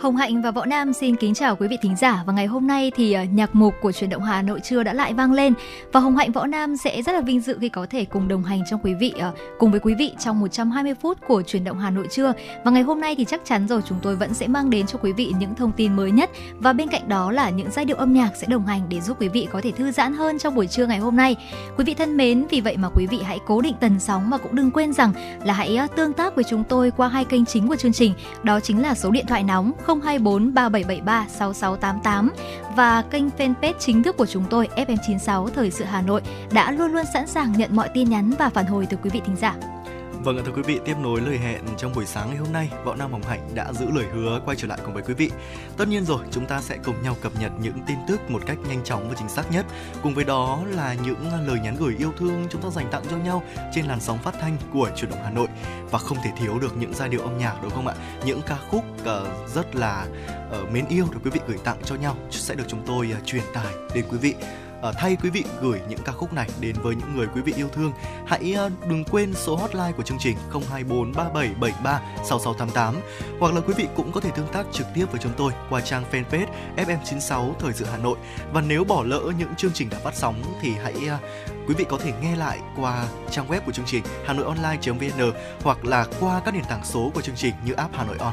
Hồng Hạnh và Võ Nam xin kính chào quý vị thính giả, và ngày hôm nay thì nhạc mục của Chuyển động Hà Nội trưa đã lại vang lên, và Hồng Hạnh Võ Nam sẽ rất là vinh dự khi có thể cùng đồng hành trong quý vị, cùng với quý vị trong 120 phút của Chuyển động Hà Nội trưa. Và ngày hôm nay thì chắc chắn rồi, chúng tôi vẫn sẽ mang đến cho quý vị những thông tin mới nhất, và bên cạnh đó là những giai điệu âm nhạc sẽ đồng hành để giúp quý vị có thể thư giãn hơn trong buổi trưa ngày hôm nay. Quý vị thân mến, vì vậy mà quý vị hãy cố định tần sóng, mà cũng đừng quên rằng là hãy tương tác với chúng tôi qua hai kênh chính của chương trình, đó chính là số điện thoại nóng 024 3773 6688 và kênh fanpage chính thức của chúng tôi FM96 Thời sự Hà Nội đã luôn luôn sẵn sàng nhận mọi tin nhắn và phản hồi từ quý vị thính giả. Vâng ạ, thưa quý vị, tiếp nối lời hẹn trong buổi sáng ngày hôm nay, Võ Nam Hồng Hạnh đã giữ lời hứa quay trở lại cùng với quý vị. Tất nhiên rồi, chúng ta sẽ cùng nhau cập nhật những tin tức một cách nhanh chóng và chính xác nhất. Cùng với đó là những lời nhắn gửi yêu thương chúng ta dành tặng cho nhau trên làn sóng phát thanh của Chuyển động Hà Nội. Và không thể thiếu được những giai điệu âm nhạc, đúng không ạ? Những ca khúc rất là mến yêu được quý vị gửi tặng cho nhau sẽ được chúng tôi truyền tải đến quý vị. Thay quý vị gửi những ca khúc này đến với những người quý vị yêu thương, hãy đừng quên số hotline của chương trình 024 3773 6688, hoặc là quý vị cũng có thể tương tác trực tiếp với chúng tôi qua trang fanpage FM96 Thời sự Hà Nội. Và nếu bỏ lỡ những chương trình đã phát sóng thì hãy quý vị có thể nghe lại qua trang web của chương trình hanoionline.vn hoặc là qua các nền tảng số của chương trình như app Hà Nội On.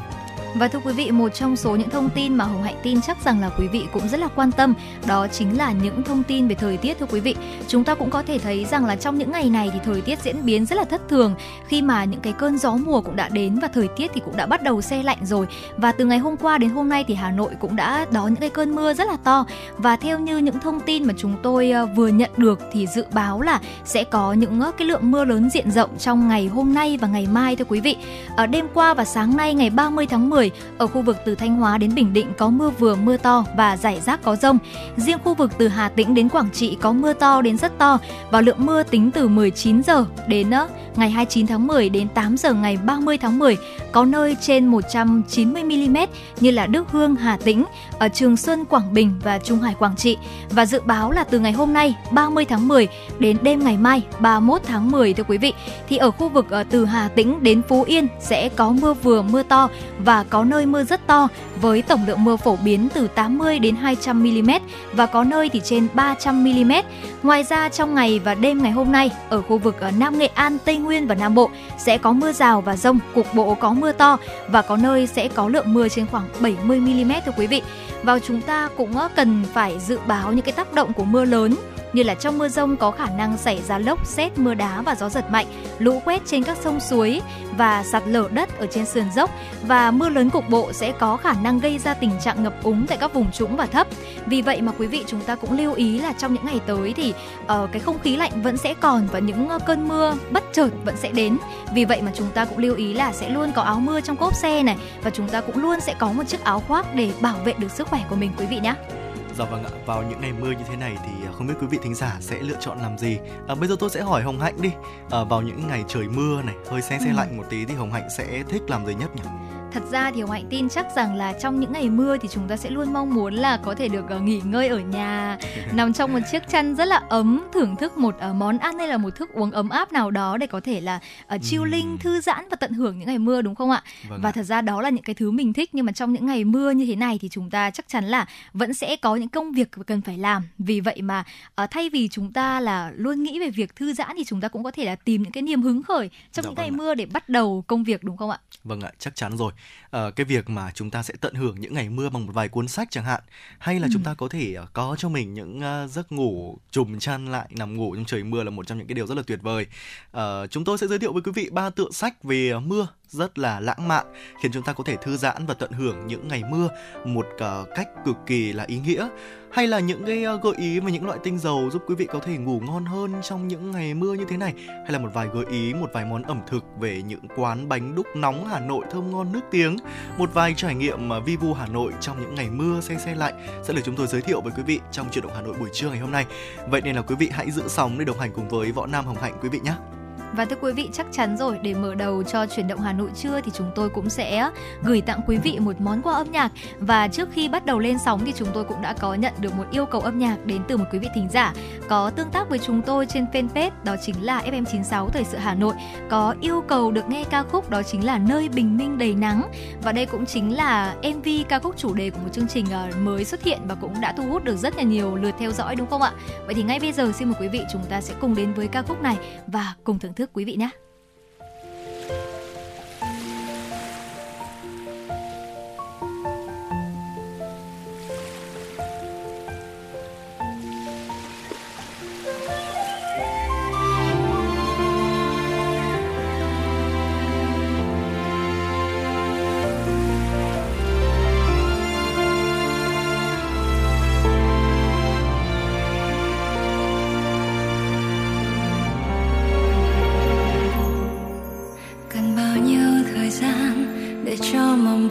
Và thưa quý vị, một trong số những thông tin mà Hồng Hạnh tin chắc rằng là quý vị cũng rất là quan tâm, đó chính là những thông tin về thời tiết. Thưa quý vị, chúng ta cũng có thể thấy rằng là trong những ngày này thì thời tiết diễn biến rất là thất thường, khi mà những cái cơn gió mùa cũng đã đến và thời tiết thì cũng đã bắt đầu se lạnh rồi. Và từ ngày hôm qua đến hôm nay thì Hà Nội cũng đã đón những cái cơn mưa rất là to, và theo như những thông tin mà chúng tôi vừa nhận được thì dự báo là sẽ có những cái lượng mưa lớn diện rộng trong ngày hôm nay và ngày mai. Thưa quý vị, ở đêm qua và sáng nay ngày 30 tháng 10 ở khu vực từ Thanh Hóa đến Bình Định có mưa vừa mưa to và rải rác có dông. Riêng khu vực từ Hà Tĩnh đến Quảng Trị có mưa to đến rất to, và lượng mưa tính từ 19 giờ đến ngày 29 tháng 10 đến 8 giờ ngày 30 tháng 10 có nơi trên 190mm như là Đức Hương Hà Tĩnh, ở Trường Xuân Quảng Bình và Trung Hải Quảng Trị. Và dự báo là từ ngày hôm nay 30 tháng 10 đến đêm ngày mai 31 tháng 10 thưa quý vị, thì ở khu vực từ Hà Tĩnh đến Phú Yên sẽ có mưa vừa mưa to và có nơi mưa rất to, với tổng lượng mưa phổ biến từ 80 đến 200mm và có nơi thì trên 300mm. Ngoài ra, trong ngày và đêm ngày hôm nay, ở khu vực Nam Nghệ An, Tây Nguyên và Nam Bộ sẽ có mưa rào và dông, cục bộ có mưa to và có nơi sẽ có lượng mưa trên khoảng 70mm thưa quý vị. Và chúng ta cũng cần phải dự báo những cái tác động của mưa lớn, như là trong mưa dông có khả năng xảy ra lốc, sét, mưa đá và gió giật mạnh, lũ quét trên các sông suối và sạt lở đất ở trên sườn dốc. Và mưa lớn cục bộ sẽ có khả năng gây ra tình trạng ngập úng tại các vùng trũng và thấp. Vì vậy mà quý vị, chúng ta cũng lưu ý là trong những ngày tới thì cái không khí lạnh vẫn sẽ còn và những cơn mưa bất chợt vẫn sẽ đến. Vì vậy mà chúng ta cũng lưu ý là sẽ luôn có áo mưa trong cốp xe này, và chúng ta cũng luôn sẽ có một chiếc áo khoác để bảo vệ được sức khỏe của mình quý vị nhé. Dạ vâng ạ, vào những ngày mưa như thế này thì không biết quý vị thính giả sẽ lựa chọn làm gì. Bây giờ tôi sẽ hỏi Hồng Hạnh đi. Vào những ngày trời mưa này, hơi se lạnh một tí thì Hồng Hạnh sẽ thích làm gì nhất nhỉ? Thật ra thì Hồng Hạnh tin chắc rằng là trong những ngày mưa thì chúng ta sẽ luôn mong muốn là có thể được nghỉ ngơi ở nhà, nằm trong một chiếc chăn rất là ấm, thưởng thức một món ăn hay là một thức uống ấm áp nào đó để có thể là chilling, thư giãn và tận hưởng những ngày mưa, đúng không ạ? Vâng và ạ. Thật ra đó là những cái thứ mình thích, nhưng mà trong những ngày mưa như thế này thì chúng ta chắc chắn là vẫn sẽ có những công việc cần phải làm. Vì vậy mà thay vì chúng ta là luôn nghĩ về việc thư giãn thì chúng ta cũng có thể là tìm những cái niềm hứng khởi trong những ngày mưa để bắt đầu công việc, đúng không ạ? Vâng ạ, chắc chắn rồi. Cái việc mà chúng ta sẽ tận hưởng những ngày mưa bằng một vài cuốn sách chẳng hạn, hay là chúng ta có thể có cho mình những giấc ngủ trùm chăn lại, nằm ngủ trong trời mưa là một trong những cái điều rất là tuyệt vời. Chúng tôi sẽ giới thiệu với quý vị 3 tựa sách về mưa rất là lãng mạn, khiến chúng ta có thể thư giãn và tận hưởng những ngày mưa một cách cực kỳ là ý nghĩa. Hay là những cái gợi ý và những loại tinh dầu giúp quý vị có thể ngủ ngon hơn trong những ngày mưa như thế này, hay là một vài gợi ý, một vài món ẩm thực về những quán bánh đúc nóng Hà Nội thơm ngon nước tiếng, một vài trải nghiệm vi vu Hà Nội trong những ngày mưa se lạnh sẽ được chúng tôi giới thiệu với quý vị trong Chuyển động Hà Nội buổi trưa ngày hôm nay. Vậy nên là quý vị hãy giữ sóng để đồng hành cùng với Võ Nam Hồng Hạnh quý vị nhé. Và thưa quý vị, chắc chắn rồi, để mở đầu cho Chuyển động Hà Nội trưa thì chúng tôi cũng sẽ gửi tặng quý vị một món quà âm nhạc. Và trước khi bắt đầu lên sóng thì chúng tôi cũng đã có nhận được một yêu cầu âm nhạc đến từ một quý vị thính giả có tương tác với chúng tôi trên fanpage, đó chính là FM96 Thời sự Hà Nội, có yêu cầu được nghe ca khúc đó chính là Nơi Bình Minh Đầy Nắng. Và đây cũng chính là MV ca khúc chủ đề của một chương trình mới xuất hiện và cũng đã thu hút được rất là nhiều lượt theo dõi, đúng không ạ? Vậy thì ngay bây giờ xin mời quý vị chúng ta sẽ cùng đến với ca khúc này và cùng thưởng thức quý vị nhé.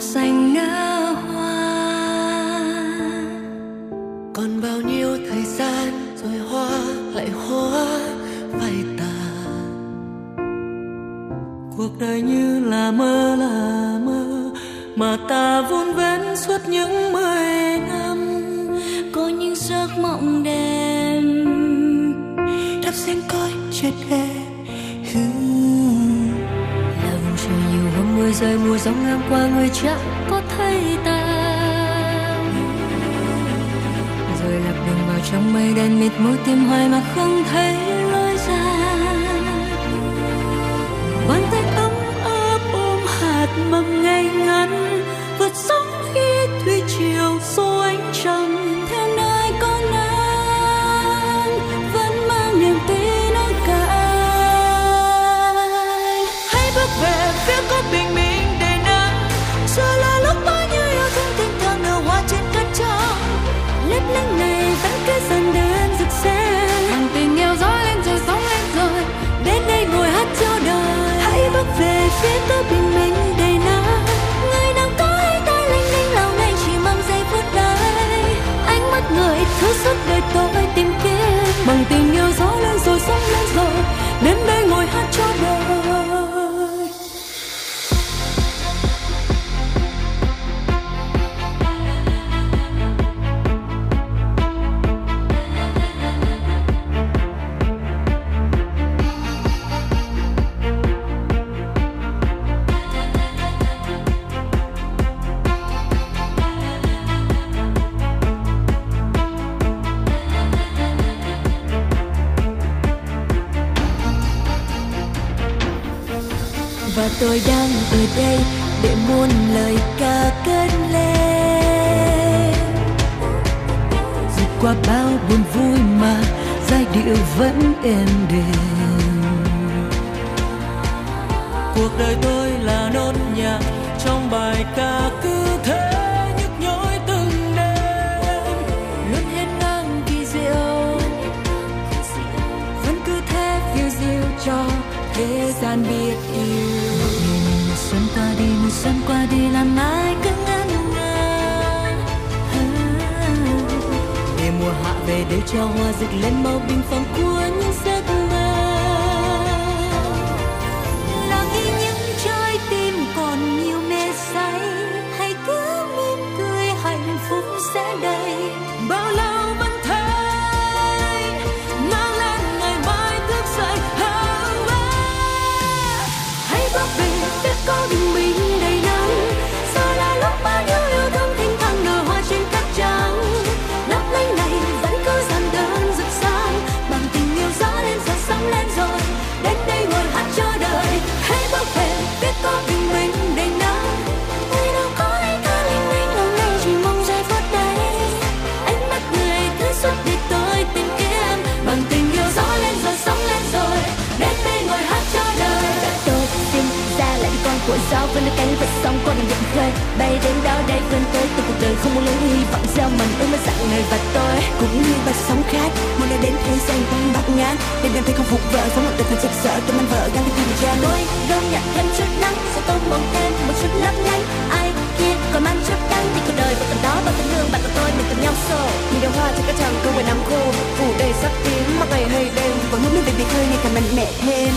Xanh ngã hoa, còn bao nhiêu thời gian rồi hoa lại hoa phai tàn. Cuộc đời như là mơ mà ta vun vén suốt những 10 năm. Có những giấc mộng đẹp đắp xanh cõi triệt để. Mưa rơi mùa gió ngang qua, người chẳng có thấy ta, rồi lạc đường vào trong mây đen mịt mù, tìm hoài mà không thấy lối ra. Bàn tay ấm áp ôm hạt mầm ngay ngắn, vượt sóng khi thủy triều xô ánh trăng. Theo nơi con nắng vẫn mang niềm tin ở cánh, hãy bước về phía có bình. Linh này vẫn cứ dần đến rực rỡ, bằng tình yêu gió lên rồi sóng lên rồi, đến đây ngồi hát cho đời. Hãy bước về phía tới bình minh đầy nắng, người nào có hay ta lênh đênh lâu nay chỉ mong giây phút đây. Ánh mắt người thứ suốt đời tôi tìm kiếm, bằng tình yêu gió lên rồi sóng lên rồi, đến đây ngồi hát cho đời. Tôi đang ở đây để muôn lời ca cất lên, vượt qua bao buồn vui mà giai điệu vẫn êm đềm. Cuộc đời tôi là nốt nhạc trong bài ca cứ thế nhức nhối từng đêm, luôn hiên ngang kỳ diệu, vẫn cứ thế phiêu diêu cho thế gian biết yêu. Xuân qua đi, mùa xuân qua đi, làm ai cứ ngỡ ngàng. Để mùa hạ về, để cho hoa rực lên màu bình phong của những giấc mơ. Là khi những trái tim còn nhiều mê say, hãy cứ mỉm cười, hạnh phúc sẽ đầy. Bao lâu vẫn thấy mang lên ngày mai thức dậy hương mơ. Hãy bước về. Có bình minh đầy nắng, giờ là lúc bao nhiêu yêu thương thênh thang nở hoa trên cát trắng. Lấp lánh này vẫn cứ dần đơn rực sáng, bằng tình yêu gió lên rồi sóng lên rồi, đến đây ngồi hát cho đời. Hãy bước về biết có bình minh đầy nắng, người nào có ai ta linh linh lòng này chỉ mong giây phút đây. Ánh mắt người cứ suốt đi tôi tìm kiếm, bằng tình yêu gió lên rồi sóng lên rồi, đến đây ngồi hát cho đời. Tôi sinh ra là con của gió với nước cánh vật sóng con đường dặm khơi, bay đến đó đây vươn tới từ cuộc đời không muốn lấy hy vọng gieo mình ước mơ dạng người. Và tôi cũng như bật sóng khác muốn nói đến thế gian tan bát ngát, để đem thấy không phục vợ sống một đời thật sực sỡ. Tôi mang vợ gan đi tìm cha nuôi đông nhặt thêm chút nắng, sẽ tôi mong thêm một chút lấp lánh. Ai kia còn mang chút đắng thì cuộc đời của tận đó và tận đường bạn của tôi mình cùng nhau sổ những đóa hoa trên các tràng câu buổi nắng khô phủ đầy sắc tím mà ngày hay đêm vẫn muốn biết về hơi ngày càng mạnh mẽ thêm.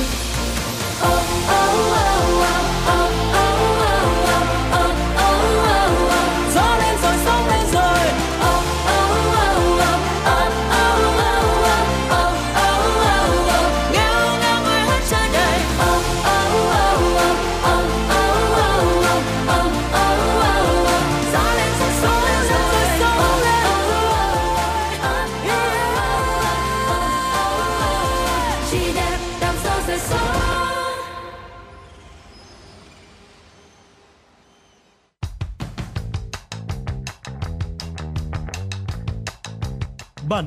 Bản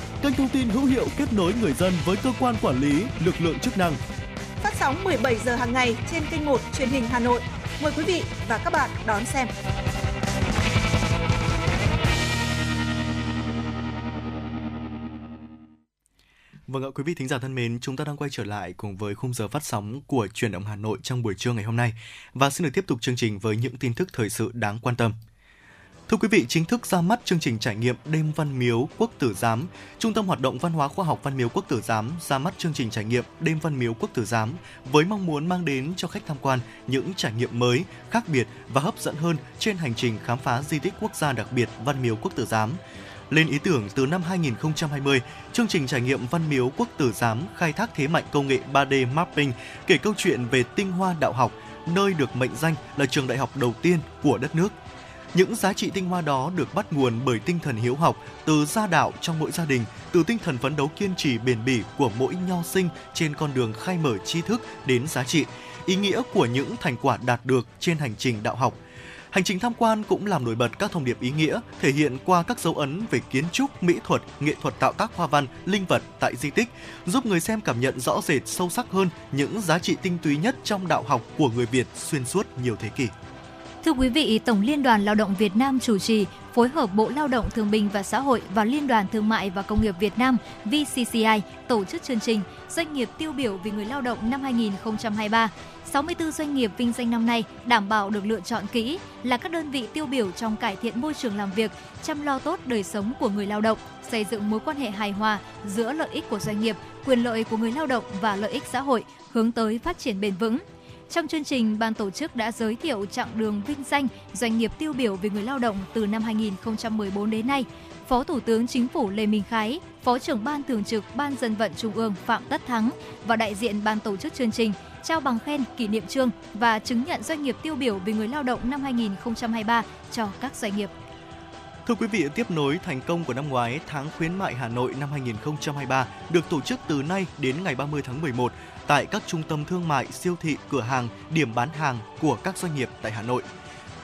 kênh thông tin hữu hiệu kết nối người dân với cơ quan quản lý, lực lượng chức năng. Phát sóng 17 giờ hàng ngày trên kênh 1 truyền hình Hà Nội. Mời quý vị và các bạn đón xem. Vâng ạ, quý vị thính giả thân mến, chúng ta đang quay trở lại cùng với khung giờ phát sóng của Chuyển động Hà Nội trong buổi trưa ngày hôm nay và xin được tiếp tục chương trình với những tin tức thời sự đáng quan tâm. Thưa quý vị, chính thức ra mắt chương trình trải nghiệm Đêm Văn Miếu Quốc Tử Giám. Trung tâm Hoạt động Văn hóa Khoa học Văn Miếu Quốc Tử Giám ra mắt chương trình trải nghiệm Đêm Văn Miếu Quốc Tử Giám với mong muốn mang đến cho khách tham quan những trải nghiệm mới, khác biệt và hấp dẫn hơn trên hành trình khám phá di tích quốc gia đặc biệt Văn Miếu Quốc Tử Giám. Lên ý tưởng từ năm 2020, chương trình trải nghiệm Văn Miếu Quốc Tử Giám khai thác thế mạnh công nghệ 3D Mapping, kể câu chuyện về tinh hoa đạo học, nơi được mệnh danh là trường đại học đầu tiên của đất nước. Những giá trị tinh hoa đó được bắt nguồn bởi tinh thần hiếu học từ gia đạo trong mỗi gia đình, từ tinh thần phấn đấu kiên trì bền bỉ của mỗi nho sinh trên con đường khai mở tri thức đến giá trị, ý nghĩa của những thành quả đạt được trên hành trình đạo học. Hành trình tham quan cũng làm nổi bật các thông điệp ý nghĩa thể hiện qua các dấu ấn về kiến trúc, mỹ thuật, nghệ thuật tạo tác hoa văn, linh vật tại di tích, giúp người xem cảm nhận rõ rệt sâu sắc hơn những giá trị tinh túy nhất trong đạo học của người Việt xuyên suốt nhiều thế kỷ. Thưa quý vị, Tổng Liên đoàn Lao động Việt Nam chủ trì, phối hợp Bộ Lao động Thương binh và Xã hội và Liên đoàn Thương mại và Công nghiệp Việt Nam VCCI tổ chức chương trình Doanh nghiệp tiêu biểu vì người lao động năm 2023. 64 doanh nghiệp vinh danh năm nay đảm bảo được lựa chọn kỹ là các đơn vị tiêu biểu trong cải thiện môi trường làm việc, chăm lo tốt đời sống của người lao động, xây dựng mối quan hệ hài hòa giữa lợi ích của doanh nghiệp, quyền lợi của người lao động và lợi ích xã hội, hướng tới phát triển bền vững. Trong chương trình, ban tổ chức đã giới thiệu chặng đường vinh danh doanh nghiệp tiêu biểu vì người lao động từ năm 2014 đến nay. Phó Thủ tướng Chính phủ Lê Minh Khái, Phó trưởng Ban Thường trực Ban Dân vận Trung ương Phạm Tất Thắng và đại diện ban tổ chức chương trình trao bằng khen, kỷ niệm chương và chứng nhận doanh nghiệp tiêu biểu vì người lao động năm 2023 cho các doanh nghiệp. Thưa quý vị, tiếp nối thành công của năm ngoái, tháng khuyến mại Hà Nội năm 2023 được tổ chức từ nay đến ngày 30 tháng 11 tại các trung tâm thương mại, siêu thị, cửa hàng, điểm bán hàng của các doanh nghiệp tại Hà Nội.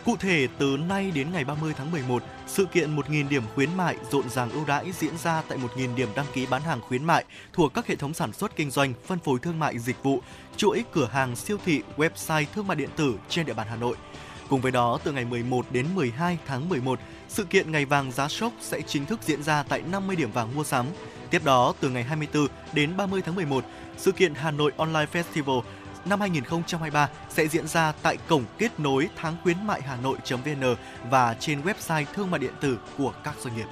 Cụ thể, từ nay đến ngày 30 tháng 11, sự kiện 1.000 điểm khuyến mại rộn ràng ưu đãi diễn ra tại 1.000 điểm đăng ký bán hàng khuyến mại thuộc các hệ thống sản xuất kinh doanh, phân phối thương mại dịch vụ, chuỗi cửa hàng, siêu thị, website thương mại điện tử trên địa bàn Hà Nội. Cùng với đó, từ ngày 11 đến 12 tháng 11, sự kiện Ngày vàng giá sốc sẽ chính thức diễn ra tại 50 điểm vàng mua sắm. Tiếp đó, từ ngày 24 đến 30 tháng 11, sự kiện Hà Nội Online Festival năm 2023 sẽ diễn ra tại cổng kết nối tháng khuyến mại Hà Nội.vn và trên website thương mại điện tử của các doanh nghiệp.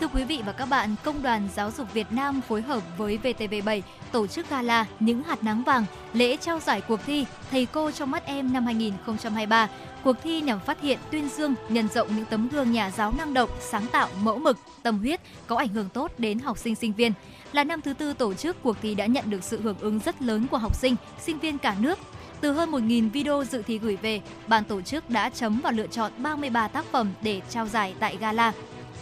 Thưa quý vị và các bạn, Công đoàn Giáo dục Việt Nam phối hợp với VTV7 tổ chức gala Những hạt nắng vàng, lễ trao giải cuộc thi Thầy cô trong mắt em năm 2023. Cuộc thi nhằm phát hiện, tuyên dương, nhân rộng những tấm gương nhà giáo năng động, sáng tạo, mẫu mực, tâm huyết, có ảnh hưởng tốt đến học sinh, sinh viên. Là năm thứ tư tổ chức, cuộc thi đã nhận được sự hưởng ứng rất lớn của học sinh, sinh viên cả nước. Từ hơn 1.000 video dự thi gửi về, ban tổ chức đã chấm và lựa chọn 33 tác phẩm để trao giải tại gala.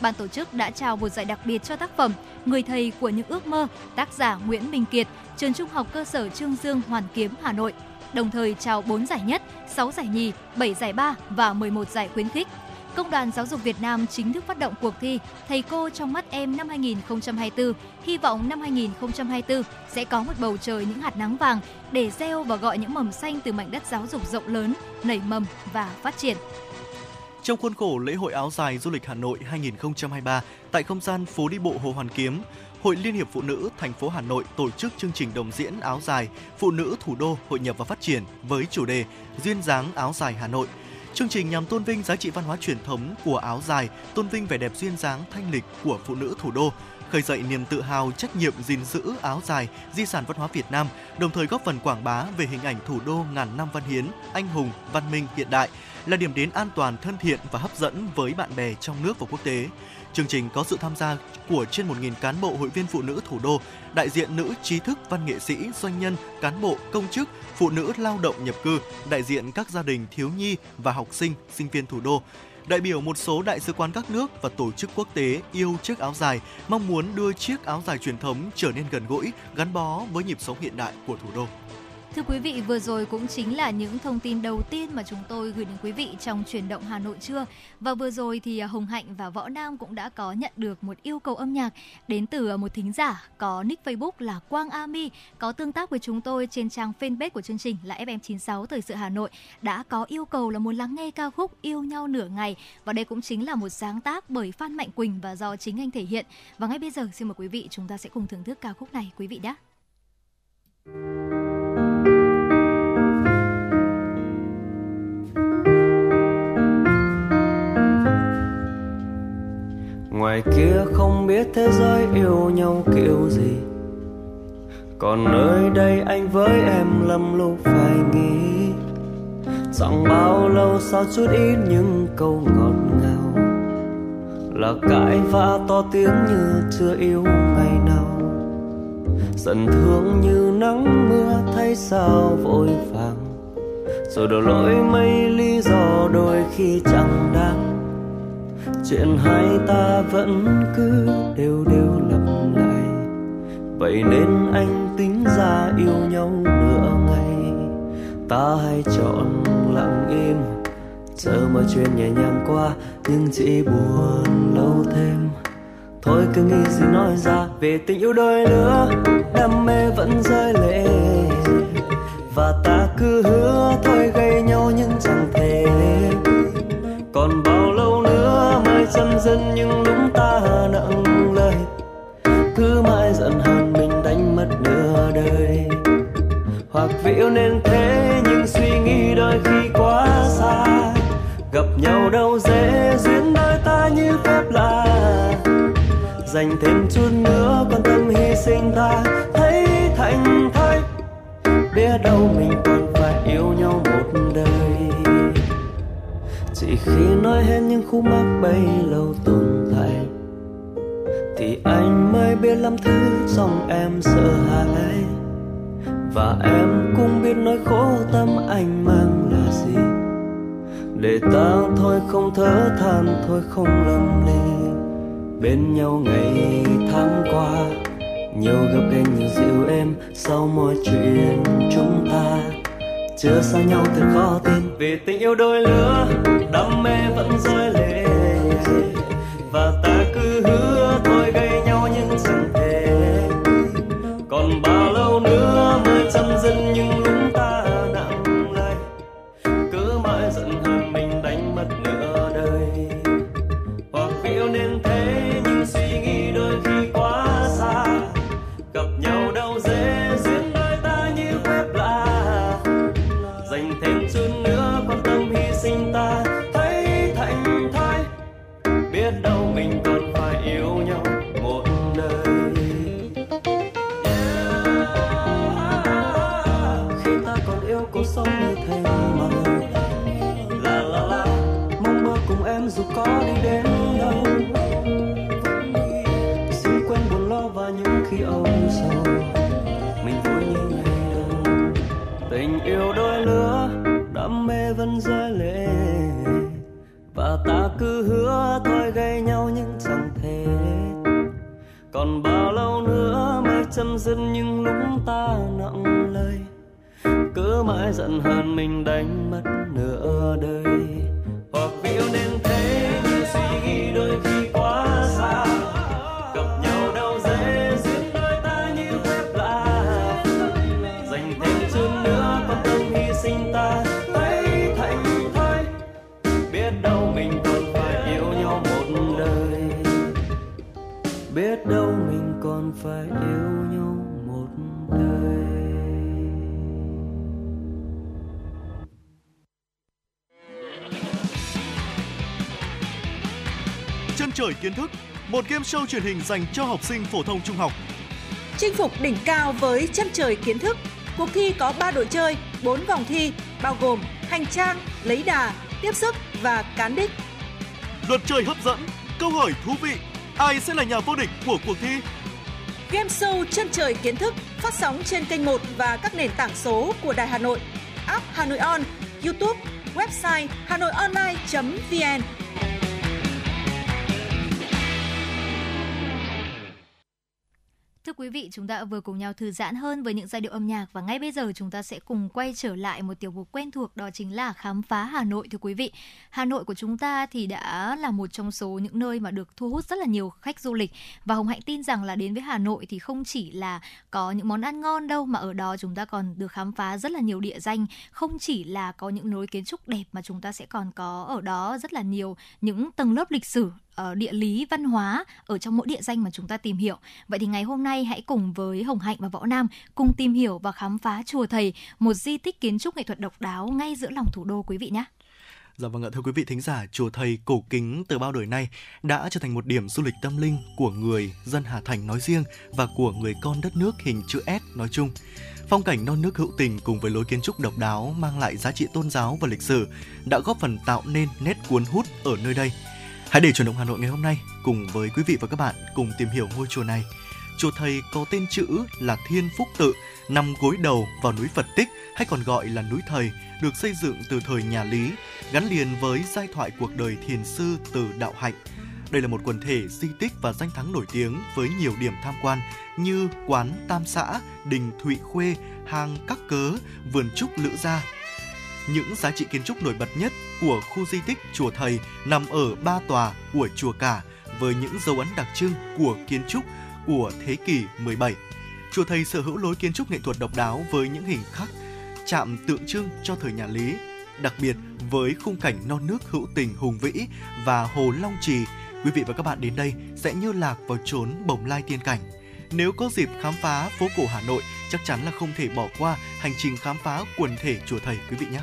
Ban tổ chức đã trao một giải đặc biệt cho tác phẩm Người thầy của những ước mơ, tác giả Nguyễn Minh Kiệt, trường trung học cơ sở Trương Dương, Hoàn Kiếm, Hà Nội. Đồng thời trao 4 giải nhất, 6 giải nhì, 7 giải ba và 11 giải khuyến khích. Công đoàn Giáo dục Việt Nam chính thức phát động cuộc thi Thầy cô trong mắt em năm 2024, hy vọng năm 2024 sẽ có một bầu trời những hạt nắng vàng để gieo và gọi những mầm xanh từ mảnh đất giáo dục rộng lớn, nảy mầm và phát triển. Trong khuôn khổ lễ hội áo dài du lịch Hà Nội 2023 tại không gian phố đi bộ Hồ Hoàn Kiếm, Hội Liên hiệp Phụ nữ thành phố Hà Nội tổ chức chương trình đồng diễn áo dài Phụ nữ thủ đô hội nhập và phát triển với chủ đề Duyên dáng áo dài Hà Nội. Chương trình nhằm tôn vinh giá trị văn hóa truyền thống của áo dài, tôn vinh vẻ đẹp duyên dáng thanh lịch của phụ nữ thủ đô, khơi dậy niềm tự hào trách nhiệm gìn giữ áo dài, di sản văn hóa Việt Nam, đồng thời góp phần quảng bá về hình ảnh thủ đô ngàn năm văn hiến, anh hùng, văn minh hiện đại, là điểm đến an toàn, thân thiện và hấp dẫn với bạn bè trong nước và quốc tế. Chương trình có sự tham gia của trên 1.000 cán bộ hội viên phụ nữ thủ đô, đại diện nữ trí thức, văn nghệ sĩ, doanh nhân, cán bộ, công chức, phụ nữ lao động nhập cư, đại diện các gia đình thiếu nhi và học sinh, sinh viên thủ đô, đại biểu một số đại sứ quán các nước và tổ chức quốc tế yêu chiếc áo dài, mong muốn đưa chiếc áo dài truyền thống trở nên gần gũi, gắn bó với nhịp sống hiện đại của thủ đô. Thưa quý vị, vừa rồi cũng chính là những thông tin đầu tiên mà chúng tôi gửi đến quý vị trong Chuyển động Hà Nội trưa. Và vừa rồi thì Hồng Hạnh và Võ Nam cũng đã có nhận được một yêu cầu âm nhạc đến từ một thính giả có nick Facebook là Quang Ami, có tương tác với chúng tôi trên trang fanpage của chương trình là FM96 Thời sự Hà Nội, đã có yêu cầu là muốn lắng nghe ca khúc Yêu nhau nửa ngày. Và đây cũng chính là một sáng tác bởi Phan Mạnh Quỳnh và do chính anh thể hiện. Và ngay bây giờ xin mời quý vị chúng ta sẽ cùng thưởng thức ca khúc này quý vị đã. Ngoài kia không biết thế giới yêu nhau kiểu gì, còn nơi đây anh với em lầm lúc phải nghĩ. Chẳng bao lâu sau chút ít những câu ngọt ngào, là cãi vã to tiếng như chưa yêu ngày nào. Giận thương như nắng mưa thay sao vội vàng, rồi đổ lỗi mấy lý do đôi khi chẳng đáng. Chuyện hai ta vẫn cứ đều đều lặp lại, vậy nên anh tính ra yêu nhau nửa ngày. Ta hay chọn lặng im, chờ mọi chuyện nhẹ nhàng qua, nhưng chỉ buồn lâu thêm. Thôi cứ nghĩ gì nói ra về tình yêu đôi lứa, đam mê vẫn rơi lệ. Và ta cứ hứa thôi gây nhau nhưng chẳng thể, còn bao lâu nữa mới chấm dứt những lúc ta nặng lời. Cứ mãi giận hờn mình đánh mất nửa đời, hoặc vì yêu nên thế nhưng suy nghĩ đôi khi quá xa. Gặp nhau đâu dễ, duyên đôi ta như phép lạ, dành thêm chút nữa còn tâm hy sinh ta thấy thành thơi. Biết đâu mình còn phải yêu nhau một đời, chỉ khi nói hết những khúc mắc bấy lâu tồn tại, thì anh mới biết lắm thứ trong em sợ hãi. Và em cũng biết nỗi khổ tâm anh mang là gì, để ta thôi không thở than, thôi không lầm lì. Bên nhau ngày tháng qua, nhiều gặp gành nhiều dịu êm sau mọi chuyện chúng ta. Chưa xa nhau thật khó tin, vì tình yêu đôi lứa, đam mê vẫn rơi lệ. Và ta cứ hứa thôi gây nhau nhưng chẳng thể, còn bao lâu nữa mới chấm dứt những lúc ta nặng lời. Cứ mãi giận hờn mình đánh mất nửa đời, hoặc vì yêu nên thế nhưng suy nghĩ đôi khi quá xa. Gặp nhau đâu dễ, duyên đôi ta như phép lạ, dành thêm chút nữa quan tâm hy sinh ta thấy thành thơi. Biết đâu mình còn phải yêu nhau một đời, khi ta còn yêu cuộc sống như thầy mà. La la la, mong mơ cùng em dù có đi đến đâu, xin quên buồn lo và những khi âu sầu. Mình vui như ngày đầu, tình yêu đôi lứa, đam mê vẫn rơi lệ. Và ta cứ hứa thôi gây nhau nhưng chẳng thể, còn bao lâu nữa mới chấm dứt những lúc ta nặng lời. Cứ mãi giận hờn mình đánh mất nửa đời, hoặc vì yêu nên thế. biết đâu mình còn phải yêu nhau một đời. Chân trời kiến thức, một game show truyền hình dành cho học sinh phổ thông trung học. Chinh phục đỉnh cao với chân trời kiến thức. Cuộc thi có 3 đội chơi, 4 vòng thi, bao gồm hành trang, lấy đà, tiếp sức và cán đích. Luật chơi hấp dẫn, câu hỏi thú vị, ai sẽ là nhà vô địch của cuộc thi? Game show Chân trời kiến thức phát sóng trên kênh 1 và các nền tảng số của Đài Hà Nội, app Hà Nội On, YouTube, website hanoionline.vn. Thưa quý vị, chúng ta vừa cùng nhau thư giãn hơn với những giai điệu âm nhạc và ngay bây giờ chúng ta sẽ cùng quay trở lại một tiểu mục quen thuộc, đó chính là khám phá Hà Nội. Thưa quý vị, Hà Nội của chúng ta thì đã là một trong số những nơi mà được thu hút rất là nhiều khách du lịch, và Hồng Hạnh tin rằng là đến với Hà Nội thì không chỉ là có những món ăn ngon đâu, mà ở đó chúng ta còn được khám phá rất là nhiều địa danh, không chỉ là có những lối kiến trúc đẹp mà chúng ta sẽ còn có ở đó rất là nhiều những tầng lớp lịch sử, địa lý, văn hóa ở trong mỗi địa danh mà chúng ta tìm hiểu. Vậy thì ngày hôm nay hãy cùng với Hồng Hạnh và Võ Nam cùng tìm hiểu và khám phá Chùa Thầy, một di tích kiến trúc nghệ thuật độc đáo ngay giữa lòng thủ đô quý vị nhé. Dạ vâng ạ, thưa quý vị thính giả, Chùa Thầy cổ kính từ bao đời nay đã trở thành một điểm du lịch tâm linh của người dân Hà Thành nói riêng và của người con đất nước hình chữ S nói chung. Phong cảnh non nước hữu tình cùng với lối kiến trúc độc đáo mang lại giá trị tôn giáo và lịch sử đã góp phần tạo nên nét cuốn hút ở nơi đây. Hãy để Chuyển động Hà Nội ngày hôm nay cùng với quý vị và các bạn cùng tìm hiểu ngôi chùa này. Chùa Thầy có tên chữ là Thiên Phúc Tự, nằm gối đầu vào núi Phật Tích hay còn gọi là núi Thầy, được xây dựng từ thời nhà Lý, gắn liền với giai thoại cuộc đời thiền sư Từ Đạo Hạnh. Đây là một quần thể di tích và danh thắng nổi tiếng với nhiều điểm tham quan như quán Tam Xã, đình Thụy Khuê, hang Các Cớ, vườn trúc Lữ Gia. Những giá trị kiến trúc nổi bật nhất của khu di tích Chùa Thầy nằm ở ba tòa của chùa cả, với những dấu ấn đặc trưng của kiến trúc của thế kỷ 17. Chùa Thầy sở hữu lối kiến trúc nghệ thuật độc đáo với những hình khắc chạm tượng trưng cho thời nhà Lý, đặc biệt với khung cảnh non nước hữu tình hùng vĩ và hồ Long Trì. Quý vị và các bạn đến đây sẽ như lạc vào chốn bồng lai tiên cảnh. Nếu có dịp khám phá phố cổ Hà Nội, chắc chắn là không thể bỏ qua hành trình khám phá quần thể Chùa Thầy quý vị nhé.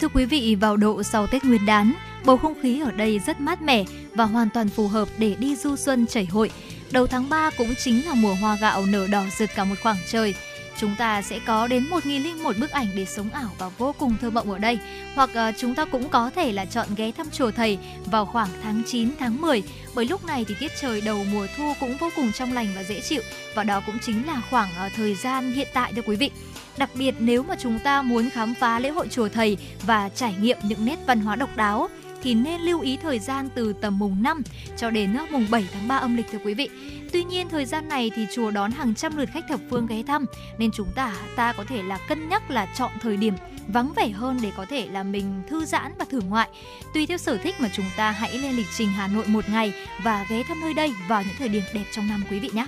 Thưa quý vị, vào độ sau Tết Nguyên đán, bầu không khí ở đây rất mát mẻ và hoàn toàn phù hợp để đi du xuân chảy hội. Đầu tháng 3 cũng chính là mùa hoa gạo nở đỏ rực cả một khoảng trời. Chúng ta sẽ có đến 1001 bức ảnh để sống ảo và vô cùng thơ mộng ở đây. Hoặc chúng ta cũng có thể là chọn ghé thăm Chùa Thầy vào khoảng tháng 9, tháng 10. Bởi lúc này thì tiết trời đầu mùa thu cũng vô cùng trong lành và dễ chịu. Và đó cũng chính là khoảng thời gian hiện tại thưa quý vị. Đặc biệt nếu mà chúng ta muốn khám phá lễ hội Chùa Thầy và trải nghiệm những nét văn hóa độc đáo thì nên lưu ý thời gian từ tầm mùng 5 cho đến mùng 7 tháng 3 âm lịch thưa quý vị. Tuy nhiên thời gian này thì chùa đón hàng trăm lượt khách thập phương ghé thăm, nên chúng ta có thể là cân nhắc là chọn thời điểm vắng vẻ hơn để có thể là mình thư giãn và thưởng ngoại. Tùy theo sở thích mà chúng ta hãy lên lịch trình Hà Nội một ngày và ghé thăm nơi đây vào những thời điểm đẹp trong năm quý vị nhé.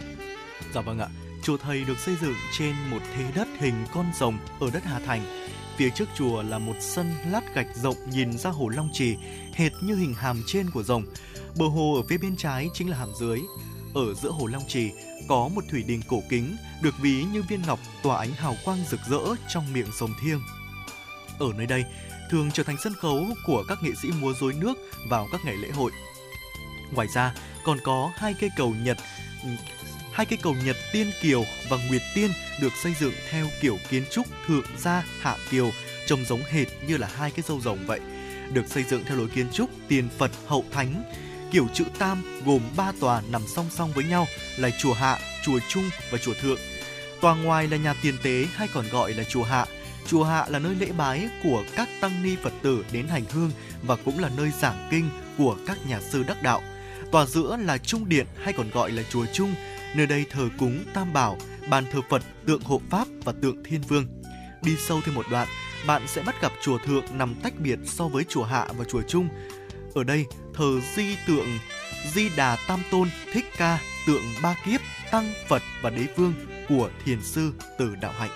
Dạ vâng ạ, Chùa Thầy được xây dựng trên một thế đất hình con rồng ở đất Hà Thành. Phía trước chùa là một sân lát gạch rộng nhìn ra hồ Long Trì, hệt như hình hàm trên của rồng. Bờ hồ ở phía bên trái chính là hàm dưới. Ở giữa hồ Long Trì có một thủy đình cổ kính được ví như viên ngọc tỏa ánh hào quang rực rỡ trong miệng rồng thiêng. Ở nơi đây thường trở thành sân khấu của các nghệ sĩ múa rối nước vào các ngày lễ hội. Ngoài ra còn có hai cây cầu Nhật Tiên Kiều và Nguyệt Tiên được xây dựng theo kiểu kiến trúc thượng gia hạ kiều, trông giống hệt như là hai cái râu rồng vậy, được xây dựng theo lối kiến trúc tiền Phật hậu Thánh. Kiểu chữ Tam gồm 3 tòa nằm song song với nhau là chùa Hạ, chùa Trung và chùa Thượng. Tòa ngoài là nhà tiền tế hay còn gọi là chùa Hạ. Chùa Hạ là nơi lễ bái của các tăng ni Phật tử đến hành hương và cũng là nơi giảng kinh của các nhà sư đắc đạo. Tòa giữa là Trung Điện hay còn gọi là chùa Trung, nơi đây thờ cúng Tam Bảo, bàn thờ Phật, tượng Hộ Pháp và tượng Thiên Vương. Đi sâu thêm một đoạn, bạn sẽ bắt gặp chùa Thượng nằm tách biệt so với chùa Hạ và chùa Trung. Ở đây thờ di tượng Di Đà Tam Tôn, Thích Ca, tượng Ba Kiếp, Tăng, Phật và Đế Vương của thiền sư Từ Đạo Hạnh.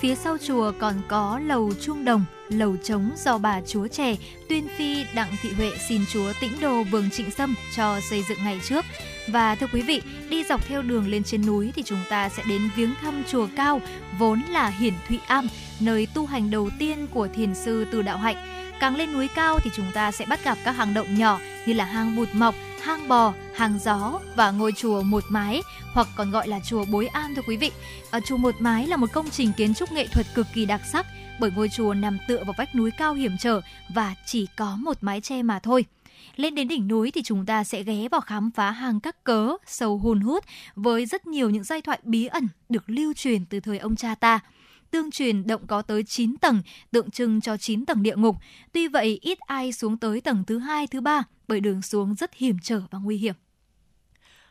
Phía sau chùa còn có lầu chuông đồng, lầu trống do bà chúa trẻ Tuyên Phi Đặng Thị Huệ xin chúa Tĩnh Đồ Vương Trịnh Sâm cho xây dựng ngày trước. Và thưa quý vị, đi dọc theo đường lên trên núi thì chúng ta sẽ đến viếng thăm chùa Cao, vốn là Hiển Thụy Am, nơi tu hành đầu tiên của thiền sư Từ Đạo Hạnh. Càng lên núi cao thì chúng ta sẽ bắt gặp các hang động nhỏ như là hang Bụt Mọc, hang Bò, hang Gió và ngôi chùa Một Mái, hoặc còn gọi là chùa Bối Am thưa quý vị. Chùa Một Mái là một công trình kiến trúc nghệ thuật cực kỳ đặc sắc bởi ngôi chùa nằm tựa vào vách núi cao hiểm trở và chỉ có một mái che mà thôi. Lên đến đỉnh núi thì chúng ta sẽ ghé vào khám phá hang Các Cớ, sâu hun hút với rất nhiều những giai thoại bí ẩn được lưu truyền từ thời ông cha ta. Tương truyền động có tới 9 tầng, tượng trưng cho 9 tầng địa ngục. Tuy vậy, ít ai xuống tới tầng thứ 2, thứ 3 bởi đường xuống rất hiểm trở và nguy hiểm.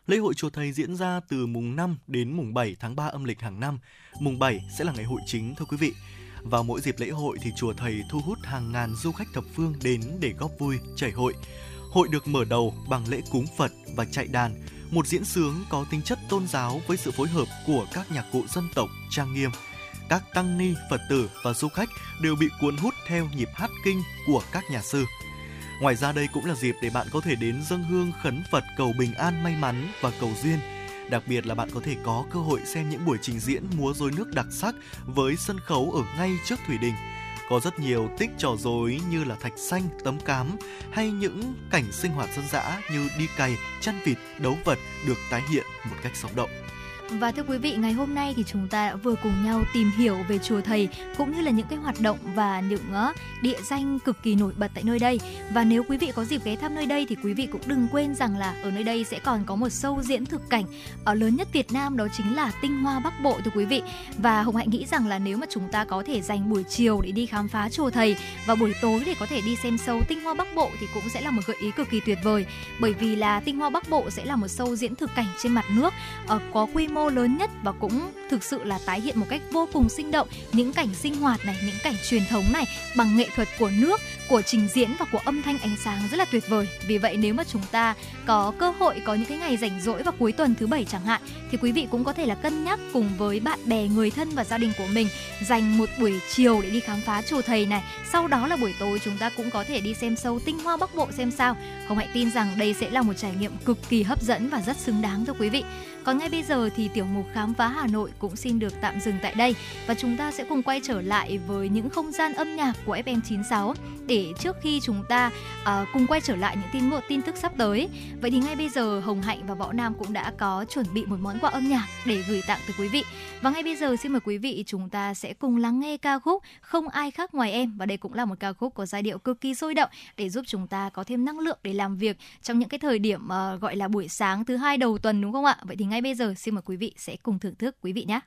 Lễ hội Chùa Thầy diễn ra từ mùng 5 đến mùng 7 tháng 3 âm lịch hàng năm. Mùng 7 sẽ là ngày hội chính thưa quý vị. Vào mỗi dịp lễ hội thì Chùa Thầy thu hút hàng ngàn du khách thập phương đến để góp vui, chảy hội. Hội được mở đầu bằng lễ cúng Phật và chạy đàn, một diễn xướng có tính chất tôn giáo với sự phối hợp của các nhạc cụ dân tộc trang nghiêm. Các tăng ni, Phật tử và du khách đều bị cuốn hút theo nhịp hát kinh của các nhà sư. Ngoài ra đây cũng là dịp để bạn có thể đến dâng hương khấn Phật cầu bình an, may mắn và cầu duyên. Đặc biệt là bạn có thể có cơ hội xem những buổi trình diễn múa rối nước đặc sắc với sân khấu ở ngay trước Thủy Đình. Có rất nhiều tích trò rối như là thạch xanh, tấm cám hay những cảnh sinh hoạt dân dã như đi cày, chăn vịt, đấu vật được tái hiện một cách sống động. Và thưa quý vị, ngày hôm nay thì chúng ta đã vừa cùng nhau tìm hiểu về Chùa Thầy cũng như là những cái hoạt động và những địa danh cực kỳ nổi bật tại nơi đây. Và nếu quý vị có dịp ghé thăm nơi đây thì quý vị cũng đừng quên rằng là ở nơi đây sẽ còn có một show diễn thực cảnh lớn nhất Việt Nam, đó chính là Tinh Hoa Bắc Bộ thưa quý vị. Và Hồng Hạnh nghĩ rằng là nếu mà chúng ta có thể dành buổi chiều để đi khám phá Chùa Thầy và buổi tối để có thể đi xem show Tinh Hoa Bắc Bộ thì cũng sẽ là một gợi ý cực kỳ tuyệt vời, bởi vì là Tinh Hoa Bắc Bộ sẽ là một show diễn thực cảnh trên mặt nước có quy mô lớn nhất và cũng thực sự là tái hiện một cách vô cùng sinh động những cảnh sinh hoạt này, những cảnh truyền thống này bằng nghệ thuật của nước, của trình diễn và của âm thanh ánh sáng rất là tuyệt vời. Vì vậy nếu mà chúng ta có cơ hội, có những cái ngày rảnh rỗi vào cuối tuần thứ 7 chẳng hạn thì quý vị cũng có thể là cân nhắc cùng với bạn bè, người thân và gia đình của mình dành một buổi chiều để đi khám phá Chùa Thầy này. Sau đó là buổi tối chúng ta cũng có thể đi xem show Tinh Hoa Bắc Bộ xem sao. Hồng Hạnh tin rằng đây sẽ là một trải nghiệm cực kỳ hấp dẫn và rất xứng đáng thưa quý vị. Còn ngay bây giờ thì tiểu mục Khám phá Hà Nội cũng xin được tạm dừng tại đây và chúng ta sẽ cùng quay trở lại với những không gian âm nhạc của FM96 để trước khi chúng ta cùng quay trở lại những tin tức sắp tới. Vậy thì ngay bây giờ Hồng Hạnh và Võ Nam cũng đã có chuẩn bị một món quà âm nhạc để gửi tặng tới quý vị. Và ngay bây giờ xin mời quý vị chúng ta sẽ cùng lắng nghe ca khúc Không Ai Khác Ngoài Em, và đây cũng là một ca khúc có giai điệu cực kỳ sôi động để giúp chúng ta có thêm năng lượng để làm việc trong những cái thời điểm gọi là buổi sáng thứ hai đầu tuần đúng không ạ? Vậy thì ngay bây giờ xin mời quý vị sẽ cùng thưởng thức quý vị nhé.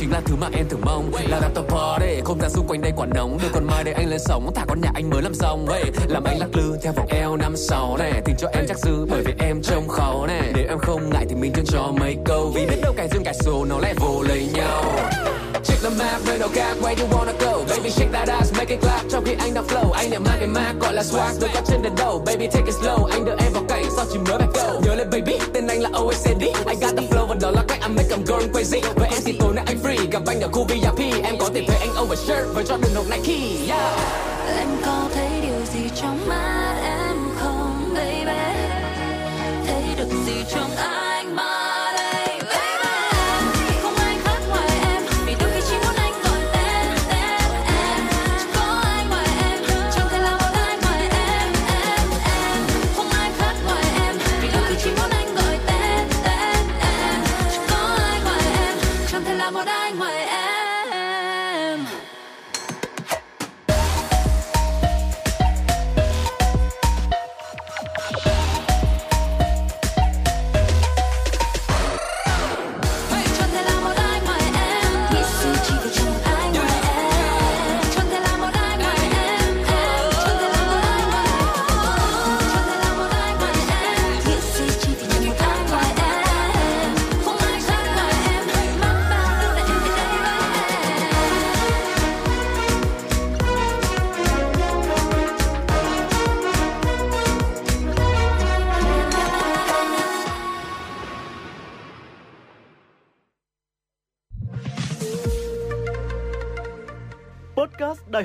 chính là thứ mà em thường mong. Là rap top party, không gian xung quanh đây quả nóng. Đưa con mai để anh lên sóng, thả con nhà anh mới làm xong. Hey, làm anh lắc lư theo vòng L56 này. Tình cho em chắc dư bởi vì em trông khó này. Nếu em không ngại thì mình chân cho mấy câu. Vì biết đâu cái duyên cái số nó lại vô lấy nhau. Check the map, rain or cap, where you wanna go. Baby shake that ass, make it clap. Trong khi anh đang flow, anh đã mang cái mác gọi là swag. Đôi có trên đèn đầu, baby take it slow. Anh đưa em vào cảnh, sao chỉ mới bắt đầu. Nhớ lên baby, tên anh là OSD. I got the flow và đó là cách I make them girl crazy. Với em thì tối nay anh free, gặp anh ở khu VIP. Em có thể thấy anh overshirt với Jordan hoặc Nike. Yeah. Em có thấy điều gì trong mắt em không, baby? Thấy được gì trong anh mà? Đài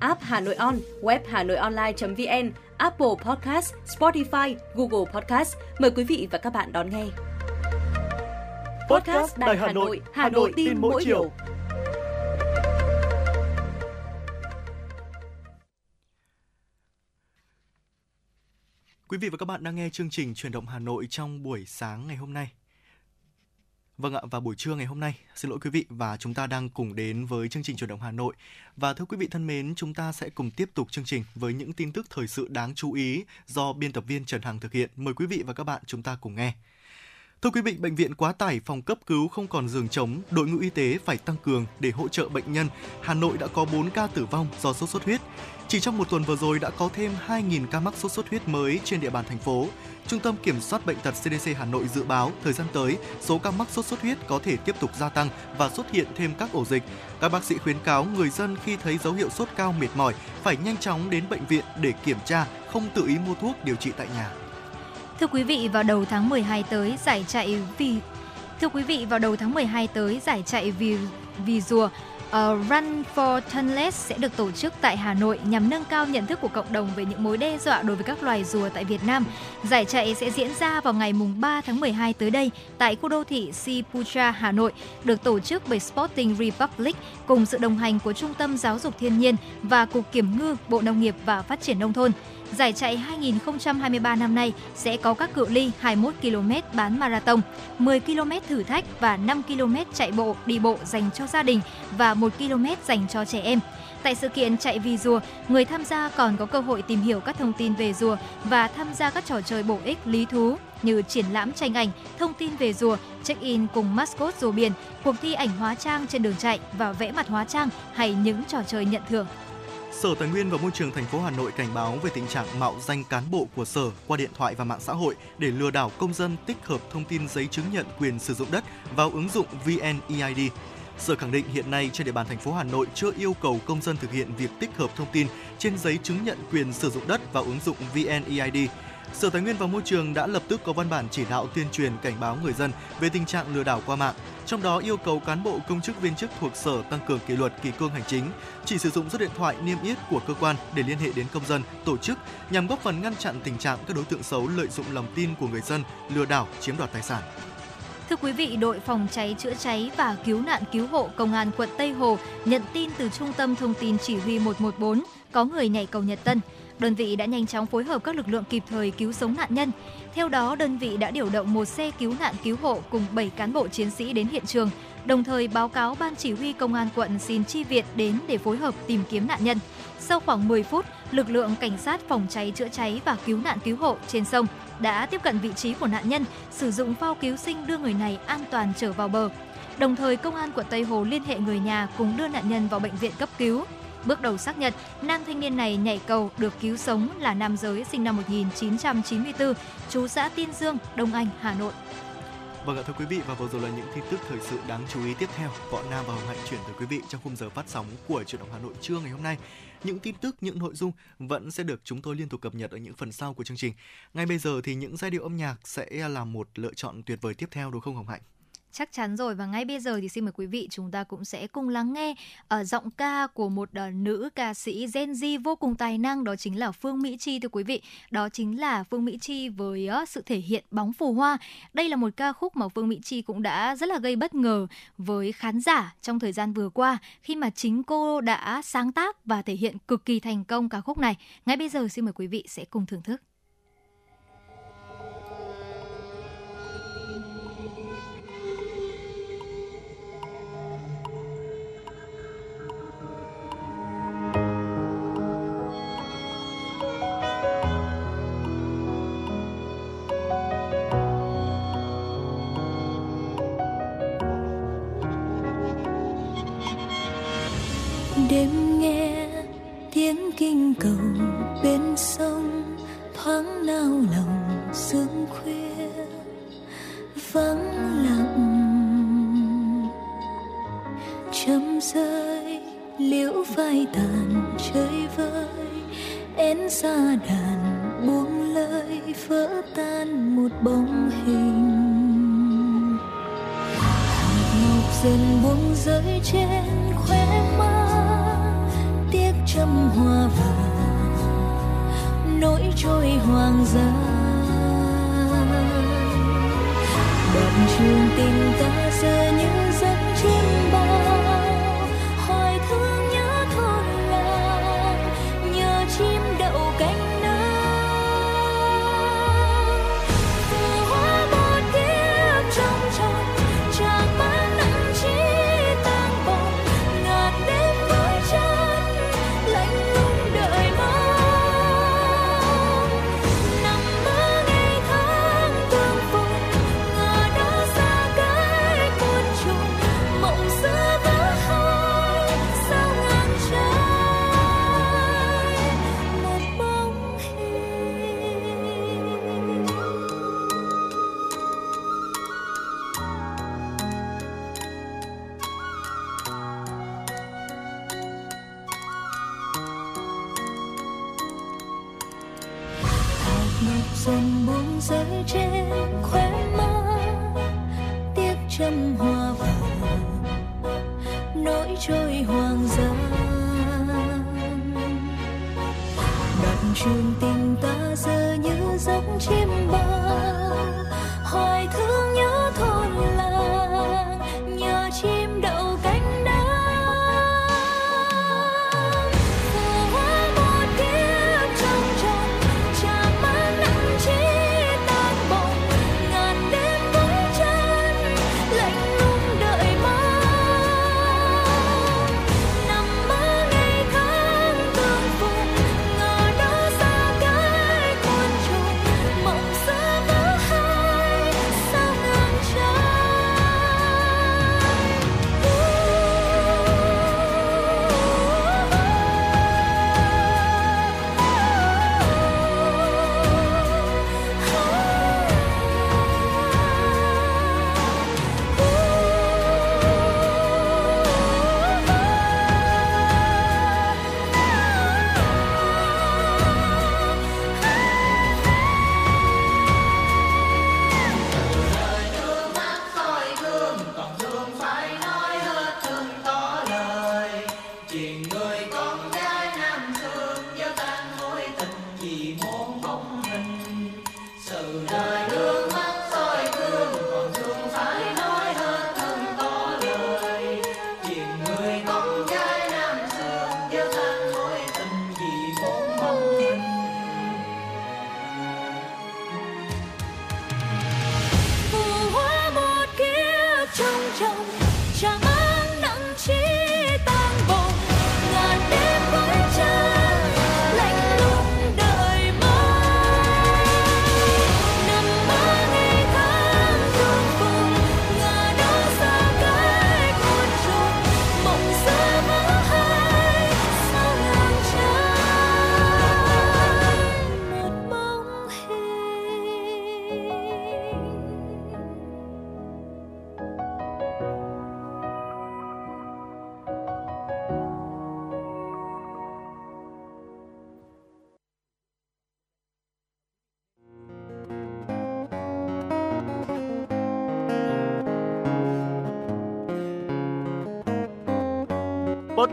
app Hà Nội On, web hanoionline.vn, Apple Podcast, Spotify, Google Podcast. Mời quý vị và các bạn đón nghe. Podcast Đài Hà Nội, Hà Nội tin mỗi chiều. Quý vị và các bạn đang nghe chương trình Chuyển động Hà Nội trong buổi sáng ngày hôm nay. Vâng ạ, và buổi trưa ngày hôm nay, xin lỗi quý vị, và chúng ta đang cùng đến với chương trình Chuyển động Hà Nội. Và thưa quý vị thân mến, chúng ta sẽ cùng tiếp tục chương trình với những tin tức thời sự đáng chú ý do biên tập viên Trần Hằng thực hiện. Mời quý vị và các bạn chúng ta cùng nghe. Thưa quý vị, bệnh viện quá tải, phòng cấp cứu không còn giường trống, đội ngũ y tế phải tăng cường để hỗ trợ bệnh nhân. Hà Nội đã có 4 ca tử vong do sốt xuất huyết. Chỉ trong một tuần vừa rồi đã có thêm 2.000 ca mắc sốt xuất huyết mới trên địa bàn thành phố. Trung tâm Kiểm soát Bệnh tật CDC Hà Nội dự báo thời gian tới, số ca mắc sốt xuất huyết có thể tiếp tục gia tăng và xuất hiện thêm các ổ dịch. Các bác sĩ khuyến cáo người dân khi thấy dấu hiệu sốt cao, mệt mỏi phải nhanh chóng đến bệnh viện để kiểm tra, không tự ý mua thuốc điều trị tại nhà. Thưa quý vị, vào đầu tháng 12 tới, giải chạy vì rùa Run for Tunless sẽ được tổ chức tại Hà Nội nhằm nâng cao nhận thức của cộng đồng về những mối đe dọa đối với các loài rùa tại Việt Nam. Giải chạy sẽ diễn ra vào ngày 3 tháng 12 tới đây tại khu đô thị Ciputra, Hà Nội, được tổ chức bởi Sporting Republic cùng sự đồng hành của Trung tâm Giáo dục Thiên nhiên và Cục Kiểm ngư Bộ Nông nghiệp và Phát triển Nông thôn. Giải chạy 2023 năm nay sẽ có các cự ly 21 km bán marathon, 10 km thử thách và 5 km chạy bộ, đi bộ dành cho gia đình và 1 km dành cho trẻ em. Tại sự kiện chạy vì rùa, người tham gia còn có cơ hội tìm hiểu các thông tin về rùa và tham gia các trò chơi bổ ích lý thú như triển lãm tranh ảnh, thông tin về rùa, check-in cùng mascot rùa biển, cuộc thi ảnh hóa trang trên đường chạy và vẽ mặt hóa trang hay những trò chơi nhận thưởng. Sở Tài nguyên và Môi trường thành phố Hà Nội cảnh báo về tình trạng mạo danh cán bộ của sở qua điện thoại và mạng xã hội để lừa đảo công dân tích hợp thông tin giấy chứng nhận quyền sử dụng đất vào ứng dụng VNeID. Sở khẳng định hiện nay trên địa bàn thành phố Hà Nội chưa yêu cầu công dân thực hiện việc tích hợp thông tin trên giấy chứng nhận quyền sử dụng đất vào ứng dụng VNeID. Sở Tài nguyên và Môi trường đã lập tức có văn bản chỉ đạo tuyên truyền cảnh báo người dân về tình trạng lừa đảo qua mạng, trong đó yêu cầu cán bộ, công chức, viên chức thuộc sở tăng cường kỷ luật, kỷ cương hành chính, chỉ sử dụng số điện thoại niêm yết của cơ quan để liên hệ đến công dân, tổ chức nhằm góp phần ngăn chặn tình trạng các đối tượng xấu lợi dụng lòng tin của người dân lừa đảo chiếm đoạt tài sản. Thưa quý vị, đội phòng cháy chữa cháy và cứu nạn cứu hộ Công an quận Tây Hồ nhận tin từ Trung tâm Thông tin Chỉ huy 114 có người nhảy cầu Nhật Tân. Đơn vị đã nhanh chóng phối hợp các lực lượng kịp thời cứu sống nạn nhân. Theo đó, đơn vị đã điều động một xe cứu nạn cứu hộ cùng 7 cán bộ chiến sĩ đến hiện trường, đồng thời báo cáo Ban Chỉ huy Công an quận xin chi viện đến để phối hợp tìm kiếm nạn nhân. Sau khoảng 10 phút, lực lượng cảnh sát phòng cháy chữa cháy và cứu nạn cứu hộ trên sông đã tiếp cận vị trí của nạn nhân, sử dụng phao cứu sinh đưa người này an toàn trở vào bờ. Đồng thời, Công an quận Tây Hồ liên hệ người nhà cùng đưa nạn nhân vào bệnh viện cấp cứu. Bước đầu xác nhận, nam thanh niên này nhảy cầu được cứu sống là nam giới sinh năm 1994, trú xã Tiên Dương, Đông Anh, Hà Nội. Vâng ạ, thưa quý vị, và vừa rồi là những tin tức thời sự đáng chú ý tiếp theo Võ Nam và Hồng Hạnh chuyển tới quý vị trong khung giờ phát sóng của Chuyển động Hà Nội trưa ngày hôm nay. Những tin tức, những nội dung vẫn sẽ được chúng tôi liên tục cập nhật ở những phần sau của chương trình. Ngay bây giờ thì những giai điệu âm nhạc sẽ là một lựa chọn tuyệt vời tiếp theo, đúng không Hồng Hạnh? Chắc chắn rồi, và ngay bây giờ thì xin mời quý vị chúng ta cũng sẽ cùng lắng nghe giọng ca của một nữ ca sĩ Gen Z vô cùng tài năng, đó chính là Phương Mỹ Chi. Thưa quý vị, đó chính là Phương Mỹ Chi với sự thể hiện Bóng Phù Hoa. Đây là một ca khúc mà Phương Mỹ Chi cũng đã rất là gây bất ngờ với khán giả trong thời gian vừa qua khi mà chính cô đã sáng tác và thể hiện cực kỳ thành công ca khúc này. Ngay bây giờ xin mời quý vị sẽ cùng thưởng thức. Đêm nghe tiếng kinh cầu bên sông, thoáng nao lòng sương khuya vắng lặng. Chấm rơi liễu vai tàn chơi vơi, én ra đàn buông lơi vỡ tan một bóng hình. Hạt ngọc dần buông rơi trên khóe mắt, châm hoa vàng nỗi trôi hoàng gia. Đoạn trường tình ta giờ như giấc chim bao, hoài thương nhớ thôn làng, nhờ chim đậu cánh nắng. Từ hoa một kiếp trong tròn, chàng mang nặng chi tang bồng, ngạt đêm tối trắng. Rơi trên khóe má tiếc châm hoa vàng nỗi trôi hoàng gian. Đoạn trường tình ta giờ như giấc chim bao, hoài thương nhớ thôn làng, nhờ chim đậu cánh nắng. Hãy subscribe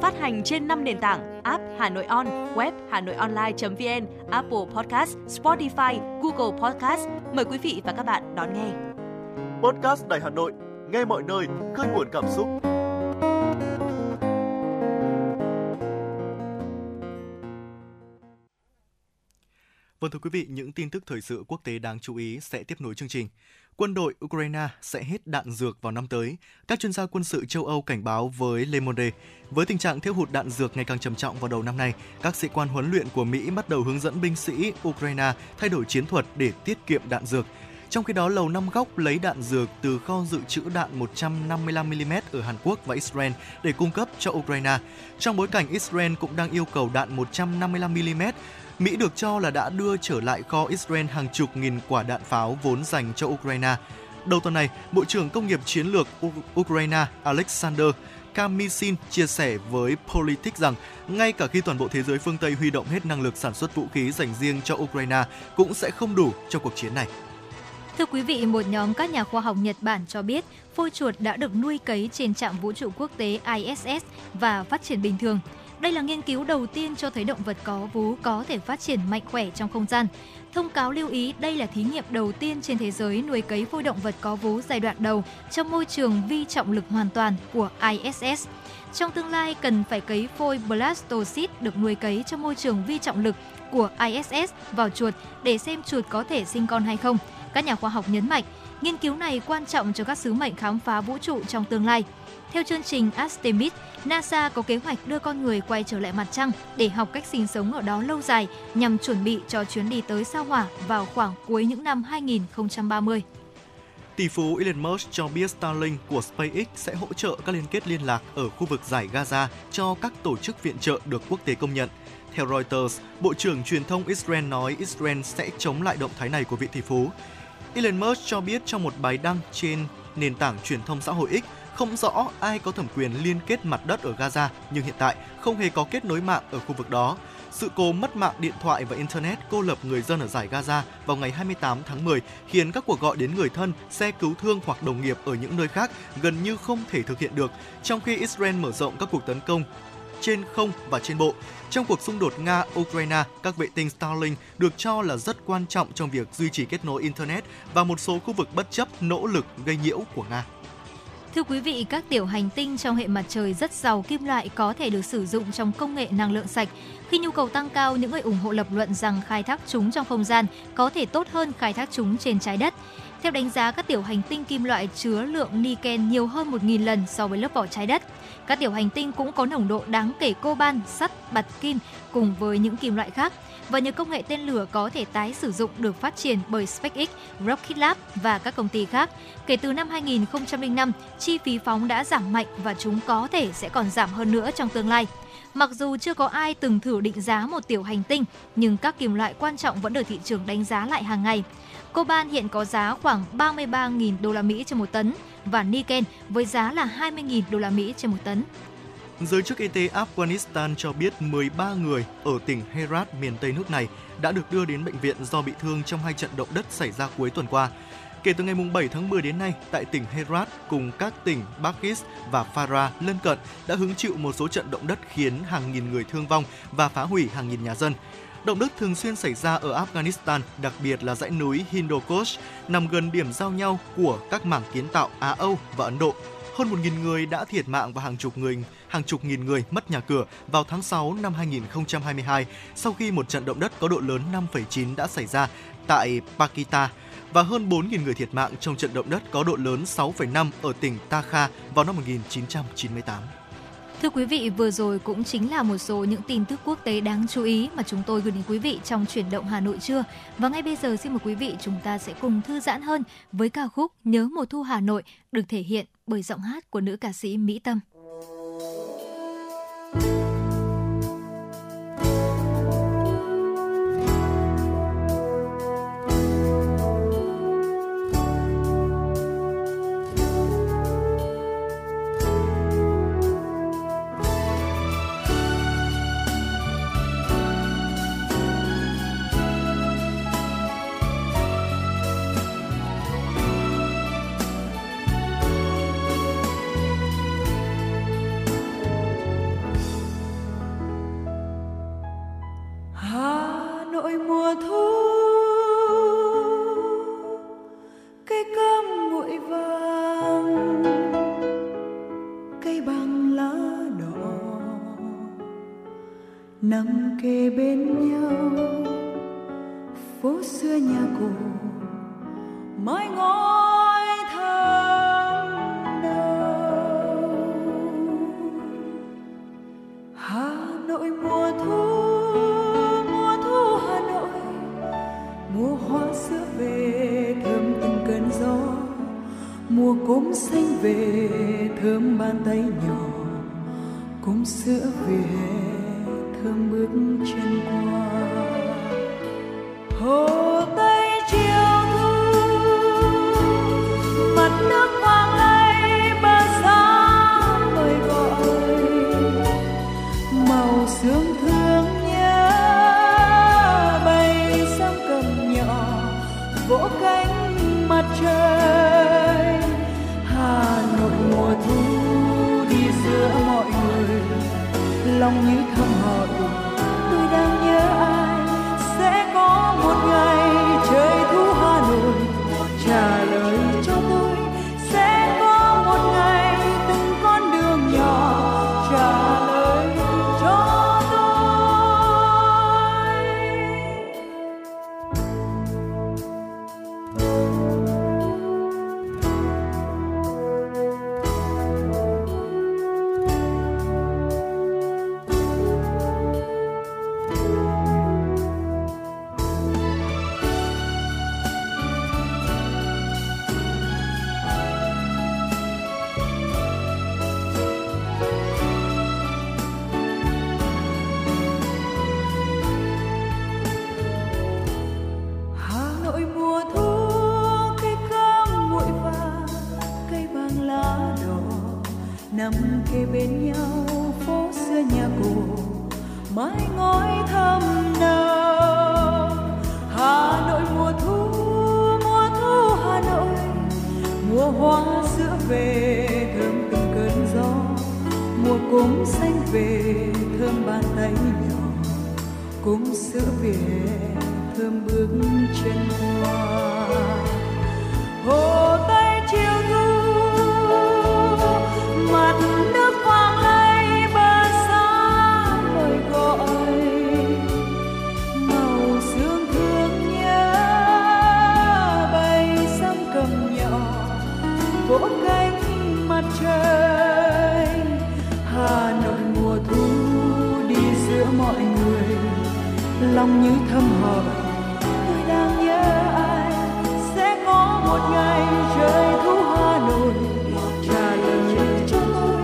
Phát hành trên 5 nền tảng: app Hà Nội On, web hanoionline.vn, Apple Podcast, Spotify, Google Podcast. Mời quý vị và các bạn đón nghe. Podcast Đài Hà Nội, nghe mọi nơi, khơi nguồn cảm xúc. Vâng thưa quý vị, những tin tức thời sự quốc tế đáng chú ý sẽ tiếp nối chương trình. Quân đội Ukraine sẽ hết đạn dược vào năm tới. Các chuyên gia quân sự châu Âu cảnh báo với Le Monde. Với tình trạng thiếu hụt đạn dược ngày càng trầm trọng vào đầu năm nay, các sĩ quan huấn luyện của Mỹ bắt đầu hướng dẫn binh sĩ Ukraine thay đổi chiến thuật để tiết kiệm đạn dược. Trong khi đó, Lầu Năm Góc lấy đạn dược từ kho dự trữ đạn 155mm ở Hàn Quốc và Israel để cung cấp cho Ukraine. Trong bối cảnh Israel cũng đang yêu cầu đạn 155mm, Mỹ được cho là đã đưa trở lại kho Israel hàng chục nghìn quả đạn pháo vốn dành cho Ukraine. Đầu tuần này, Bộ trưởng Công nghiệp Chiến lược Ukraine Alexander Kamyshin chia sẻ với Politics rằng ngay cả khi toàn bộ thế giới phương Tây huy động hết năng lực sản xuất vũ khí dành riêng cho Ukraine cũng sẽ không đủ cho cuộc chiến này. Thưa quý vị, một nhóm các nhà khoa học Nhật Bản cho biết phôi chuột đã được nuôi cấy trên trạm vũ trụ quốc tế ISS và phát triển bình thường. Đây là nghiên cứu đầu tiên cho thấy động vật có vú có thể phát triển mạnh khỏe trong không gian. Thông cáo lưu ý đây là thí nghiệm đầu tiên trên thế giới nuôi cấy phôi động vật có vú giai đoạn đầu trong môi trường vi trọng lực hoàn toàn của ISS. Trong tương lai, cần phải cấy phôi blastocyst được nuôi cấy trong môi trường vi trọng lực của ISS vào chuột để xem chuột có thể sinh con hay không. Các nhà khoa học nhấn mạnh, nghiên cứu này quan trọng cho các sứ mệnh khám phá vũ trụ trong tương lai. Theo chương trình Artemis, NASA có kế hoạch đưa con người quay trở lại mặt trăng để học cách sinh sống ở đó lâu dài nhằm chuẩn bị cho chuyến đi tới sao Hỏa vào khoảng cuối những năm 2030. Tỷ phú Elon Musk cho biết Starlink của SpaceX sẽ hỗ trợ các liên kết liên lạc ở khu vực Dải Gaza cho các tổ chức viện trợ được quốc tế công nhận. Theo Reuters, Bộ trưởng Truyền thông Israel nói Israel sẽ chống lại động thái này của vị tỷ phú. Elon Musk cho biết trong một bài đăng trên nền tảng truyền thông xã hội X, không rõ ai có thẩm quyền liên kết mặt đất ở Gaza, nhưng hiện tại không hề có kết nối mạng ở khu vực đó. Sự cố mất mạng điện thoại và Internet cô lập người dân ở Dải Gaza vào ngày 28 tháng 10 khiến các cuộc gọi đến người thân, xe cứu thương hoặc đồng nghiệp ở những nơi khác gần như không thể thực hiện được, trong khi Israel mở rộng các cuộc tấn công trên không và trên bộ. Trong cuộc xung đột Nga-Ukraine, các vệ tinh Starlink được cho là rất quan trọng trong việc duy trì kết nối Internet và một số khu vực bất chấp nỗ lực gây nhiễu của Nga. Thưa quý vị, các tiểu hành tinh trong hệ mặt trời rất giàu kim loại có thể được sử dụng trong công nghệ năng lượng sạch. Khi nhu cầu tăng cao, những người ủng hộ lập luận rằng khai thác chúng trong không gian có thể tốt hơn khai thác chúng trên trái đất. Theo đánh giá, các tiểu hành tinh kim loại chứa lượng niken nhiều hơn 1.000 lần so với lớp vỏ trái đất. Các tiểu hành tinh cũng có nồng độ đáng kể coban, sắt, bạch kim cùng với những kim loại khác. Và nhờ công nghệ tên lửa có thể tái sử dụng được phát triển bởi SpaceX, Rocket Lab và các công ty khác. Kể từ năm 2005, chi phí phóng đã giảm mạnh và chúng có thể sẽ còn giảm hơn nữa trong tương lai. Mặc dù chưa có ai từng thử định giá một tiểu hành tinh, nhưng các kim loại quan trọng vẫn được thị trường đánh giá lại hàng ngày. Coban hiện có giá khoảng 33.000 đô la Mỹ trên một tấn và Niken với giá là 20.000 đô la Mỹ trên một tấn. Giới chức y tế Afghanistan cho biết 13 người ở tỉnh Herat, miền Tây nước này đã được đưa đến bệnh viện do bị thương trong 2 trận động đất xảy ra cuối tuần qua. Kể từ ngày 7 tháng 10 đến nay, tại tỉnh Herat cùng các tỉnh Baghis và Farah lân cận đã hứng chịu một số trận động đất khiến hàng nghìn người thương vong và phá hủy hàng nghìn nhà dân. Động đất thường xuyên xảy ra ở Afghanistan, đặc biệt là dãy núi Hindukush, nằm gần điểm giao nhau của các mảng kiến tạo Á-Âu và Ấn Độ. Hơn 1.000 người đã thiệt mạng và hàng chục nghìn người mất nhà cửa vào tháng 6 năm 2022 sau khi một trận động đất có độ lớn 5,9 đã xảy ra tại Pakita và hơn 4.000 người thiệt mạng trong trận động đất có độ lớn 6,5 ở tỉnh Takha vào năm 1998. Thưa quý vị, vừa rồi cũng chính là một số những tin tức quốc tế đáng chú ý mà chúng tôi gửi đến quý vị trong Chuyển động Hà Nội trưa. Và ngay bây giờ xin mời quý vị chúng ta sẽ cùng thư giãn hơn với ca khúc Nhớ Mùa Thu Hà Nội được thể hiện bởi giọng hát của nữ ca sĩ Mỹ Tâm. Nằm kề bên nhau phố xưa nhà cổ mái ngói thơm nâu. Hà Nội mùa thu Hà Nội, mùa hoa sữa về thơm từng cơn gió, mùa cốm xanh về thơm bàn tay nhỏ, cốm sữa về thơm bước chân qua hồ Tây chiều thu, mặt nước vàng lay bờ xa mời gọi màu sương thương nhớ bay sang cầm nhỏ vỗ cánh mặt trời. Hà Nội mùa thu đi giữa mọi người, lòng như thầm hỏi tôi đang nhớ ai, sẽ có một ngày trời thu Hà Nội trả lời cho tôi, sẽ có một ngày từng con đường nhỏ trả lời cho tôi. Nằm kề bên nhau phố xưa nhà cổ mái ngói thơm nâu. Hà Nội mùa thu Hà Nội, mùa hoa sữa về thơm từng cơn gió, mùa cốm xanh về thơm bàn tay nhỏ, cốm sữa về thơm bước chân hoa. Hồ Tây chiều thu, mặt nước vàng lay bờ xa mời gọi màu sương thương nhớ bay sang cầm nhỏ vỗ cánh mặt trời. Hà Nội mùa thu đi giữa mọi người, lòng như thầm hỏi tôi đang nhớ ai, sẽ có một ngày trời thu Hà Nội trả lời để nhớ mỏi.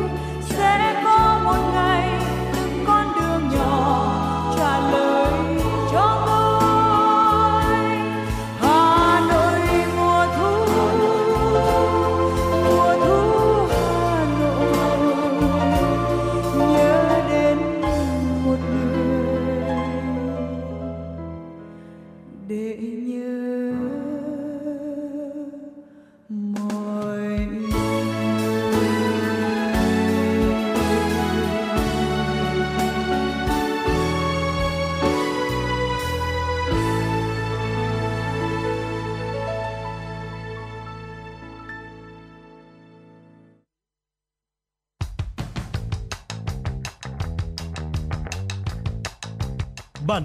Bản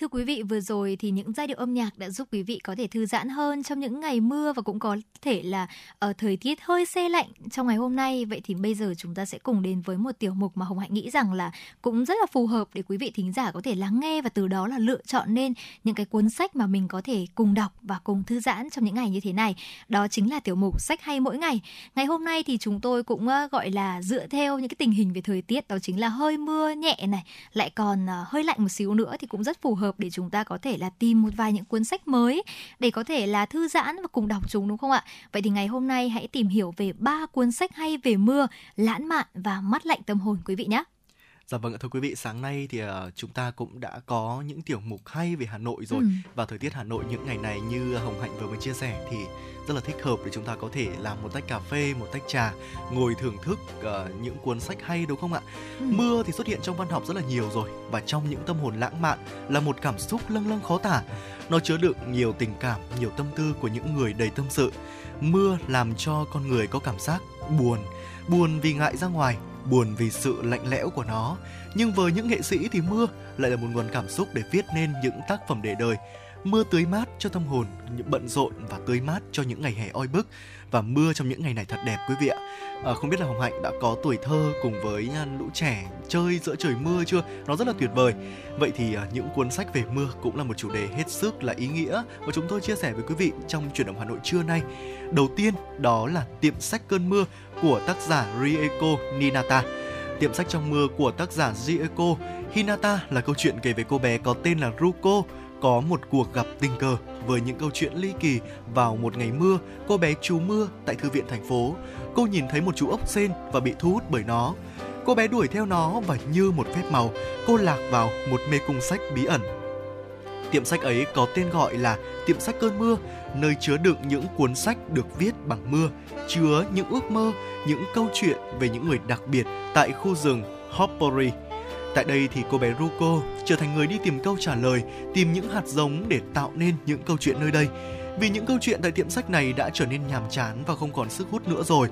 Thưa quý vị, vừa rồi thì những giai điệu âm nhạc đã giúp quý vị có thể thư giãn hơn trong những ngày mưa và cũng có thể là ở thời tiết hơi se lạnh trong ngày hôm nay. Vậy thì bây giờ chúng ta sẽ cùng đến với một tiểu mục mà Hồng Hạnh nghĩ rằng là cũng rất là phù hợp để quý vị thính giả có thể lắng nghe và từ đó là lựa chọn nên những cái cuốn sách mà mình có thể cùng đọc và cùng thư giãn trong những ngày như thế này. Đó chính là tiểu mục Sách Hay Mỗi Ngày. Ngày hôm nay thì chúng tôi cũng gọi là dựa theo những cái tình hình về thời tiết, đó chính là hơi mưa nhẹ này, lại còn hơi lạnh một xíu nữa thì cũng rất phù hợp để chúng ta có thể là tìm một vài những cuốn sách mới để có thể là thư giãn và cùng đọc chúng, đúng không ạ? Vậy thì ngày hôm nay hãy tìm hiểu về 3 cuốn sách hay về mưa, lãng mạn và mát lạnh tâm hồn quý vị nhé. Dạ vâng ạ, thưa quý vị, sáng nay thì chúng ta cũng đã có những tiểu mục hay về Hà Nội rồi. Và thời tiết Hà Nội những ngày này như Hồng Hạnh vừa mới chia sẻ thì rất là thích hợp để chúng ta có thể làm một tách cà phê, một tách trà, ngồi thưởng thức những cuốn sách hay, đúng không ạ? Mưa thì xuất hiện trong văn học rất là nhiều rồi, và trong những tâm hồn lãng mạn là một cảm xúc lâng lâng khó tả. Nó chứa đựng nhiều tình cảm, nhiều tâm tư của những người đầy tâm sự. Mưa làm cho con người có cảm giác buồn, buồn vì ngại ra ngoài, buồn vì sự lạnh lẽo của nó. Nhưng với những nghệ sĩ thì mưa lại là một nguồn cảm xúc để viết nên những tác phẩm để đời. Mưa tưới mát cho tâm hồn những bận rộn và tưới mát cho những ngày hè oi bức. Và mưa trong những ngày này thật đẹp quý vị ạ. Không biết là Hồng Hạnh đã có tuổi thơ cùng với lũ trẻ chơi giữa trời mưa chưa? Nó rất là tuyệt vời. Vậy thì những cuốn sách về mưa cũng là một chủ đề hết sức là ý nghĩa mà chúng tôi chia sẻ với quý vị trong Chuyển động Hà Nội trưa nay. Đầu tiên đó là Tiệm sách cơn mưa của tác giả Rieko Hinata. Tiệm sách trong mưa của tác giả Rieko Hinata là câu chuyện kể về cô bé có tên là Ruko. Có một cuộc gặp tình cờ với những câu chuyện ly kỳ vào một ngày mưa, cô bé trú mưa tại thư viện thành phố. Cô nhìn thấy một chú ốc sên và bị thu hút bởi nó. Cô bé đuổi theo nó và như một phép màu, cô lạc vào một mê cung sách bí ẩn. Tiệm sách ấy có tên gọi là Tiệm sách cơn mưa, nơi chứa đựng những cuốn sách được viết bằng mưa, chứa những ước mơ, những câu chuyện về những người đặc biệt tại khu rừng Hoppori. Tại đây thì cô bé Ruko trở thành người đi tìm câu trả lời, tìm những hạt giống để tạo nên những câu chuyện nơi đây. Vì những câu chuyện tại tiệm sách này đã trở nên nhàm chán và không còn sức hút nữa rồi.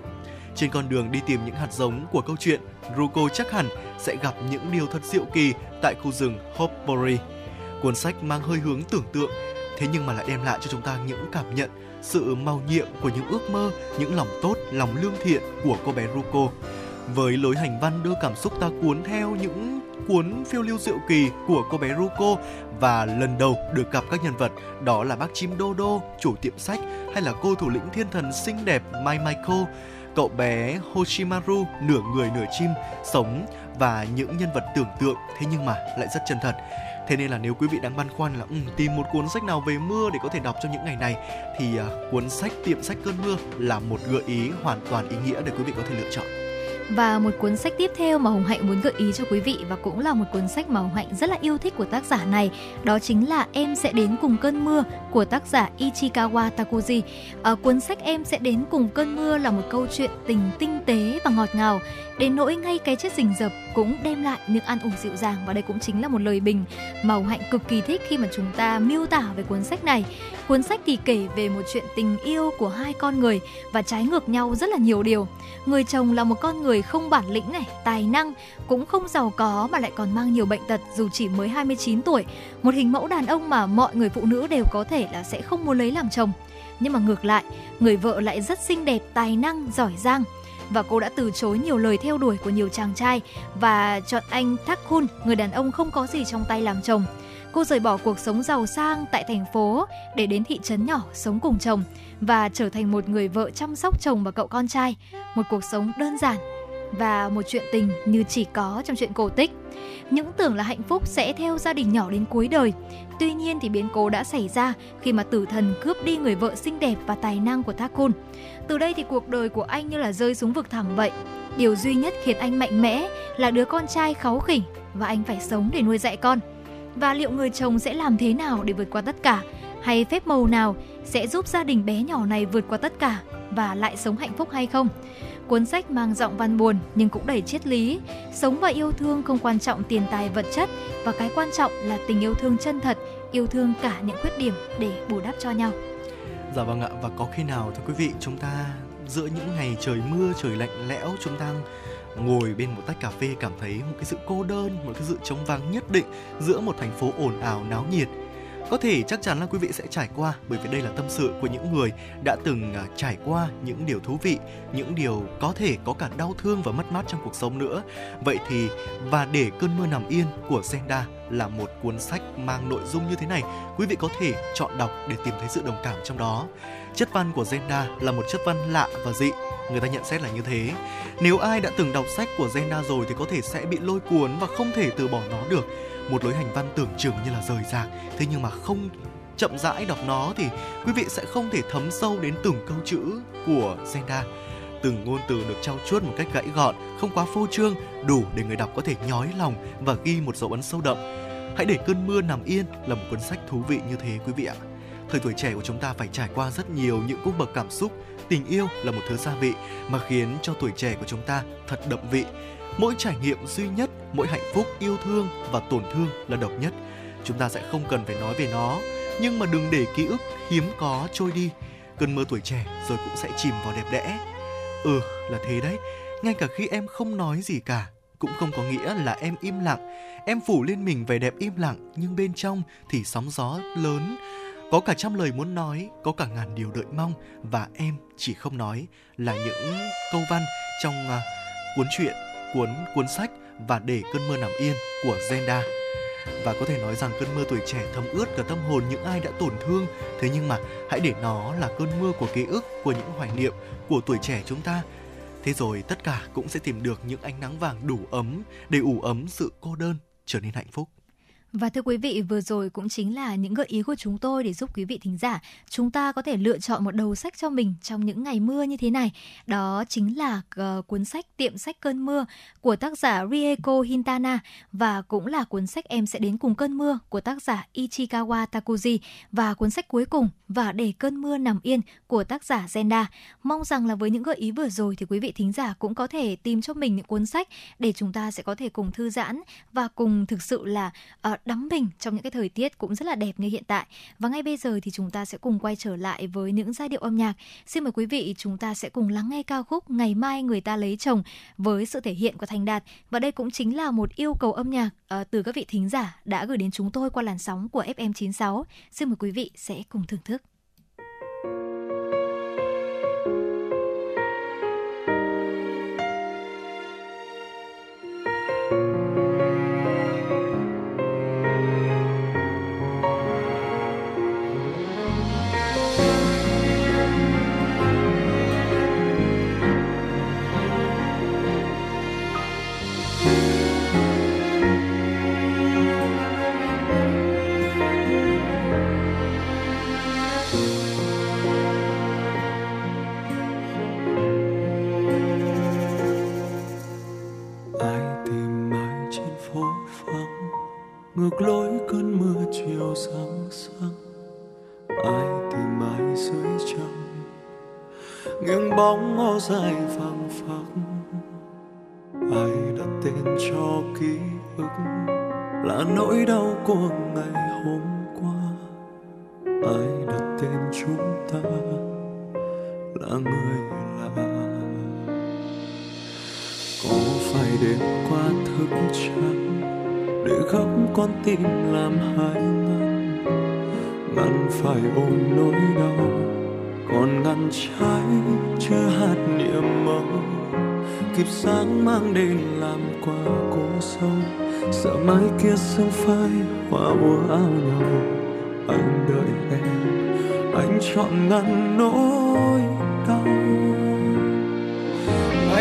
Trên con đường đi tìm những hạt giống của câu chuyện, Ruko chắc hẳn sẽ gặp những điều thật diệu kỳ tại khu rừng Hoppori. Cuốn sách mang hơi hướng tưởng tượng, thế nhưng mà lại đem lại cho chúng ta những cảm nhận, sự màu nhiệm của những ước mơ, những lòng tốt, lòng lương thiện của cô bé Ruko. Với lối hành văn đưa cảm xúc ta cuốn theo những cuốn phiêu lưu diệu kỳ của cô bé Ruko, và lần đầu được gặp các nhân vật đó là bác chim Dodo, chủ tiệm sách, hay là cô thủ lĩnh thiên thần xinh đẹp Mai Maiko, cậu bé Hoshimaru nửa người nửa chim sống, và những nhân vật tưởng tượng thế nhưng mà lại rất chân thật. Thế nên là nếu quý vị đang băn khoăn là tìm một cuốn sách nào về mưa để có thể đọc trong những ngày này thì cuốn sách Tiệm sách cơn mưa là một gợi ý hoàn toàn ý nghĩa để quý vị có thể lựa chọn. Và một cuốn sách tiếp theo mà Hồng Hạnh muốn gợi ý cho quý vị, và cũng là một cuốn sách mà Hồng Hạnh rất là yêu thích của tác giả này, đó chính là Em sẽ đến cùng cơn mưa của tác giả Ichikawa Takuji. Cuốn sách Em sẽ đến cùng cơn mưa là một câu chuyện tình tinh tế và ngọt ngào, đến nỗi ngay cái chết rình rập cũng đem lại những an ủi dịu dàng. Và đây cũng chính là một lời bình mà Hồng Hạnh cực kỳ thích khi mà chúng ta miêu tả về cuốn sách này. Cuốn sách thì kể về một chuyện tình yêu của hai con người và trái ngược nhau rất là nhiều điều. Người chồng là một con người không bản lĩnh này, tài năng, cũng không giàu có mà lại còn mang nhiều bệnh tật dù chỉ mới 29 tuổi. Một hình mẫu đàn ông mà mọi người phụ nữ đều có thể là sẽ không muốn lấy làm chồng. Nhưng mà ngược lại, người vợ lại rất xinh đẹp, tài năng, giỏi giang. Và cô đã từ chối nhiều lời theo đuổi của nhiều chàng trai và chọn anh Thakun, người đàn ông không có gì trong tay làm chồng. Cô rời bỏ cuộc sống giàu sang tại thành phố để đến thị trấn nhỏ sống cùng chồng và trở thành một người vợ chăm sóc chồng và cậu con trai. Một cuộc sống đơn giản và một chuyện tình như chỉ có trong truyện cổ tích. Những tưởng là hạnh phúc sẽ theo gia đình nhỏ đến cuối đời. Tuy nhiên thì biến cố đã xảy ra khi mà tử thần cướp đi người vợ xinh đẹp và tài năng của Thakun. Từ đây thì cuộc đời của anh như là rơi xuống vực thẳm vậy. Điều duy nhất khiến anh mạnh mẽ là đứa con trai kháu khỉnh và anh phải sống để nuôi dạy con. Và liệu người chồng sẽ làm thế nào để vượt qua tất cả? Hay phép màu nào sẽ giúp gia đình bé nhỏ này vượt qua tất cả và lại sống hạnh phúc hay không? Cuốn sách mang giọng văn buồn nhưng cũng đầy triết lý. Sống và yêu thương không quan trọng tiền tài vật chất, và cái quan trọng là tình yêu thương chân thật, yêu thương cả những khuyết điểm để bù đắp cho nhau. Dạ vâng ạ, và có khi nào thưa quý vị chúng ta giữa những ngày trời mưa, trời lạnh lẽo, chúng ta ngồi bên một tách cà phê cảm thấy một cái sự cô đơn, một cái sự trống vắng nhất định giữa một thành phố ồn ào náo nhiệt? Có thể chắc chắn là quý vị sẽ trải qua, bởi vì đây là tâm sự của những người đã từng trải qua những điều thú vị, những điều có thể có cả đau thương và mất mát trong cuộc sống nữa. Vậy thì Và Để Cơn Mưa Nằm Yên của Zenda là một cuốn sách mang nội dung như thế này. Quý vị có thể chọn đọc để tìm thấy sự đồng cảm trong đó. Chất văn của Zenda là một chất văn lạ và dị, người ta nhận xét là như thế. Nếu ai đã từng đọc sách của Zenda rồi thì có thể sẽ bị lôi cuốn và không thể từ bỏ nó được. Một lối hành văn tưởng chừng như là rời rạc, thế nhưng mà không chậm rãi đọc nó thì quý vị sẽ không thể thấm sâu đến từng câu chữ của Zenda. Từng ngôn từ được trau chuốt một cách gãy gọn, không quá phô trương, đủ để người đọc có thể nhói lòng và ghi một dấu ấn sâu đậm. Hãy Để Cơn Mưa Nằm Yên là một cuốn sách thú vị như thế quý vị ạ. Thời tuổi trẻ của chúng ta phải trải qua rất nhiều những cung bậc cảm xúc. Tình yêu là một thứ gia vị mà khiến cho tuổi trẻ của chúng ta thật đậm vị. Mỗi trải nghiệm duy nhất, mỗi hạnh phúc, yêu thương và tổn thương là độc nhất. Chúng ta sẽ không cần phải nói về nó, nhưng mà đừng để ký ức hiếm có trôi đi. Cơn mưa tuổi trẻ rồi cũng sẽ chìm vào đẹp đẽ. Ừ, là thế đấy. Ngay cả khi em không nói gì cả, cũng không có nghĩa là em im lặng. Em phủ lên mình vẻ đẹp im lặng, nhưng bên trong thì sóng gió lớn. Có cả trăm lời muốn nói, có cả ngàn điều đợi mong, và em chỉ không nói, là những câu văn trong cuốn sách Và Để Cơn Mưa Nằm Yên của Zenda. Và có thể nói rằng cơn mưa tuổi trẻ thấm ướt cả tâm hồn những ai đã tổn thương. Thế nhưng mà hãy để nó là cơn mưa của ký ức, của những hoài niệm của tuổi trẻ chúng ta. Thế rồi tất cả cũng sẽ tìm được những ánh nắng vàng đủ ấm để ủ ấm sự cô đơn trở nên hạnh phúc. Và thưa quý vị, vừa rồi cũng chính là những gợi ý của chúng tôi để giúp quý vị thính giả chúng ta có thể lựa chọn một đầu sách cho mình trong những ngày mưa như thế này. Đó chính là cuốn sách Tiệm Sách Cơn Mưa của tác giả Rieko Hinata, và cũng là cuốn sách Em Sẽ Đến Cùng Cơn Mưa của tác giả Ichikawa Takuji, và cuốn sách cuối cùng Và Để Cơn Mưa Nằm Yên của tác giả Zenda. Mong rằng là với những gợi ý vừa rồi thì quý vị thính giả cũng có thể tìm cho mình những cuốn sách để chúng ta sẽ có thể cùng thư giãn và cùng thực sự là đắm mình trong những cái thời tiết cũng rất là đẹp như hiện tại. Và ngay bây giờ thì chúng ta sẽ cùng quay trở lại với những giai điệu âm nhạc. Xin mời quý vị, chúng ta sẽ cùng lắng nghe ca khúc Ngày Mai Người Ta Lấy Chồng với sự thể hiện của Thành Đạt. Và đây cũng chính là một yêu cầu âm nhạc từ các vị thính giả đã gửi đến chúng tôi qua làn sóng của FM96. Xin mời quý vị sẽ cùng thưởng thức. Ngược lối cơn mưa chiều sáng sáng, ai tìm ai dưới trăng nghiêng bóng ngó dài phăng phắc. Ai đặt tên cho ký ức là nỗi đau của ngày hôm qua, ai đặt tên chúng ta là người lạ. Có phải đêm qua thức trắng để khóc con tim làm hai ngăn, ngăn phải ôm nỗi đau, còn ngăn trái chưa hạt niềm mơ kịp sáng mang đến làm qua cố sâu. Sợ mai kia sương phai hoa búa ao nhau, anh đợi em, anh chọn ngăn nỗi đau.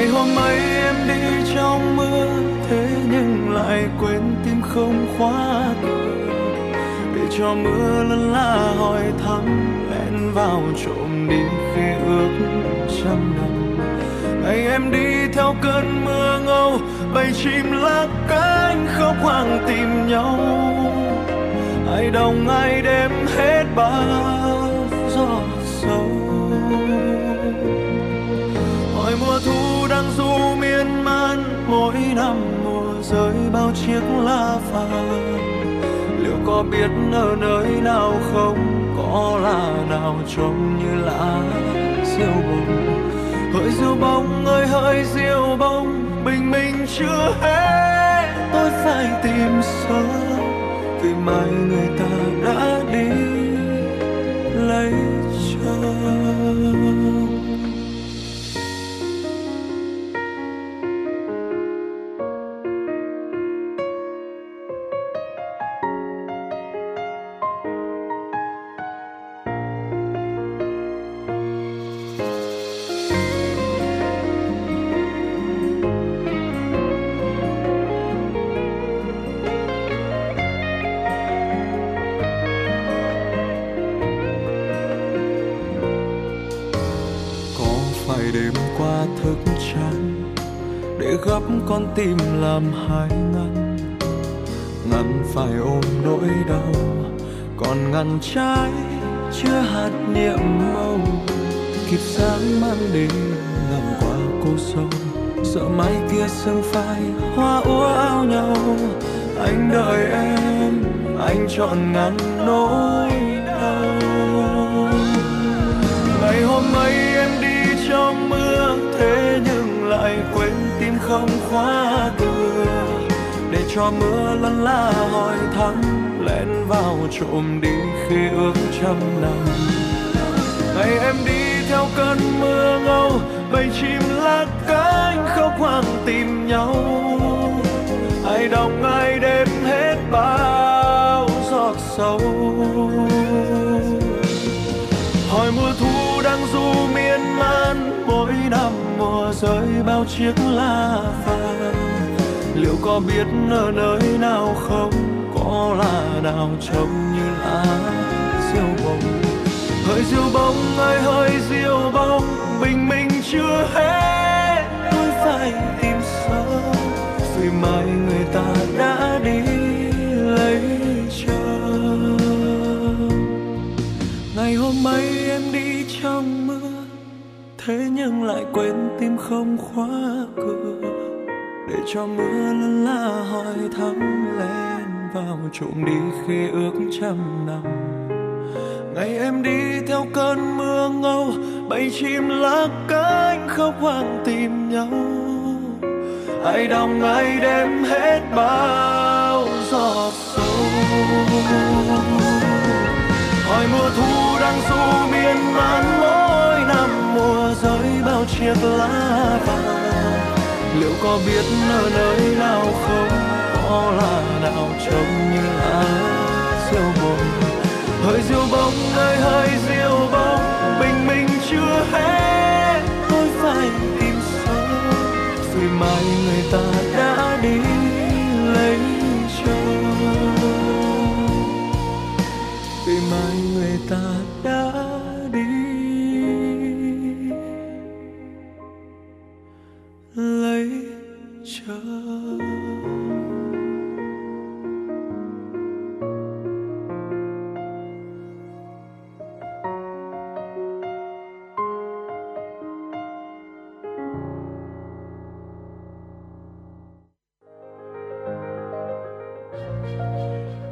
Ngày hôm ấy em đi trong mưa, thế nhưng lại quên tim không khóa cửa, để cho mưa lân la hỏi thăm, lén vào trộm đi khi ước trăm năm. Ngày em đi theo cơn mưa ngâu, bầy chim lá cánh khóc hoang tìm nhau, ai đồng ai đêm hết bao gió sâu. Mỗi mùa thu đang du miên man, mỗi năm mùa rơi bao chiếc lá vàng, liệu có biết ở nơi nào không, có là nào trông như lá diêu bông. Hỡi diêu bông ơi hỡi diêu bông, bình minh chưa hết tôi phải tìm sớm, vì mai người ta đã đi lấy chồng. Con tim làm hai ngăn, ngăn phải ôm nỗi đau, còn ngăn trái chưa hạt nhiệm màu. Kịp sáng mang đến ngàn qua cô sâu, sợ mai kia sương phai hoa úa ao nhau. Anh đợi em, anh chọn ngăn nỗi đau. Ngày hôm ấy em đi trong mưa, thế nhưng lại quên tim không khóa cửa, để cho mưa lăn la hỏi thăm, lén vào trộm đi khi ước trăm năm. Ngày em đi theo cơn mưa ngâu, bầy chim lá cánh khóc hoang tìm nhau, ai đồng ai đêm hết bao giọt sâu. Hỏi mùa thu đang du miên man, mỗi năm mùa rơi bao chiếc lá vàng, liệu có biết ở nơi nào không, có là nào trông như lá diêu bông. Hỡi diêu bông ơi hỡi diêu bông, bình minh chưa hết tôi phải tìm sớm, vì mai người ta đã đi lấy chồng. Ngày hôm ấy em đi trong mưa, thế nhưng lại quên tim không khóa cửa, để cho mưa lân la hỏi thăm, lén vào trộm đi khi ước trăm năm. Ngày em đi theo cơn mưa ngâu, bầy chim lá cánh khóc hoang tìm nhau, ai đồng ai đêm hết bao giọt sâu. Hỏi mùa thu đang du miên man, mỗi năm mùa rơi bao chiếc lá vàng, liệu có biết ở nơi nào không, có là nào trông như lá diêu bông. Hỡi diêu bông ơi hỡi diêu bông, bình minh chưa hết tôi phải tìm sớm, vì mai người ta đã đi lấy chồng. Vì mai người ta đã đi lấy chồng.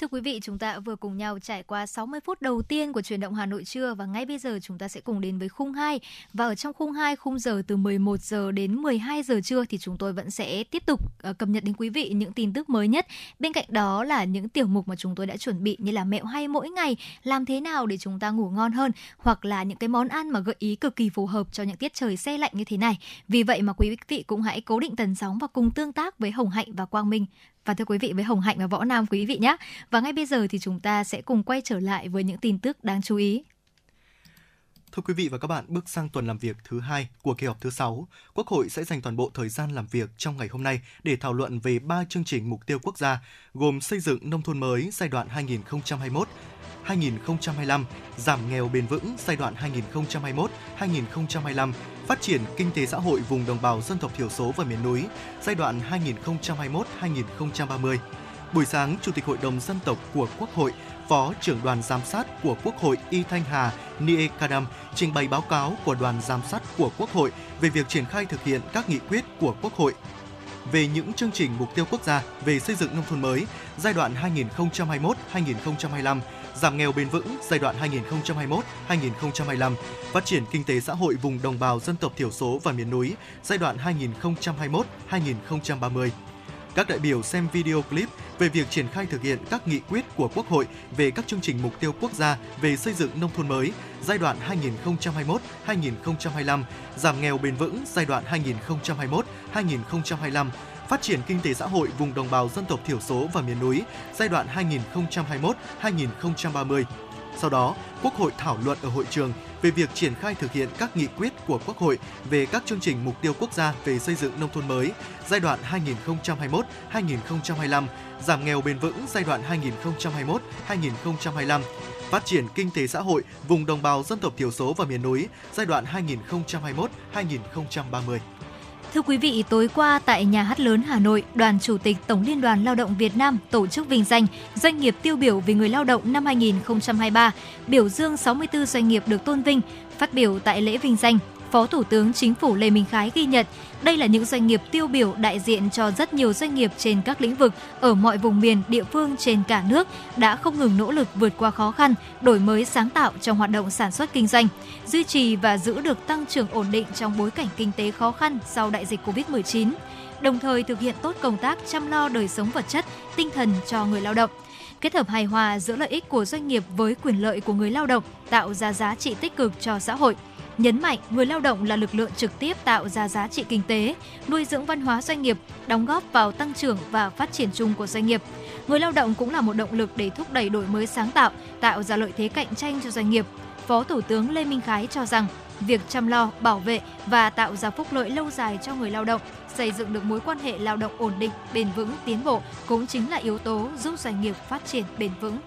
Thưa quý vị, chúng ta vừa cùng nhau trải qua 60 phút đầu tiên của Chuyển động Hà Nội trưa và ngay bây giờ chúng ta sẽ cùng đến với khung 2. Và ở trong khung 2, khung giờ từ 11 giờ đến 12 giờ trưa thì chúng tôi vẫn sẽ tiếp tục cập nhật đến quý vị những tin tức mới nhất. Bên cạnh đó là những tiểu mục mà chúng tôi đã chuẩn bị như là mẹo hay mỗi ngày, làm thế nào để chúng ta ngủ ngon hơn, hoặc là những cái món ăn mà gợi ý cực kỳ phù hợp cho những tiết trời se lạnh như thế này. Vì vậy mà quý vị cũng hãy cố định tần sóng và cùng tương tác với Hồng Hạnh và Quang Minh. Và thưa quý vị, với Hồng Hạnh và Võ Nam quý vị nhé. Và ngay bây giờ thì chúng ta sẽ cùng quay trở lại với những tin tức đáng chú ý. Thưa quý vị và các bạn, bước sang tuần làm việc thứ 2 của kỳ họp thứ 6, Quốc hội sẽ dành toàn bộ thời gian làm việc trong ngày hôm nay để thảo luận về 3 chương trình mục tiêu quốc gia, gồm xây dựng nông thôn mới giai đoạn 2021-2025, giảm nghèo bền vững giai đoạn 2021-2025, phát triển kinh tế xã hội vùng đồng bào dân tộc thiểu số và miền núi giai đoạn 2021-2030. Buổi sáng, Chủ tịch Hội đồng Dân tộc của Quốc hội, Phó trưởng đoàn giám sát của Quốc hội Y Thanh Hà Niekadam trình bày báo cáo của đoàn giám sát của Quốc hội về việc triển khai thực hiện các nghị quyết của Quốc hội về những chương trình mục tiêu quốc gia về xây dựng nông thôn mới giai đoạn 2021-2025, giảm nghèo bền vững giai đoạn 2021-2025, phát triển kinh tế xã hội vùng đồng bào dân tộc thiểu số và miền núi giai đoạn 2021-2030. Các đại biểu xem video clip về việc triển khai thực hiện các nghị quyết của Quốc hội về các chương trình mục tiêu quốc gia về xây dựng nông thôn mới giai đoạn 2021-2025, giảm nghèo bền vững giai đoạn 2021-2025, phát triển kinh tế xã hội vùng đồng bào dân tộc thiểu số và miền núi giai đoạn 2021-2030. Sau đó, Quốc hội thảo luận ở hội trường về việc triển khai thực hiện các nghị quyết của Quốc hội về các chương trình mục tiêu quốc gia về xây dựng nông thôn mới giai đoạn 2021-2025, giảm nghèo bền vững giai đoạn 2021-2025, phát triển kinh tế xã hội vùng đồng bào dân tộc thiểu số và miền núi giai đoạn 2021-2030. Thưa quý vị, tối qua tại Nhà hát lớn Hà Nội, Đoàn Chủ tịch Tổng Liên đoàn Lao động Việt Nam tổ chức vinh danh Doanh nghiệp tiêu biểu vì người lao động năm 2023, biểu dương 64 doanh nghiệp được tôn vinh. Phát biểu tại lễ vinh danh, Phó Thủ tướng Chính phủ Lê Minh Khái ghi nhận đây là những doanh nghiệp tiêu biểu đại diện cho rất nhiều doanh nghiệp trên các lĩnh vực ở mọi vùng miền, địa phương trên cả nước đã không ngừng nỗ lực vượt qua khó khăn, đổi mới sáng tạo trong hoạt động sản xuất kinh doanh, duy trì và giữ được tăng trưởng ổn định trong bối cảnh kinh tế khó khăn sau đại dịch Covid-19, đồng thời thực hiện tốt công tác chăm lo đời sống vật chất, tinh thần cho người lao động. Kết hợp hài hòa giữa lợi ích của doanh nghiệp với quyền lợi của người lao động tạo ra giá trị tích cực cho xã hội. Nhấn mạnh người lao động là lực lượng trực tiếp tạo ra giá trị kinh tế, nuôi dưỡng văn hóa doanh nghiệp, đóng góp vào tăng trưởng và phát triển chung của doanh nghiệp. Người lao động cũng là một động lực để thúc đẩy đổi mới sáng tạo, tạo ra lợi thế cạnh tranh cho doanh nghiệp. Phó Thủ tướng Lê Minh Khái cho rằng, việc chăm lo, bảo vệ và tạo ra phúc lợi lâu dài cho người lao động, xây dựng được mối quan hệ lao động ổn định, bền vững, tiến bộ cũng chính là yếu tố giúp doanh nghiệp phát triển bền vững.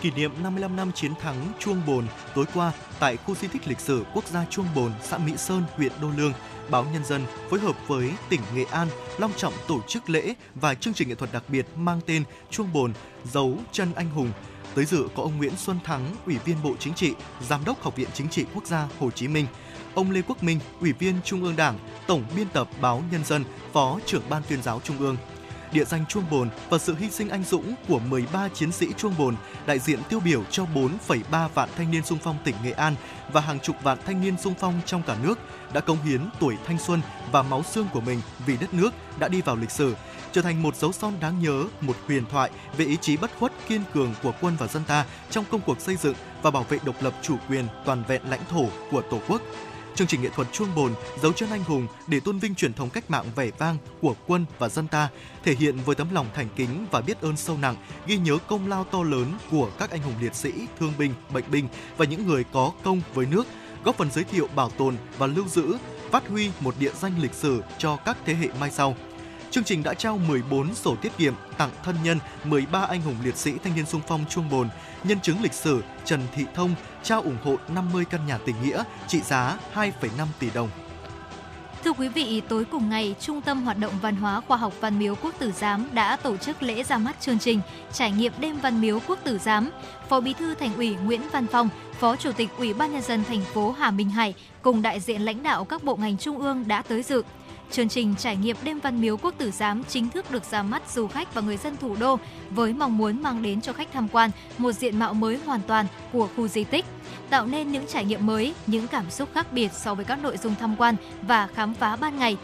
Kỷ niệm 55 năm chiến thắng Chuông Bồn tối qua tại khu di tích lịch sử quốc gia Chuông Bồn, xã Mỹ Sơn, huyện Đô Lương, báo Nhân dân phối hợp với tỉnh Nghệ An long trọng tổ chức lễ và chương trình nghệ thuật đặc biệt mang tên Chuông Bồn dấu chân anh hùng. Tới dự có ông Nguyễn Xuân Thắng, Ủy viên Bộ Chính trị, Giám đốc Học viện Chính trị Quốc gia Hồ Chí Minh, ông Lê Quốc Minh, Ủy viên Trung ương Đảng, Tổng biên tập báo Nhân dân, Phó trưởng Ban tuyên giáo Trung ương. Địa danh Chuông Bồn và sự hy sinh anh dũng của 13 chiến sĩ Chuông Bồn đại diện tiêu biểu cho 4,3 vạn thanh niên xung phong tỉnh Nghệ An và hàng chục vạn thanh niên xung phong trong cả nước đã cống hiến tuổi thanh xuân và máu xương của mình vì đất nước đã đi vào lịch sử, trở thành một dấu son đáng nhớ, một huyền thoại về ý chí bất khuất kiên cường của quân và dân ta trong công cuộc xây dựng và bảo vệ độc lập chủ quyền toàn vẹn lãnh thổ của Tổ quốc. Chương trình nghệ thuật Chuông Bồn dấu chân anh hùng để tôn vinh truyền thống cách mạng vẻ vang của quân và dân ta, thể hiện với tấm lòng thành kính và biết ơn sâu nặng, ghi nhớ công lao to lớn của các anh hùng liệt sĩ, thương binh, bệnh binh và những người có công với nước, góp phần giới thiệu, bảo tồn và lưu giữ, phát huy một địa danh lịch sử cho các thế hệ mai sau. Chương trình đã trao 14 sổ tiết kiệm tặng thân nhân 13 anh hùng liệt sĩ thanh niên xung phong Chuông Bồn. Nhân chứng lịch sử Trần Thị Thông trao ủng hộ 50 căn nhà tình nghĩa trị giá 2,5 tỷ đồng. Thưa quý vị, tối cùng ngày, Trung tâm Hoạt động Văn hóa Khoa học Văn Miếu Quốc Tử Giám đã tổ chức lễ ra mắt chương trình Trải nghiệm đêm Văn Miếu Quốc Tử Giám. Phó Bí thư Thành ủy Nguyễn Văn Phong, Phó Chủ tịch Ủy ban Nhân dân thành phố Hà Minh Hải cùng đại diện lãnh đạo các bộ ngành trung ương đã tới dự. Chương trình trải nghiệm đêm Văn Miếu Quốc Tử Giám chính thức được ra mắt du khách và người dân thủ đô với mong muốn mang đến cho khách tham quan một diện mạo mới hoàn toàn của khu di tích, tạo nên những trải nghiệm mới, những cảm xúc khác biệt so với các nội dung tham quan và khám phá ban ngày.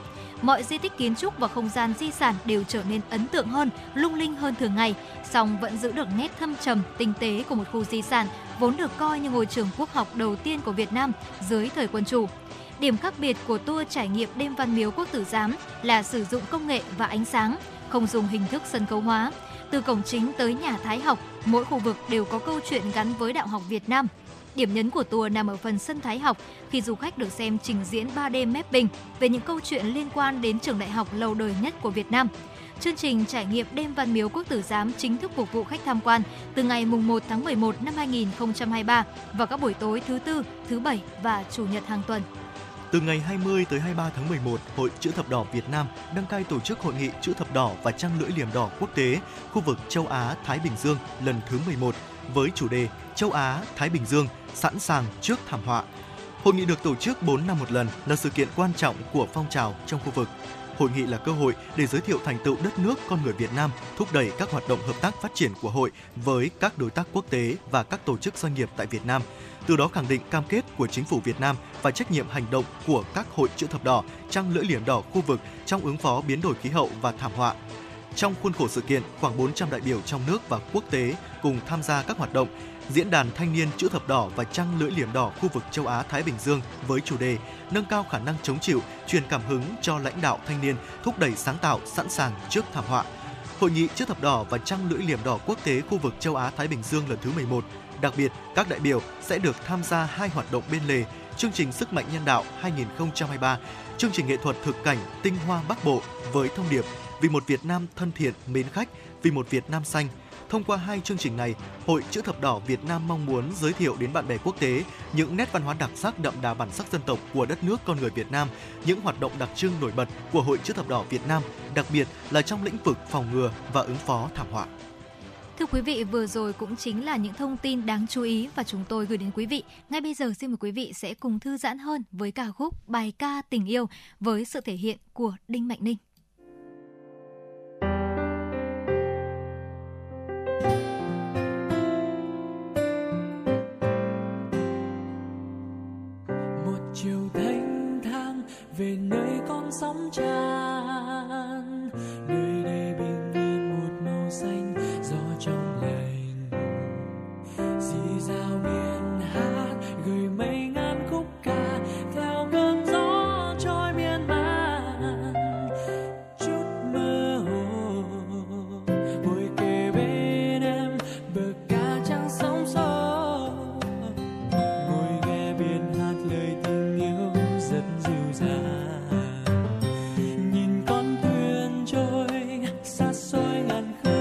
Mọi di tích kiến trúc và không gian di sản đều trở nên ấn tượng hơn, lung linh hơn thường ngày, song vẫn giữ được nét thâm trầm, tinh tế của một khu di sản vốn được coi như ngôi trường quốc học đầu tiên của Việt Nam dưới thời quân chủ. Điểm khác biệt của tour trải nghiệm đêm Văn Miếu Quốc Tử Giám là sử dụng công nghệ và ánh sáng, không dùng hình thức sân khấu hóa. Từ cổng chính tới nhà Thái học, mỗi khu vực đều có câu chuyện gắn với đạo học Việt Nam. Điểm nhấn của tour nằm ở phần sân Thái học, khi du khách được xem trình diễn 3D mapping về những câu chuyện liên quan đến trường đại học lâu đời nhất của Việt Nam. Chương trình trải nghiệm đêm Văn Miếu Quốc Tử Giám chính thức phục vụ khách tham quan từ ngày 1 tháng 11 năm 2023 vào các buổi tối thứ Tư, thứ Bảy và Chủ nhật hàng tuần. Từ ngày 20 tới 23 tháng 11, Hội Chữ Thập Đỏ Việt Nam đăng cai tổ chức Hội nghị Chữ Thập Đỏ và Trăng Lưỡi Liềm Đỏ Quốc tế khu vực châu Á-Thái Bình Dương lần thứ 11 với chủ đề Châu Á-Thái Bình Dương sẵn sàng trước thảm họa. Hội nghị được tổ chức 4 năm một lần, là sự kiện quan trọng của phong trào trong khu vực. Hội nghị là cơ hội để giới thiệu thành tựu đất nước, con người Việt Nam, thúc đẩy các hoạt động hợp tác phát triển của hội với các đối tác quốc tế và các tổ chức doanh nghiệp tại Việt Nam. Từ đó khẳng định cam kết của chính phủ Việt Nam và trách nhiệm hành động của các Hội Chữ Thập Đỏ, Trăng Lưỡi Liềm Đỏ khu vực trong ứng phó biến đổi khí hậu và thảm họa. Trong khuôn khổ sự kiện, khoảng 400 đại biểu trong nước và quốc tế cùng tham gia các hoạt động diễn đàn thanh niên Chữ Thập Đỏ và Trăng Lưỡi Liềm Đỏ khu vực châu Á Thái Bình Dương với chủ đề nâng cao khả năng chống chịu, truyền cảm hứng cho lãnh đạo thanh niên, thúc đẩy sáng tạo, sẵn sàng trước thảm họa. Hội nghị Chữ Thập Đỏ và Trăng Lưỡi Liềm Đỏ quốc tế khu vực châu Á Thái Bình Dương lần thứ 11. Đặc biệt, các đại biểu sẽ được tham gia hai hoạt động bên lề: chương trình Sức mạnh nhân đạo 2023, chương trình nghệ thuật thực cảnh Tinh hoa Bắc Bộ với thông điệp vì một Việt Nam thân thiện, mến khách, vì một Việt Nam xanh. Thông qua hai chương trình này, Hội Chữ Thập Đỏ Việt Nam mong muốn giới thiệu đến bạn bè quốc tế những nét văn hóa đặc sắc đậm đà bản sắc dân tộc của đất nước, con người Việt Nam, những hoạt động đặc trưng nổi bật của Hội Chữ Thập Đỏ Việt Nam, đặc biệt là trong lĩnh vực phòng ngừa và ứng phó thảm họa. Thưa quý vị, vừa rồi cũng chính là những thông tin đáng chú ý và chúng tôi gửi đến quý vị. Ngay bây giờ xin mời quý vị sẽ cùng thư giãn hơn với ca khúc Bài ca tình yêu với sự thể hiện của Đinh Mạnh Ninh. Một chiều thanh thang về nơi con sóng tràn, nơi đây bình yên một màu xanh gió trong lành, dì dào biển hát gửi mây ngàn khúc ca theo cơn gió trôi miên man chút mơ hồ, ngồi kề bên em bờ ca trăng sóng xô, ngồi nghe biển hát lời tình yêu rất dịu dàng, nhìn con thuyền trôi xa xôi ngàn khơi.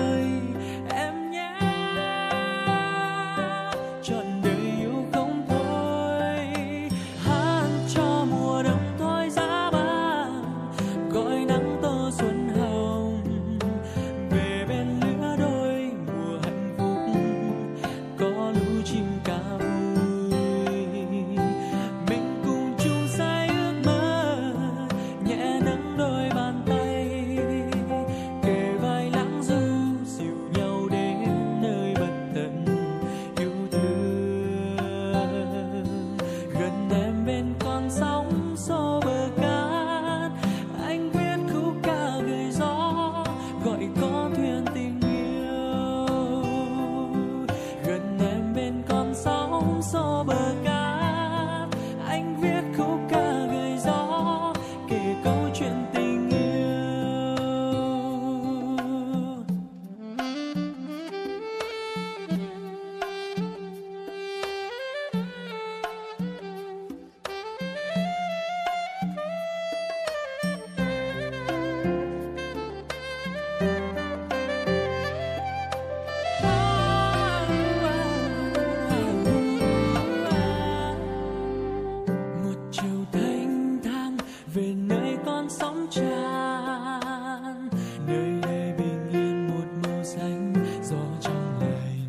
Về nơi sóng tràn, nơi đây bình yên một màu xanh gió trong lành,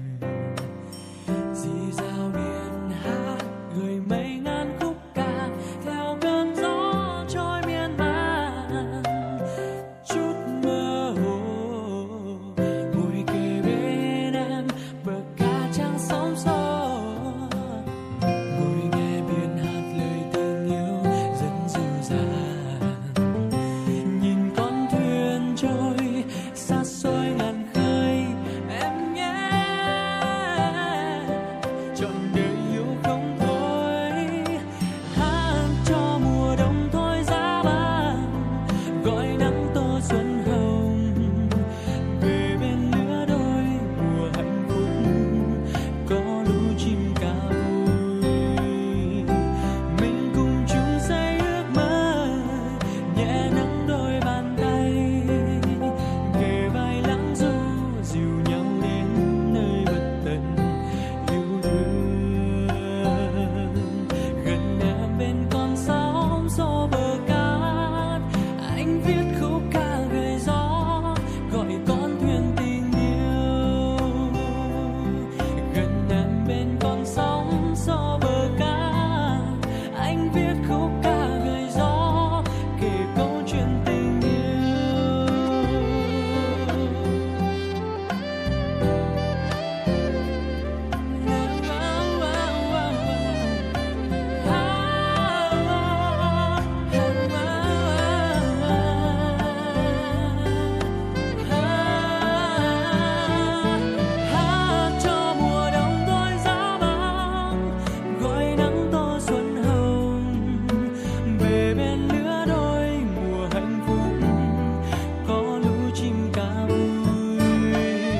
dì dào điện hát gửi mấy ngàn khúc ca theo cơn gió trôi miên man. Chút mơ hồ ngồi kề bên em bờ ca trăng sóng gió, ngồi nghe biển hát lời tình yêu dần dịu dàng, nhìn con thuyền trôi xa xôi ngàn khơi em nhé, trọn đời yêu không thôi. Hát cho mùa đông thôi giá băng, gọi nắng tô xuân hồng về bên lứa đôi mùa hạnh phúc, có lũ chim ca vui mình cùng chung say ước mơ, nhẹ nắng đôi bàn tay kề vai lắng du dìu nhau đến nơi bất tận yêu thương. Gần em bên con sóng gió bờ cát, anh viết khúc ca gợi gió gọi con thuyền tình yêu. Gần em bên con sóng gió bờ cát, anh viết khúc ca gợi gió kể câu chuyện tình yêu. Hát cho mùa đông tôi giá băng, gọi nắng tô xuân hồng về bên lứa đôi mùa hạnh phúc, có lũ chim ca vui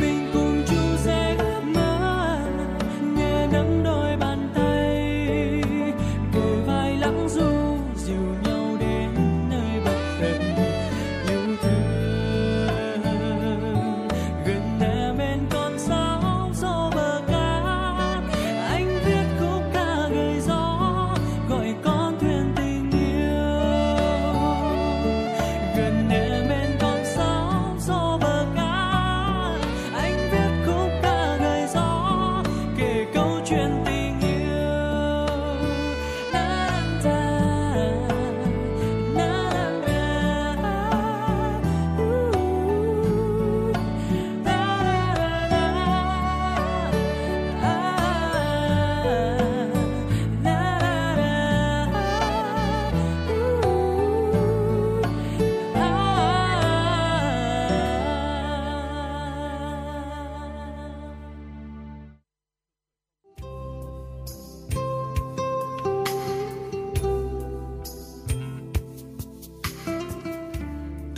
mình cùng chu xe ước mơ, nghe nắng đôi bàn tay kề vai lắng du dìu nhau đến nơi bất tận yêu thương. Gần em bên con sóng gió bờ cát, anh viết khúc ca gợi gió gọi con thuyền tình yêu. Gần em bên con sóng gió bờ cát, anh viết khúc ca gợi gió kể câu chuyện tình yêu. Na na na na na, na na na, na na na.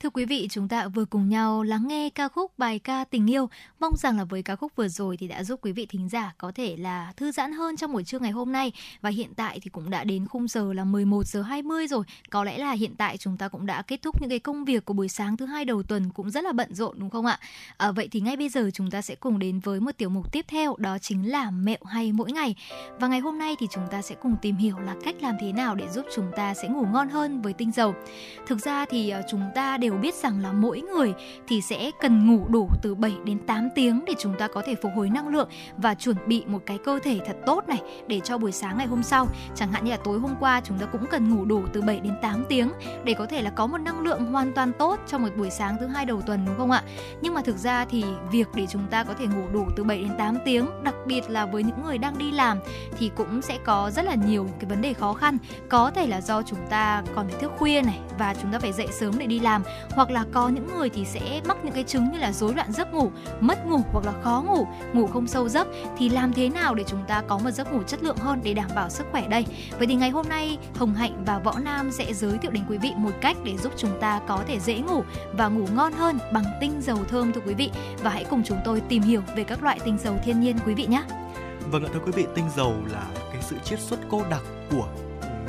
Thưa quý vị, chúng ta vừa cùng nhau lắng nghe ca khúc bài ca Tình yêu. Mong rằng là với ca khúc vừa rồi thì đã giúp quý vị thính giả có thể là thư giãn hơn trong buổi trưa ngày hôm nay. Và hiện tại thì cũng đã đến khung giờ là 11:20 rồi. Có lẽ là hiện tại chúng ta cũng đã kết thúc những cái công việc của buổi sáng thứ hai đầu tuần cũng rất là bận rộn đúng không ạ? Vậy thì ngay bây giờ chúng ta sẽ cùng đến với một tiểu mục tiếp theo, đó chính là Mẹo hay mỗi ngày. Và ngày hôm nay thì chúng ta sẽ cùng tìm hiểu là cách làm thế nào để giúp chúng ta sẽ ngủ ngon hơn với tinh dầu. Thực ra thì chúng ta đều biết biết rằng là mỗi người thì sẽ cần ngủ đủ từ 7 đến 8 tiếng để chúng ta có thể phục hồi năng lượng và chuẩn bị một cái cơ thể thật tốt này để cho buổi sáng ngày hôm sau. Chẳng hạn như là tối hôm qua chúng ta cũng cần ngủ đủ từ 7 đến 8 tiếng để có thể là có một năng lượng hoàn toàn tốt cho một buổi sáng thứ hai đầu tuần, đúng không ạ? Nhưng mà thực ra thì việc để chúng ta có thể ngủ đủ từ 7 đến 8 tiếng, đặc biệt là với những người đang đi làm thì cũng sẽ có rất là nhiều cái vấn đề khó khăn. Có thể là do chúng ta còn phải thức khuya này và chúng ta phải dậy sớm để đi làm, hoặc là có những người thì sẽ mắc những cái chứng như là rối loạn giấc ngủ, mất ngủ hoặc là khó ngủ, ngủ không sâu giấc. Thì làm thế nào để chúng ta có một giấc ngủ chất lượng hơn để đảm bảo sức khỏe đây? Vậy thì ngày hôm nay Hồng Hạnh và Võ Nam sẽ giới thiệu đến quý vị một cách để giúp chúng ta có thể dễ ngủ và ngủ ngon hơn bằng tinh dầu thơm, thưa quý vị. Và hãy cùng chúng tôi tìm hiểu về các loại tinh dầu thiên nhiên quý vị nhé. Vâng ạ, thưa quý vị, tinh dầu là cái sự chiết xuất cô đặc của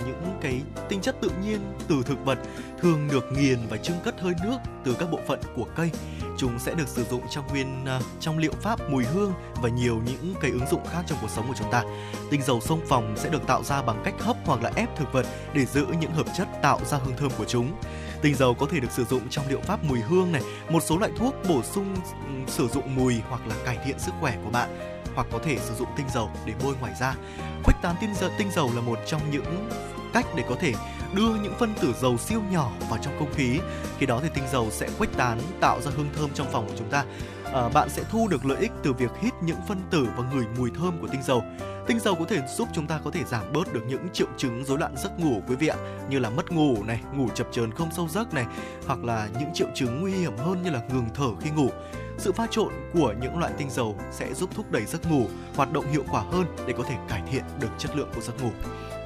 những cái tinh chất tự nhiên từ thực vật, thường được nghiền và chưng cất hơi nước từ các bộ phận của cây. Chúng sẽ được sử dụng trong liệu pháp mùi hương và nhiều những cái ứng dụng khác trong cuộc sống của chúng ta. Tinh dầu xông phòng sẽ được tạo ra bằng cách hấp hoặc là ép thực vật để giữ những hợp chất tạo ra hương thơm của chúng. Tinh dầu có thể được sử dụng trong liệu pháp mùi hương này, một số loại thuốc bổ sung sử dụng mùi hoặc là cải thiện sức khỏe của bạn, hoặc có thể sử dụng tinh dầu để bôi ngoài da. Khuếch tán tinh dầu là một trong những cách để có thể đưa những phân tử dầu siêu nhỏ vào trong không khí. Khi đó thì tinh dầu sẽ khuếch tán tạo ra hương thơm trong phòng của chúng ta. Bạn sẽ thu được lợi ích từ việc hít những phân tử và ngửi mùi thơm của tinh dầu. Tinh dầu có thể giúp chúng ta có thể giảm bớt được những triệu chứng rối loạn giấc ngủ quý vị ạ, như là mất ngủ này, ngủ chập chờn không sâu giấc này, hoặc là những triệu chứng nguy hiểm hơn như là ngừng thở khi ngủ. Sự pha trộn của những loại tinh dầu sẽ giúp thúc đẩy giấc ngủ hoạt động hiệu quả hơn để có thể cải thiện được chất lượng của giấc ngủ.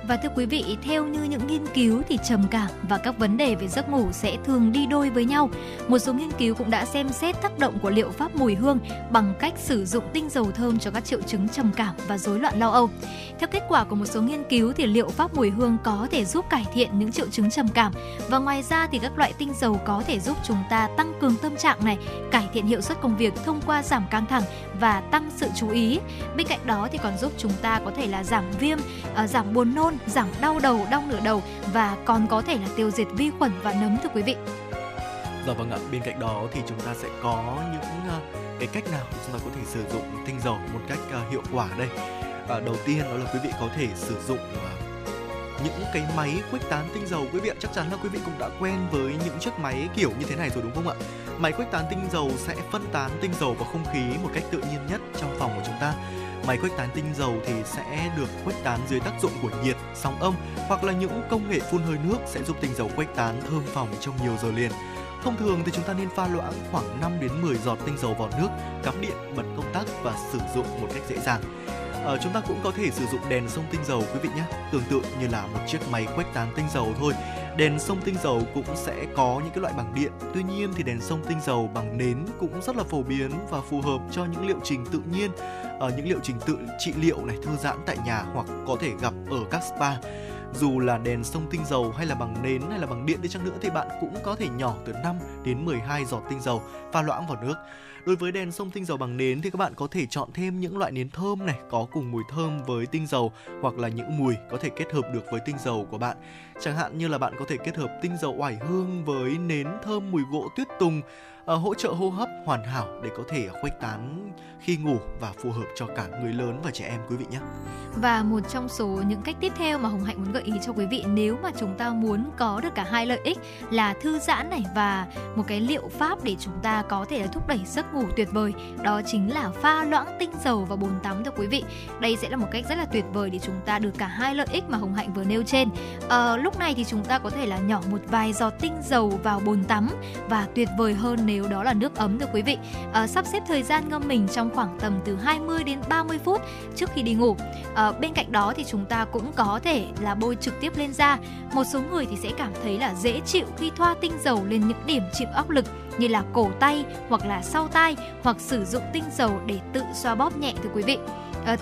Và thưa quý vị, theo như những nghiên cứu thì trầm cảm và các vấn đề về giấc ngủ sẽ thường đi đôi với nhau. Một số nghiên cứu cũng đã xem xét tác động của liệu pháp mùi hương bằng cách sử dụng tinh dầu thơm cho các triệu chứng trầm cảm và rối loạn lo âu. Theo kết quả của một số nghiên cứu thì liệu pháp mùi hương có thể giúp cải thiện những triệu chứng trầm cảm, và ngoài ra thì các loại tinh dầu có thể giúp chúng ta tăng cường tâm trạng này, cải thiện hiệu suất công việc thông qua giảm căng thẳng và tăng sự chú ý. Bên cạnh đó thì còn giúp chúng ta có thể là giảm viêm, giảm buồn nôn, giảm đau đầu, đau nửa đầu, và còn có thể là tiêu diệt vi khuẩn và nấm, thưa quý vị. Dạ vâng ạ, bên cạnh đó thì chúng ta sẽ có những cái cách nào chúng ta có thể sử dụng tinh dầu một cách hiệu quả đây. Đầu tiên đó là quý vị có thể sử dụng những cái máy khuếch tán tinh dầu. Quý vị chắc chắn là quý vị cũng đã quen với những chiếc máy kiểu như thế này rồi, đúng không ạ? Máy khuếch tán tinh dầu sẽ phân tán tinh dầu vào không khí một cách tự nhiên nhất trong phòng của chúng ta. Máy khuếch tán tinh dầu thì sẽ được khuếch tán dưới tác dụng của nhiệt, sóng âm hoặc là những công nghệ phun hơi nước sẽ giúp tinh dầu khuếch tán thơm phòng trong nhiều giờ liền. Thông thường thì chúng ta nên pha loãng khoảng 5 đến 10 giọt tinh dầu vào nước, cắm điện, bật công tắc và sử dụng một cách dễ dàng. Chúng ta cũng có thể sử dụng đèn xông tinh dầu quý vị nhé, tương tự như là một chiếc máy khuếch tán tinh dầu thôi. Đèn xông tinh dầu cũng sẽ có những cái loại bằng điện, tuy nhiên thì đèn xông tinh dầu bằng nến cũng rất là phổ biến và phù hợp cho những liệu trình tự nhiên, những liệu trình tự trị liệu này, thư giãn tại nhà hoặc có thể gặp ở các spa. Dù là đèn xông tinh dầu hay là bằng nến hay là bằng điện đi chăng nữa thì bạn cũng có thể nhỏ từ 5 đến 12 giọt tinh dầu pha loãng vào nước. Đối với đèn xông tinh dầu bằng nến thì các bạn có thể chọn thêm những loại nến thơm này có cùng mùi thơm với tinh dầu, hoặc là những mùi có thể kết hợp được với tinh dầu của bạn. Chẳng hạn như là bạn có thể kết hợp tinh dầu oải hương với nến thơm mùi gỗ tuyết tùng, hỗ trợ hô hấp hoàn hảo để có thể khuếch tán khi ngủ và phù hợp cho cả người lớn và trẻ em quý vị nhé. Và một trong số những cách tiếp theo mà Hồng Hạnh muốn gợi ý cho quý vị nếu mà chúng ta muốn có được cả hai lợi ích là thư giãn này và một cái liệu pháp để chúng ta có thể là thúc đẩy giấc ngủ tuyệt vời, đó chính là pha loãng tinh dầu vào bồn tắm, thưa quý vị. Đây sẽ là một cách rất là tuyệt vời để chúng ta được cả hai lợi ích mà Hồng Hạnh vừa nêu trên. Lúc này thì chúng ta có thể là nhỏ một vài giọt tinh dầu vào bồn tắm, và tuyệt vời hơn nếu đó là nước ấm, thưa quý vị. Sắp xếp thời gian ngâm mình trong khoảng tầm từ 20 đến 30 phút trước khi đi ngủ. Bên cạnh đó thì chúng ta cũng có thể là bôi trực tiếp lên da. Một số người thì sẽ cảm thấy là dễ chịu khi thoa tinh dầu lên những điểm chịu áp lực như là cổ tay hoặc là sau tai, hoặc sử dụng tinh dầu để tự xoa bóp nhẹ, thưa quý vị.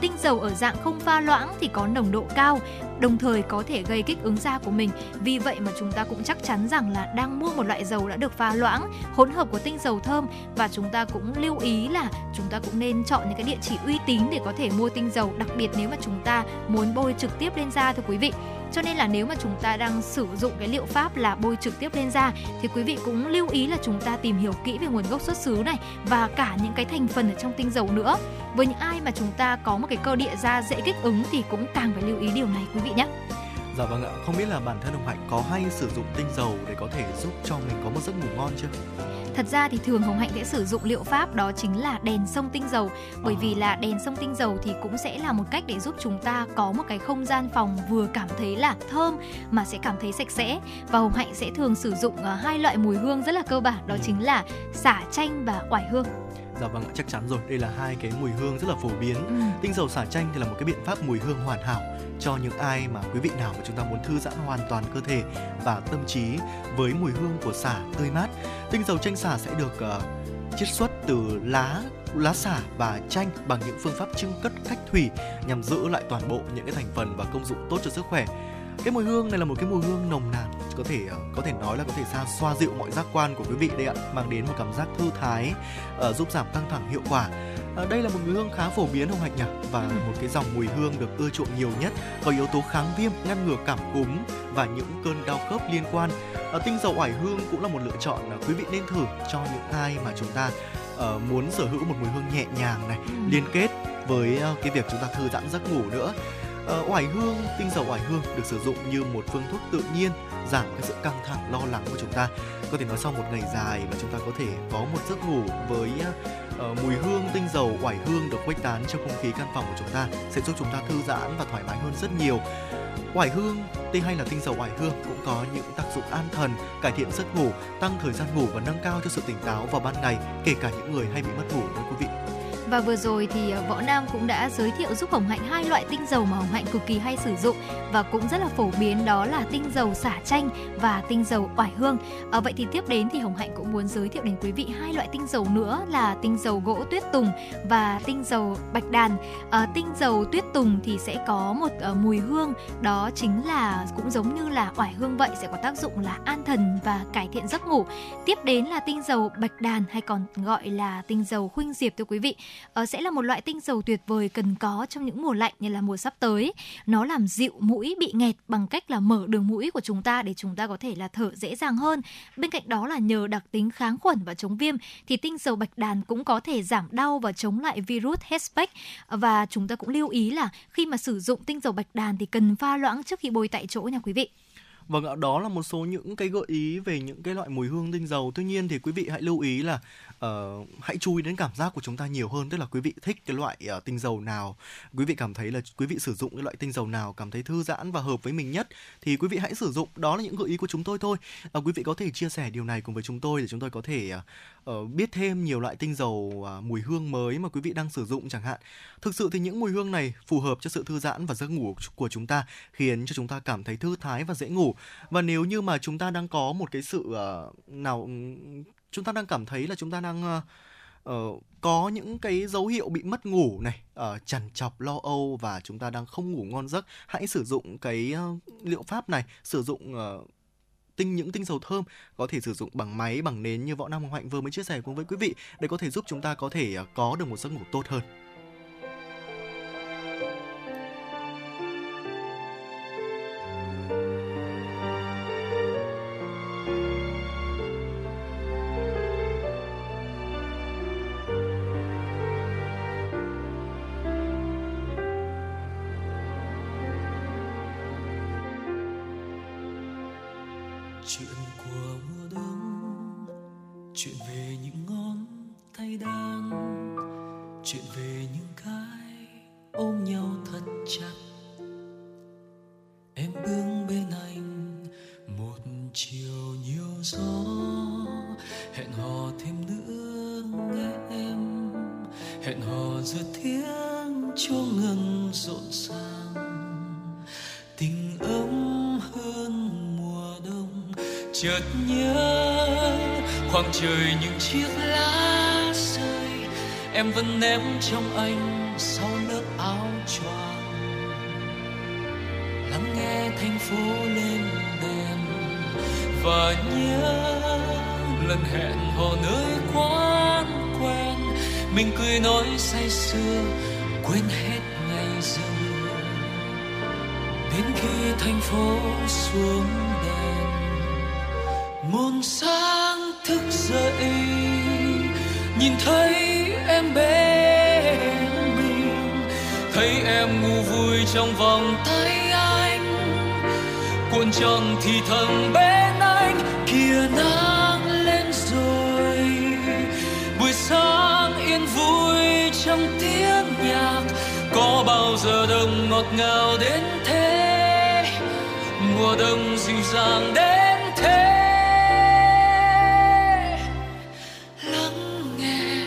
Tinh dầu ở dạng không pha loãng thì có nồng độ cao, đồng thời có thể gây kích ứng da của mình. Vì vậy mà chúng ta cũng chắc chắn rằng là đang mua một loại dầu đã được pha loãng, hỗn hợp của tinh dầu thơm, và chúng ta cũng lưu ý là chúng ta cũng nên chọn những cái địa chỉ uy tín để có thể mua tinh dầu, đặc biệt nếu mà chúng ta muốn bôi trực tiếp lên da, thưa quý vị. Cho nên là nếu mà chúng ta đang sử dụng cái liệu pháp là bôi trực tiếp lên da thì quý vị cũng lưu ý là chúng ta tìm hiểu kỹ về nguồn gốc xuất xứ này và cả những cái thành phần ở trong tinh dầu nữa. Với những ai mà chúng ta có một cái cơ địa da dễ kích ứng thì cũng càng phải lưu ý điều này quý vị nhé. Dạ vâng ạ, không biết là bản thân Hồng Hạnh có hay sử dụng tinh dầu để có thể giúp cho mình có một giấc ngủ ngon chưa? Thật ra thì thường Hồng Hạnh sẽ sử dụng liệu pháp đó chính là đèn xông tinh dầu, bởi vì là đèn xông tinh dầu thì cũng sẽ là một cách để giúp chúng ta có một cái không gian phòng vừa cảm thấy là thơm mà sẽ cảm thấy sạch sẽ. Và Hồng Hạnh sẽ thường sử dụng hai loại mùi hương rất là cơ bản, đó chính là xả chanh và oải hương. Dạ vâng, chắc chắn rồi, đây là hai cái mùi hương rất là phổ biến. Tinh dầu xả chanh thì là một cái biện pháp mùi hương hoàn hảo cho những ai mà quý vị nào mà chúng ta muốn thư giãn hoàn toàn cơ thể và tâm trí với mùi hương của xả tươi mát. Tinh dầu chanh xả sẽ được chiết xuất từ lá xả và chanh bằng những phương pháp chưng cất cách thủy nhằm giữ lại toàn bộ những cái thành phần và công dụng tốt cho sức khỏe. Cái mùi hương này là một cái mùi hương nồng nàn, có thể nói là có thể xoa dịu mọi giác quan của quý vị đây ạ, mang đến một cảm giác thư thái, giúp giảm căng thẳng hiệu quả. Đây là một mùi hương khá phổ biến Hồng Hạnh nhỉ, và một cái dòng mùi hương được ưa chuộng nhiều nhất, có yếu tố kháng viêm, ngăn ngừa cảm cúm và những cơn đau khớp liên quan. Tinh dầu oải hương cũng là một lựa chọn quý vị nên thử cho những ai mà chúng ta muốn sở hữu một mùi hương nhẹ nhàng này, liên kết với cái việc chúng ta thư giãn giấc ngủ nữa. Oải hương, tinh dầu oải hương được sử dụng như một phương thuốc tự nhiên giảm cái sự căng thẳng, lo lắng của chúng ta. Có thể nói sau một ngày dài mà chúng ta có thể có một giấc ngủ với mùi hương tinh dầu oải hương được khuếch tán trong không khí căn phòng của chúng ta sẽ giúp chúng ta thư giãn và thoải mái hơn rất nhiều. Oải hương hay là tinh dầu oải hương cũng có những tác dụng an thần, cải thiện giấc ngủ, tăng thời gian ngủ và nâng cao cho sự tỉnh táo vào ban ngày, kể cả những người hay bị mất ngủ đó quý vị. Và vừa rồi thì Võ Nam cũng đã giới thiệu giúp Hồng Hạnh hai loại tinh dầu mà Hồng Hạnh cực kỳ hay sử dụng và cũng rất là phổ biến, đó là tinh dầu xả chanh và tinh dầu oải hương. Vậy thì tiếp đến thì Hồng Hạnh cũng muốn giới thiệu đến quý vị hai loại tinh dầu nữa là tinh dầu gỗ tuyết tùng và tinh dầu bạch đàn. Tinh dầu tuyết tùng thì sẽ có một mùi hương, đó chính là cũng giống như là oải hương vậy, sẽ có tác dụng là an thần và cải thiện giấc ngủ. Tiếp đến là tinh dầu bạch đàn hay còn gọi là tinh dầu khuynh diệp thưa quý vị. Sẽ là một loại tinh dầu tuyệt vời cần có trong những mùa lạnh như là mùa sắp tới. Nó làm dịu mũi bị nghẹt bằng cách là mở đường mũi của chúng ta để chúng ta có thể là thở dễ dàng hơn. Bên cạnh đó là nhờ đặc tính kháng khuẩn và chống viêm thì tinh dầu bạch đàn cũng có thể giảm đau và chống lại virus herpes. Và chúng ta cũng lưu ý là khi mà sử dụng tinh dầu bạch đàn thì cần pha loãng trước khi bôi tại chỗ nha quý vị. Vâng ạ, đó là một số những cái gợi ý về những cái loại mùi hương tinh dầu. Tuy nhiên thì quý vị hãy lưu ý là hãy chú ý đến cảm giác của chúng ta nhiều hơn. Tức là quý vị thích cái loại tinh dầu nào, quý vị cảm thấy là quý vị sử dụng cái loại tinh dầu nào cảm thấy thư giãn và hợp với mình nhất thì quý vị hãy sử dụng. Đó là những gợi ý của chúng tôi thôi. Quý vị có thể chia sẻ điều này cùng với chúng tôi để chúng tôi có thể biết thêm nhiều loại tinh dầu mùi hương mới mà quý vị đang sử dụng chẳng hạn. Thực sự thì những mùi hương này phù hợp cho sự thư giãn và giấc ngủ của chúng ta, khiến cho chúng ta cảm thấy thư thái và dễ ngủ. Và nếu như mà chúng ta đang có một cái sự chúng ta đang cảm thấy là chúng ta đang có những cái dấu hiệu bị mất ngủ này, trằn trọc lo âu và chúng ta đang không ngủ ngon giấc, hãy sử dụng cái liệu pháp này, sử dụng những tinh dầu thơm, có thể sử dụng bằng máy, bằng nến như Võ Nam Hồng Hạnh vừa mới chia sẻ cùng với quý vị để có thể giúp chúng ta có thể có được một giấc ngủ tốt hơn. Trong anh sau lớp áo choàng lắng nghe thành phố lên đèn và nhớ lần hẹn hò nơi quán quen mình cười nói say sưa quên hết ngày giờ Đến khi thành phố xuống đèn, muôn sáng thức dậy, nhìn thấy em bên mình, thấy em ngủ vui trong vòng tay anh, cuộn tròn thì thầm bên anh, kia nắng lên rồi, buổi sáng yên vui trong tiếng nhạc, có bao giờ đông ngọt ngào đến thế, mùa đông dịu dàng đến thế. Lắng nghe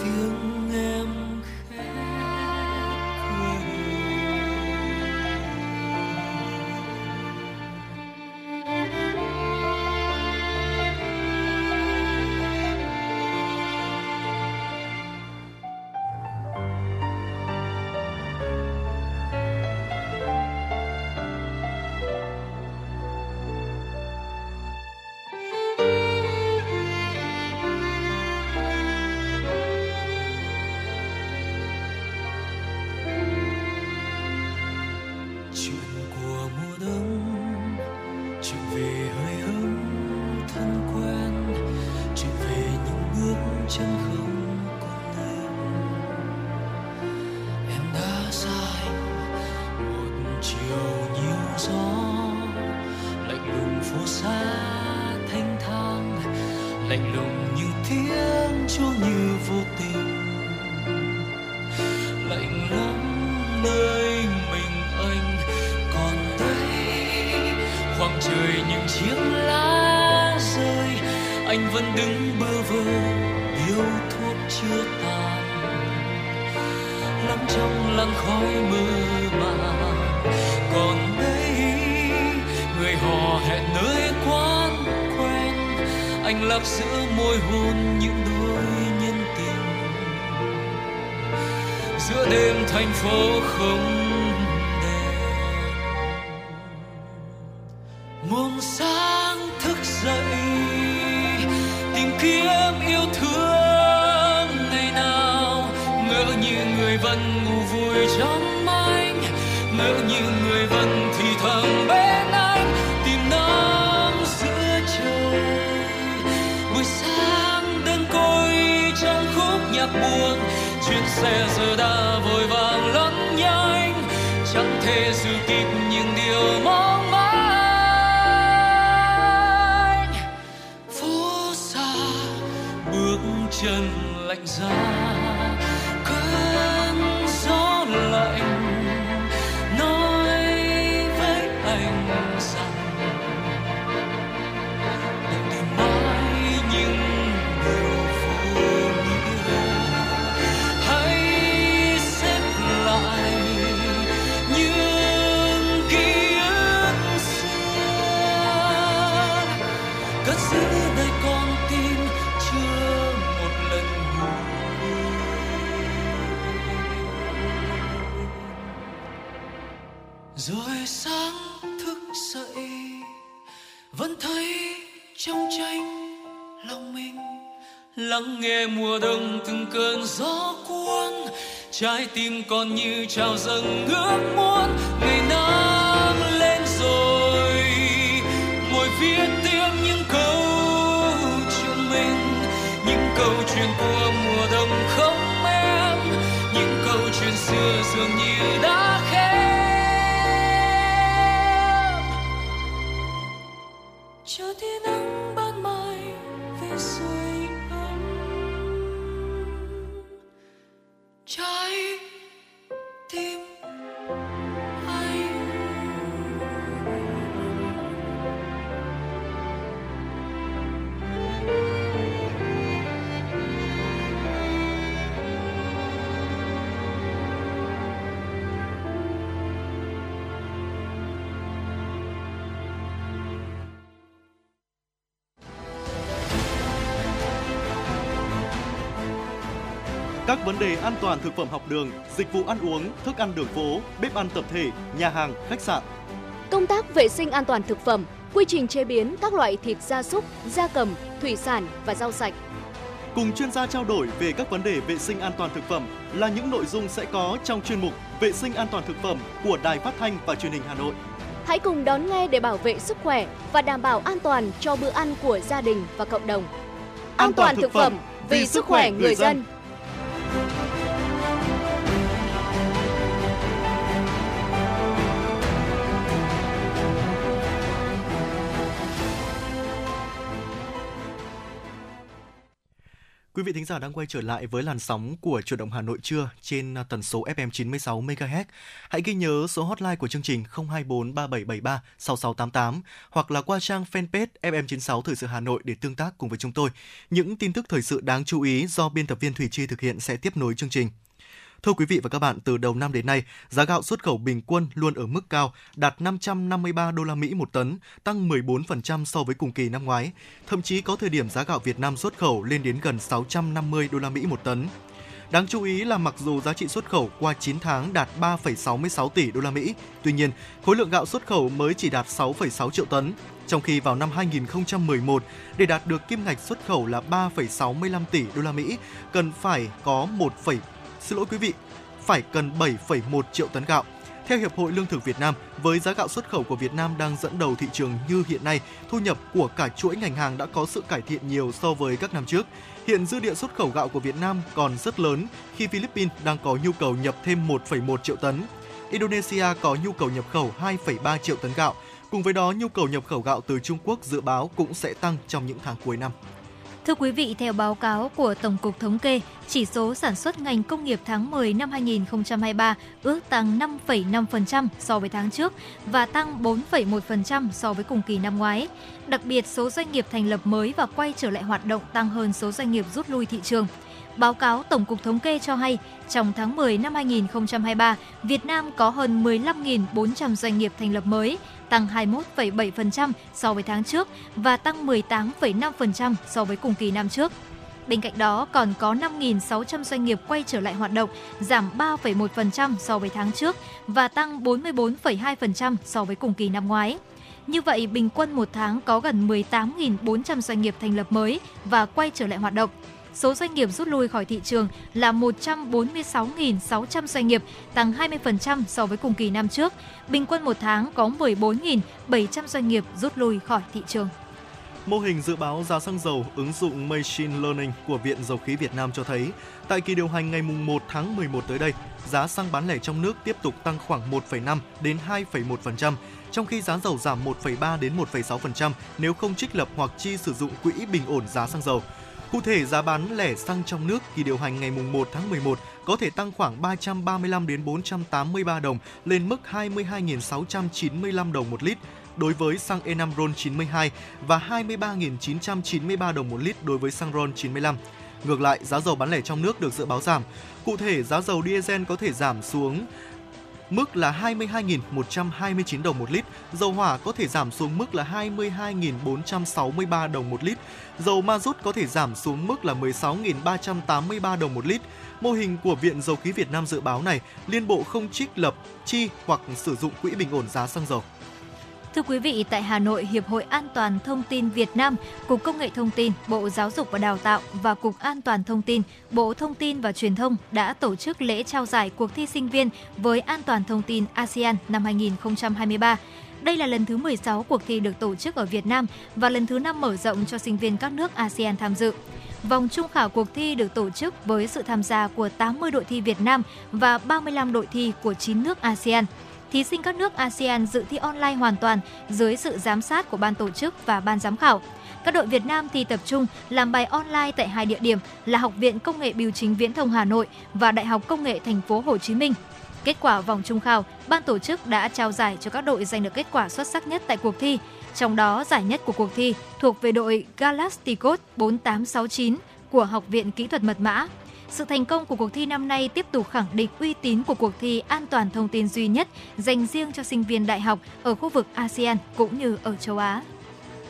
tiếng em khẽ trái tim còn như trào dâng ước muốn. Ngày nắng lên rồi, môi viết tiếp những câu chuyện mình, những câu chuyện của mùa đông không em, những câu chuyện xưa dường như đã khép. Chờ tia nắng ban mai về rồi ấm trái. Các vấn đề an toàn thực phẩm học đường, dịch vụ ăn uống, thức ăn đường phố, bếp ăn tập thể, nhà hàng, khách sạn. Công tác vệ sinh an toàn thực phẩm, quy trình chế biến các loại thịt gia súc, gia cầm, thủy sản và rau sạch. cùng chuyên gia trao đổi về các vấn đề vệ sinh an toàn thực phẩm là những nội dung sẽ có trong chuyên mục Vệ sinh an toàn thực phẩm của Đài Phát thanh và Truyền hình Hà Nội. Hãy cùng đón nghe để bảo vệ sức khỏe và đảm bảo an toàn cho bữa ăn của gia đình và cộng đồng. An toàn thực phẩm vì sức khỏe người dân. Quý vị thính giả đang quay trở lại với làn sóng của Chuyển động Hà Nội trưa trên tần số FM 96 MHz. Hãy ghi nhớ số hotline của chương trình 024 3773 6688 hoặc là qua trang fanpage FM 96 Thời sự Hà Nội để tương tác cùng với chúng tôi. Những tin tức thời sự đáng chú ý do biên tập viên Thủy Chi thực hiện sẽ tiếp nối chương trình. Thưa quý vị và các bạn, từ đầu năm đến nay, giá gạo xuất khẩu bình quân luôn ở mức cao, đạt 553 đô la Mỹ một tấn, tăng 14% so với cùng kỳ năm ngoái. Thậm chí có thời điểm giá gạo Việt Nam xuất khẩu lên đến gần 650 đô la Mỹ một tấn. Đáng chú ý là mặc dù giá trị xuất khẩu qua 9 tháng đạt 3,66 tỷ đô la Mỹ, tuy nhiên, khối lượng gạo xuất khẩu mới chỉ đạt 6,6 triệu tấn, trong khi vào năm 2011 để đạt được kim ngạch xuất khẩu là 3,65 tỷ đô la Mỹ, cần phải có 7,1 triệu tấn gạo. Theo Hiệp hội Lương thực Việt Nam, với giá gạo xuất khẩu của Việt Nam đang dẫn đầu thị trường như hiện nay, thu nhập của cả chuỗi ngành hàng đã có sự cải thiện nhiều so với các năm trước. Hiện dư địa xuất khẩu gạo của Việt Nam còn rất lớn khi Philippines đang có nhu cầu nhập thêm 1,1 triệu tấn. Indonesia có nhu cầu nhập khẩu 2,3 triệu tấn gạo. Cùng với đó, nhu cầu nhập khẩu gạo từ Trung Quốc dự báo cũng sẽ tăng trong những tháng cuối năm. Thưa quý vị, theo báo cáo của Tổng cục Thống kê, chỉ số sản xuất ngành công nghiệp tháng 10 năm 2023 ước tăng 5,5% so với tháng trước và tăng 4,1% so với cùng kỳ năm ngoái. Đặc biệt, số doanh nghiệp thành lập mới và quay trở lại hoạt động tăng hơn số doanh nghiệp rút lui thị trường. Báo cáo Tổng cục Thống kê cho hay, trong tháng 10 năm 2023, Việt Nam có hơn 15.400 doanh nghiệp thành lập mới, tăng 21,7% so với tháng trước và tăng 18,5% so với cùng kỳ năm trước. Bên cạnh đó, còn có 5.600 doanh nghiệp quay trở lại hoạt động, giảm 3,1% so với tháng trước và tăng 44,2% so với cùng kỳ năm ngoái. Như vậy, bình quân một tháng có gần 18.400 doanh nghiệp thành lập mới và quay trở lại hoạt động. Số doanh nghiệp rút lui khỏi thị trường là 146.600 doanh nghiệp, tăng 20% so với cùng kỳ năm trước. Bình quân một tháng có 14.700 doanh nghiệp rút lui khỏi thị trường. Mô hình dự báo giá xăng dầu ứng dụng Machine Learning của Viện Dầu Khí Việt Nam cho thấy, tại kỳ điều hành ngày 1 tháng 11 tới đây, giá xăng bán lẻ trong nước tiếp tục tăng khoảng 1,5 đến 2,1%, trong khi giá dầu giảm 1,3 đến 1,6% nếu không trích lập hoặc chi sử dụng quỹ bình ổn giá xăng dầu. Cụ thể, giá bán lẻ xăng trong nước kỳ điều hành ngày 1 tháng 11 có thể tăng khoảng 335 đến 483 đồng lên mức 22.695 đồng một lít đối với xăng E5 RON 92 và 23.993 đồng một lít đối với xăng RON 95. Ngược lại, giá dầu bán lẻ trong nước được dự báo giảm. Cụ thể, giá dầu diesel có thể giảm xuống mức là 22.129 đồng một lít, dầu hỏa có thể giảm xuống mức là 22.463 đồng một lít, dầu ma rút có thể giảm xuống mức là 16.383 đồng một lít. Mô hình của Viện Dầu khí Việt Nam dự báo này liên bộ không trích lập, chi hoặc sử dụng quỹ bình ổn giá xăng dầu. Thưa quý vị, tại Hà Nội, Hiệp hội An toàn Thông tin Việt Nam, Cục Công nghệ Thông tin, Bộ Giáo dục và Đào tạo và Cục An toàn Thông tin, Bộ Thông tin và Truyền thông đã tổ chức lễ trao giải cuộc thi sinh viên với An toàn Thông tin ASEAN năm 2023. Đây là lần thứ 16 cuộc thi được tổ chức ở Việt Nam và lần thứ 5 mở rộng cho sinh viên các nước ASEAN tham dự. Vòng chung khảo cuộc thi được tổ chức với sự tham gia của 80 đội thi Việt Nam và 35 đội thi của 9 nước ASEAN. Thí sinh các nước ASEAN dự thi online hoàn toàn dưới sự giám sát của ban tổ chức và ban giám khảo. Các đội Việt Nam thi tập trung làm bài online tại hai địa điểm là Học viện Công nghệ Bưu chính Viễn thông Hà Nội và Đại học Công nghệ Thành phố Hồ Chí Minh. Kết quả vòng chung khảo, ban tổ chức đã trao giải cho các đội giành được kết quả xuất sắc nhất tại cuộc thi. Trong đó, giải nhất của cuộc thi thuộc về đội Galacticos 4869 của Học viện Kỹ thuật Mật mã. Sự thành công của cuộc thi năm nay tiếp tục khẳng định uy tín của cuộc thi An toàn Thông tin duy nhất dành riêng cho sinh viên đại học ở khu vực ASEAN cũng như ở châu Á.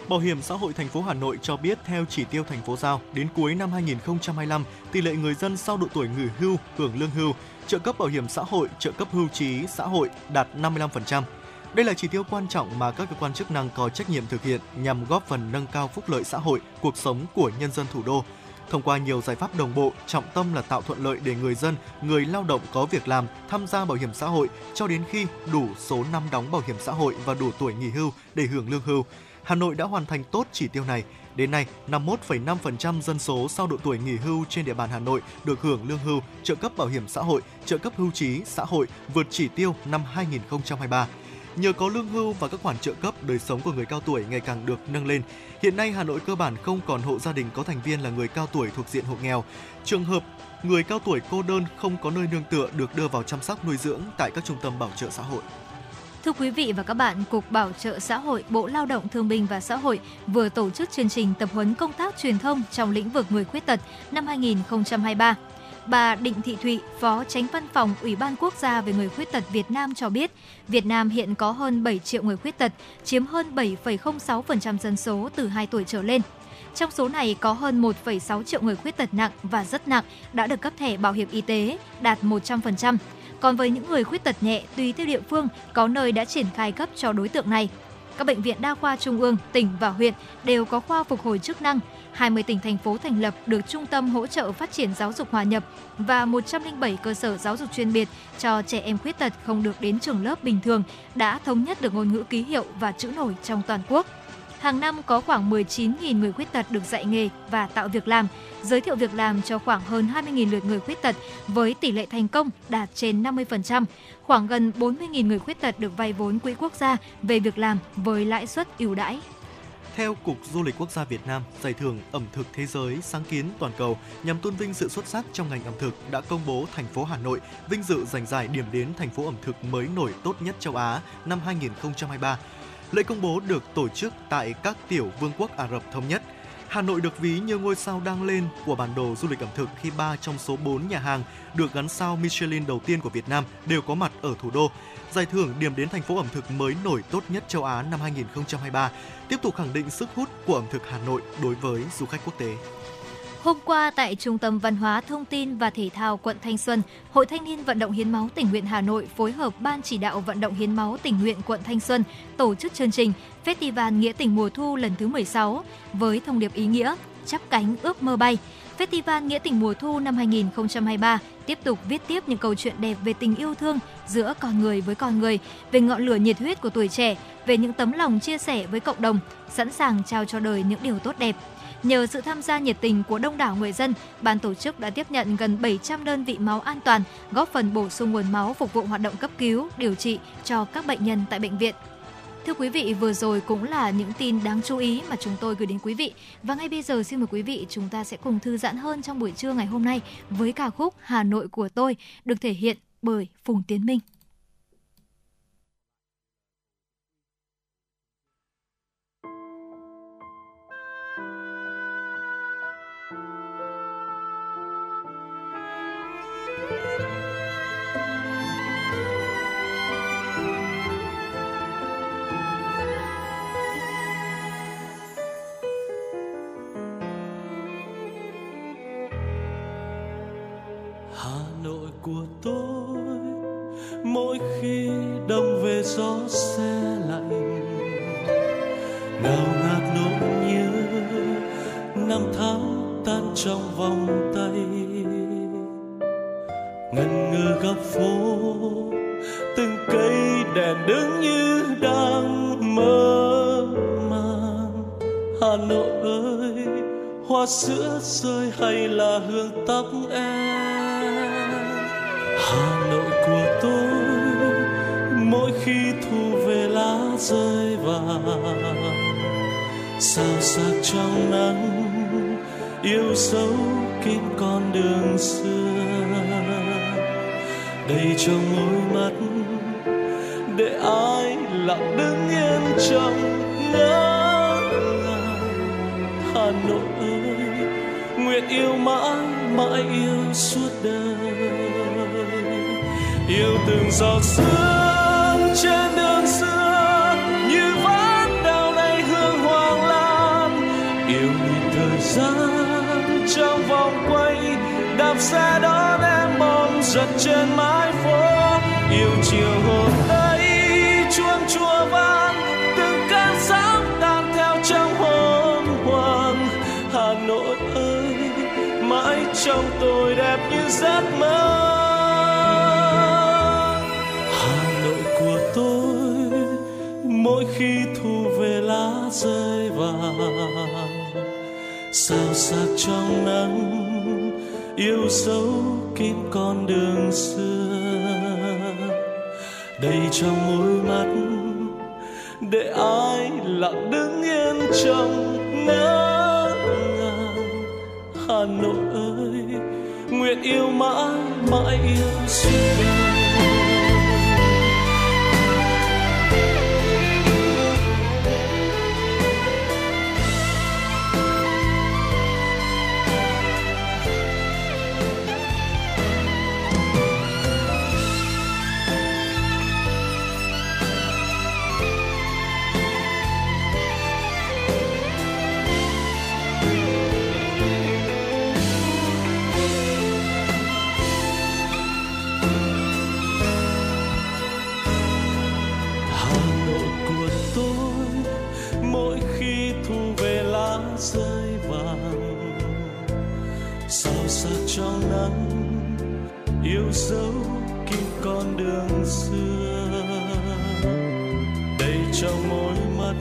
Bảo hiểm xã hội thành phố Hà Nội cho biết theo chỉ tiêu thành phố giao, đến cuối năm 2025, tỷ lệ người dân sau độ tuổi nghỉ hưu hưởng lương hưu, trợ cấp bảo hiểm xã hội, trợ cấp hưu trí xã hội đạt 55%. Đây là chỉ tiêu quan trọng mà các cơ quan chức năng có trách nhiệm thực hiện nhằm góp phần nâng cao phúc lợi xã hội, cuộc sống của nhân dân thủ đô. thông qua nhiều giải pháp đồng bộ, trọng tâm là tạo thuận lợi để người dân, người lao động có việc làm, tham gia bảo hiểm xã hội cho đến khi đủ số năm đóng bảo hiểm xã hội và đủ tuổi nghỉ hưu để hưởng lương hưu. Hà Nội đã hoàn thành tốt chỉ tiêu này. Đến nay, 51,5% dân số sau độ tuổi nghỉ hưu trên địa bàn Hà Nội được hưởng lương hưu, trợ cấp bảo hiểm xã hội, trợ cấp hưu trí xã hội vượt chỉ tiêu năm 2023. Nhờ có lương hưu và các khoản trợ cấp, đời sống của người cao tuổi ngày càng được nâng lên. Hiện nay, Hà Nội cơ bản không còn hộ gia đình có thành viên là người cao tuổi thuộc diện hộ nghèo. Trường hợp người cao tuổi cô đơn không có nơi nương tựa được đưa vào chăm sóc nuôi dưỡng tại các trung tâm bảo trợ xã hội. Thưa quý vị và các bạn, Cục Bảo trợ Xã hội, Bộ Lao động Thương binh và Xã hội vừa tổ chức chương trình tập huấn công tác truyền thông trong lĩnh vực người khuyết tật năm 2023. Bà Đinh Thị Thụy, Phó Chánh Văn phòng Ủy ban Quốc gia về người khuyết tật Việt Nam cho biết, Việt Nam hiện có hơn 7 triệu người khuyết tật, chiếm hơn 7,06% dân số từ 2 tuổi trở lên. Trong số này có hơn 1,6 triệu người khuyết tật nặng và rất nặng đã được cấp thẻ bảo hiểm y tế, đạt 100%. Còn với những người khuyết tật nhẹ, tùy theo địa phương, có nơi đã triển khai cấp cho đối tượng này. Các bệnh viện đa khoa trung ương, tỉnh và huyện đều có khoa phục hồi chức năng. 20 tỉnh, thành phố thành lập được Trung tâm Hỗ trợ Phát triển Giáo dục Hòa nhập và 107 cơ sở giáo dục chuyên biệt cho trẻ em khuyết tật không được đến trường lớp bình thường đã thống nhất được ngôn ngữ ký hiệu và chữ nổi trong toàn quốc. Hàng năm có khoảng 19.000 người khuyết tật được dạy nghề và tạo việc làm, giới thiệu việc làm cho khoảng hơn 20.000 lượt người khuyết tật với tỷ lệ thành công đạt trên 50%. Khoảng gần 40.000 người khuyết tật được vay vốn Quỹ Quốc gia về việc làm với lãi suất ưu đãi. Theo Cục Du lịch Quốc gia Việt Nam, Giải thưởng Ẩm thực Thế giới sáng kiến toàn cầu nhằm tôn vinh sự xuất sắc trong ngành ẩm thực đã công bố thành phố Hà Nội vinh dự giành giải điểm đến thành phố ẩm thực mới nổi tốt nhất châu Á năm 2023. Lễ công bố được tổ chức tại các tiểu vương quốc Ả Rập Thống Nhất. Hà Nội được ví như ngôi sao đang lên của bản đồ du lịch ẩm thực khi 3 trong số 4 nhà hàng được gắn sao Michelin đầu tiên của Việt Nam đều có mặt ở thủ đô. Giải thưởng điểm đến thành phố ẩm thực mới nổi tốt nhất châu Á năm 2023 tiếp tục khẳng định sức hút của ẩm thực Hà Nội đối với du khách quốc tế. Hôm qua, tại Trung tâm Văn hóa, Thông tin và Thể thao quận Thanh Xuân, Hội Thanh niên Vận động Hiến máu Tình nguyện Hà Nội phối hợp Ban chỉ đạo Vận động Hiến máu Tình nguyện quận Thanh Xuân tổ chức chương trình Festival Nghĩa tình mùa thu lần thứ 16 với thông điệp ý nghĩa Chắp cánh ước mơ bay. Festival Nghĩa tình mùa thu năm 2023 tiếp tục viết tiếp những câu chuyện đẹp về tình yêu thương giữa con người với con người, về ngọn lửa nhiệt huyết của tuổi trẻ, về những tấm lòng chia sẻ với cộng đồng, sẵn sàng trao cho đời những điều tốt đẹp. Nhờ sự tham gia nhiệt tình của đông đảo người dân, ban tổ chức đã tiếp nhận gần 700 đơn vị máu an toàn, góp phần bổ sung nguồn máu phục vụ hoạt động cấp cứu, điều trị cho các bệnh nhân tại bệnh viện. Thưa quý vị, vừa rồi cũng là những tin đáng chú ý mà chúng tôi gửi đến quý vị. Và ngay bây giờ xin mời quý vị, chúng ta sẽ cùng thư giãn hơn trong buổi trưa ngày hôm nay với ca khúc Hà Nội của tôi được thể hiện bởi Phùng Tiến Minh. Của tôi mỗi khi đông về gió se lạnh ngào ngạt nỗi nhớ năm tháng tan trong vòng tay ngần ngừ góc phố từng cây đèn đứng như đang mơ màng. Hà Nội ơi, hoa sữa rơi hay là hương tóc em. Hà Nội của tôi mỗi khi thu về lá rơi vàng sao sắc trong nắng yêu dấu kín con đường xưa đầy trong đôi mắt để ai lặng đứng yên trong ngỡ ngàng. Hà Nội ơi, nguyện yêu mãi mãi yêu suốt đời, yêu từng giọt sương trên đường xưa như vẫn đào đầy hương hoàng lan, yêu nhịp thời gian trong vòng quay đạp xe đón em bóng giật trên mái phố, yêu chiều hồ Tây chuông chùa vang từng cơn sóng tan theo trong hôm hoàng. Hà Nội ơi, giấc mơ. Hà Nội của tôi mỗi khi thu về lá rơi vàng, sao sắc trong nắng yêu dấu kín con đường xưa. Đây trong mỗi mắt để ai lặng đứng yên trong ngỡ ngàng. Hà Nội ơi, nguyện yêu mãi mãi yêu xưa. Trong nắng yêu dấu kín con đường xưa, đây trong môi mắt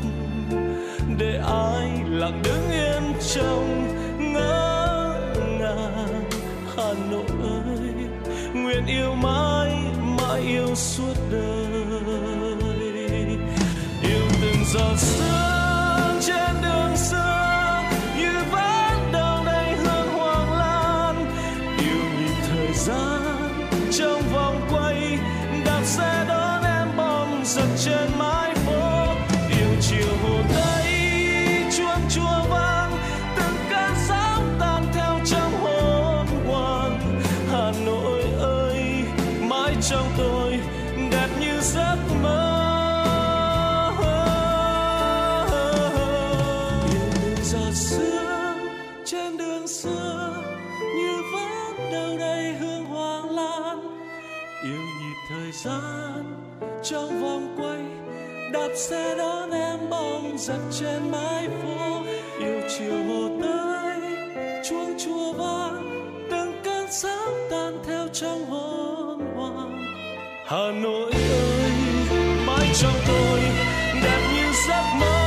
để ai lặng đứng yên trong ngỡ ngàng. Hà Nội ơi, nguyện yêu mãi mãi yêu suốt đời, yêu từng giọt sương trên đường xưa. Trong vòng quay đạp xe đón em bom giật trên mái phố, yêu chiều Hồ Tây chuông chùa vang, từng cơn sóng tan theo trong hồn hoàng. Hà Nội ơi, mãi trong tôi đẹp như giấc mơ. Trong vòng quay đạp xe đón em bóng giật trên mái phố, yêu chiều Hồ Tây chuông chùa vang, từng cơn sóng tan theo trong hồn hoàng. Hà Nội ơi, mãi trong tôi đẹp như giấc mơ.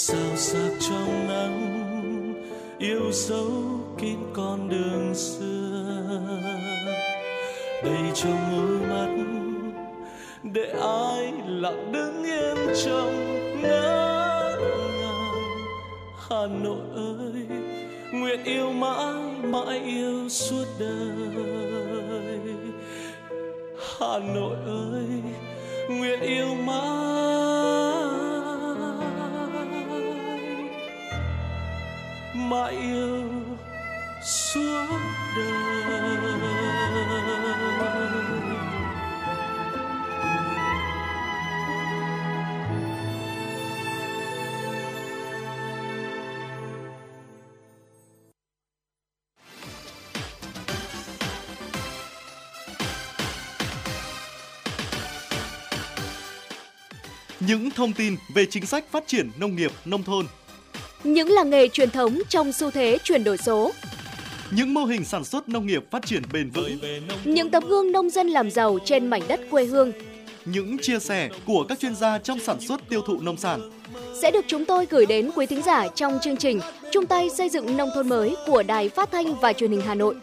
Sao sắc trong nắng yêu dấu kín con đường xưa, đây trong mỗi mắt để ai lặng đứng yên trong ngỡ ngàng. Hà Nội ơi, nguyện yêu mãi mãi yêu suốt đời. Hà Nội ơi, nguyện yêu mãi mãi yêu suốt đời. Những thông tin về chính sách phát triển nông nghiệp nông thôn, những làng nghề truyền thống trong xu thế chuyển đổi số, những mô hình sản xuất nông nghiệp phát triển bền vững, những tấm gương nông dân làm giàu trên mảnh đất quê hương, những chia sẻ của các chuyên gia trong sản xuất tiêu thụ nông sản sẽ được chúng tôi gửi đến quý thính giả trong chương trình Chung tay xây dựng nông thôn mới của Đài Phát thanh và Truyền hình Hà Nội.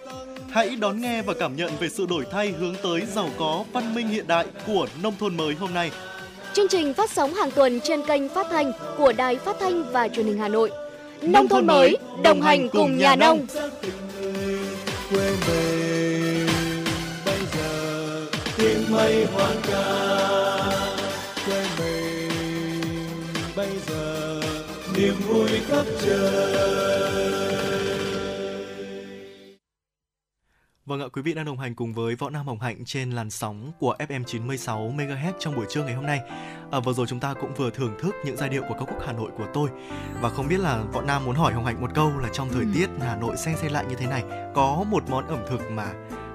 Hãy đón nghe và cảm nhận về sự đổi thay hướng tới giàu có, văn minh hiện đại của nông thôn mới hôm nay. Chương trình phát sóng hàng tuần trên kênh phát thanh của Đài Phát thanh và Truyền hình Hà Nội. Nông thôn mới, đồng hành cùng nhà nông. quê mình. Bây giờ tiếng mây hoang ca quê mình. Bây giờ niềm vui khắp trời. Vâng ạ, quý vị đang đồng hành cùng với Võ Nam Hồng Hạnh trên làn sóng của FM 96 MHz trong buổi trưa ngày hôm nay. Vừa rồi chúng ta cũng vừa thưởng thức những giai điệu của ca khúc Hà Nội của tôi. Và không biết là Võ Nam muốn hỏi Hồng Hạnh một câu là trong thời tiết Hà Nội se se lạnh như thế này, có một món ẩm thực mà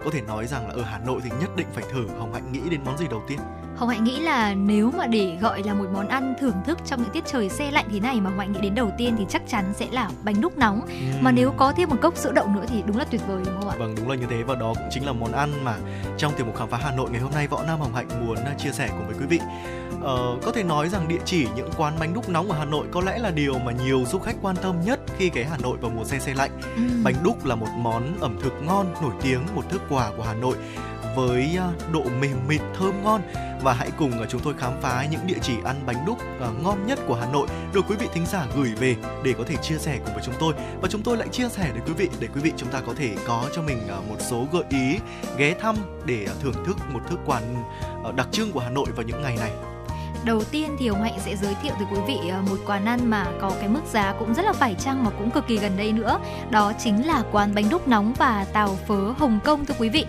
có thể nói rằng là ở Hà Nội thì nhất định phải thử. Hồng Hạnh nghĩ đến món gì đầu tiên? Hồng Hạnh nghĩ là nếu mà để gọi là một món ăn thưởng thức trong những tiết trời se lạnh thế này mà Hồng Hạnh nghĩ đến đầu tiên thì chắc chắn sẽ là bánh đúc nóng. Mà nếu có thêm một cốc sữa đậu nữa thì đúng là tuyệt vời, đúng không ạ? Vâng, đúng là như thế, và đó cũng chính là món ăn mà trong tiểu mục Khám phá Hà Nội ngày hôm nay Võ Nam Hồng Hạnh muốn chia sẻ cùng với quý vị. Có thể nói rằng địa chỉ những quán bánh đúc nóng ở Hà Nội có lẽ là điều mà nhiều du khách quan tâm nhất khi ghé Hà Nội vào mùa se lạnh. Bánh đúc là một món ẩm thực ngon, nổi tiếng, một thức quà của Hà Nội với độ mềm mịn thơm ngon. Và hãy cùng chúng tôi khám phá những địa chỉ ăn bánh đúc ngon nhất của Hà Nội được quý vị thính giả gửi về để có thể chia sẻ cùng với chúng tôi. Và chúng tôi lại chia sẻ đến quý vị để quý vị chúng ta có thể có cho mình một số gợi ý ghé thăm để thưởng thức một thức quà đặc trưng của Hà Nội vào những ngày này. Đầu tiên thì Hồng Hạnh sẽ giới thiệu tới quý vị một quán ăn mà có cái mức giá cũng rất là phải chăng mà cũng cực kỳ gần đây nữa. Đó chính là quán bánh đúc nóng và tàu phớ Hồng Kông thưa quý vị.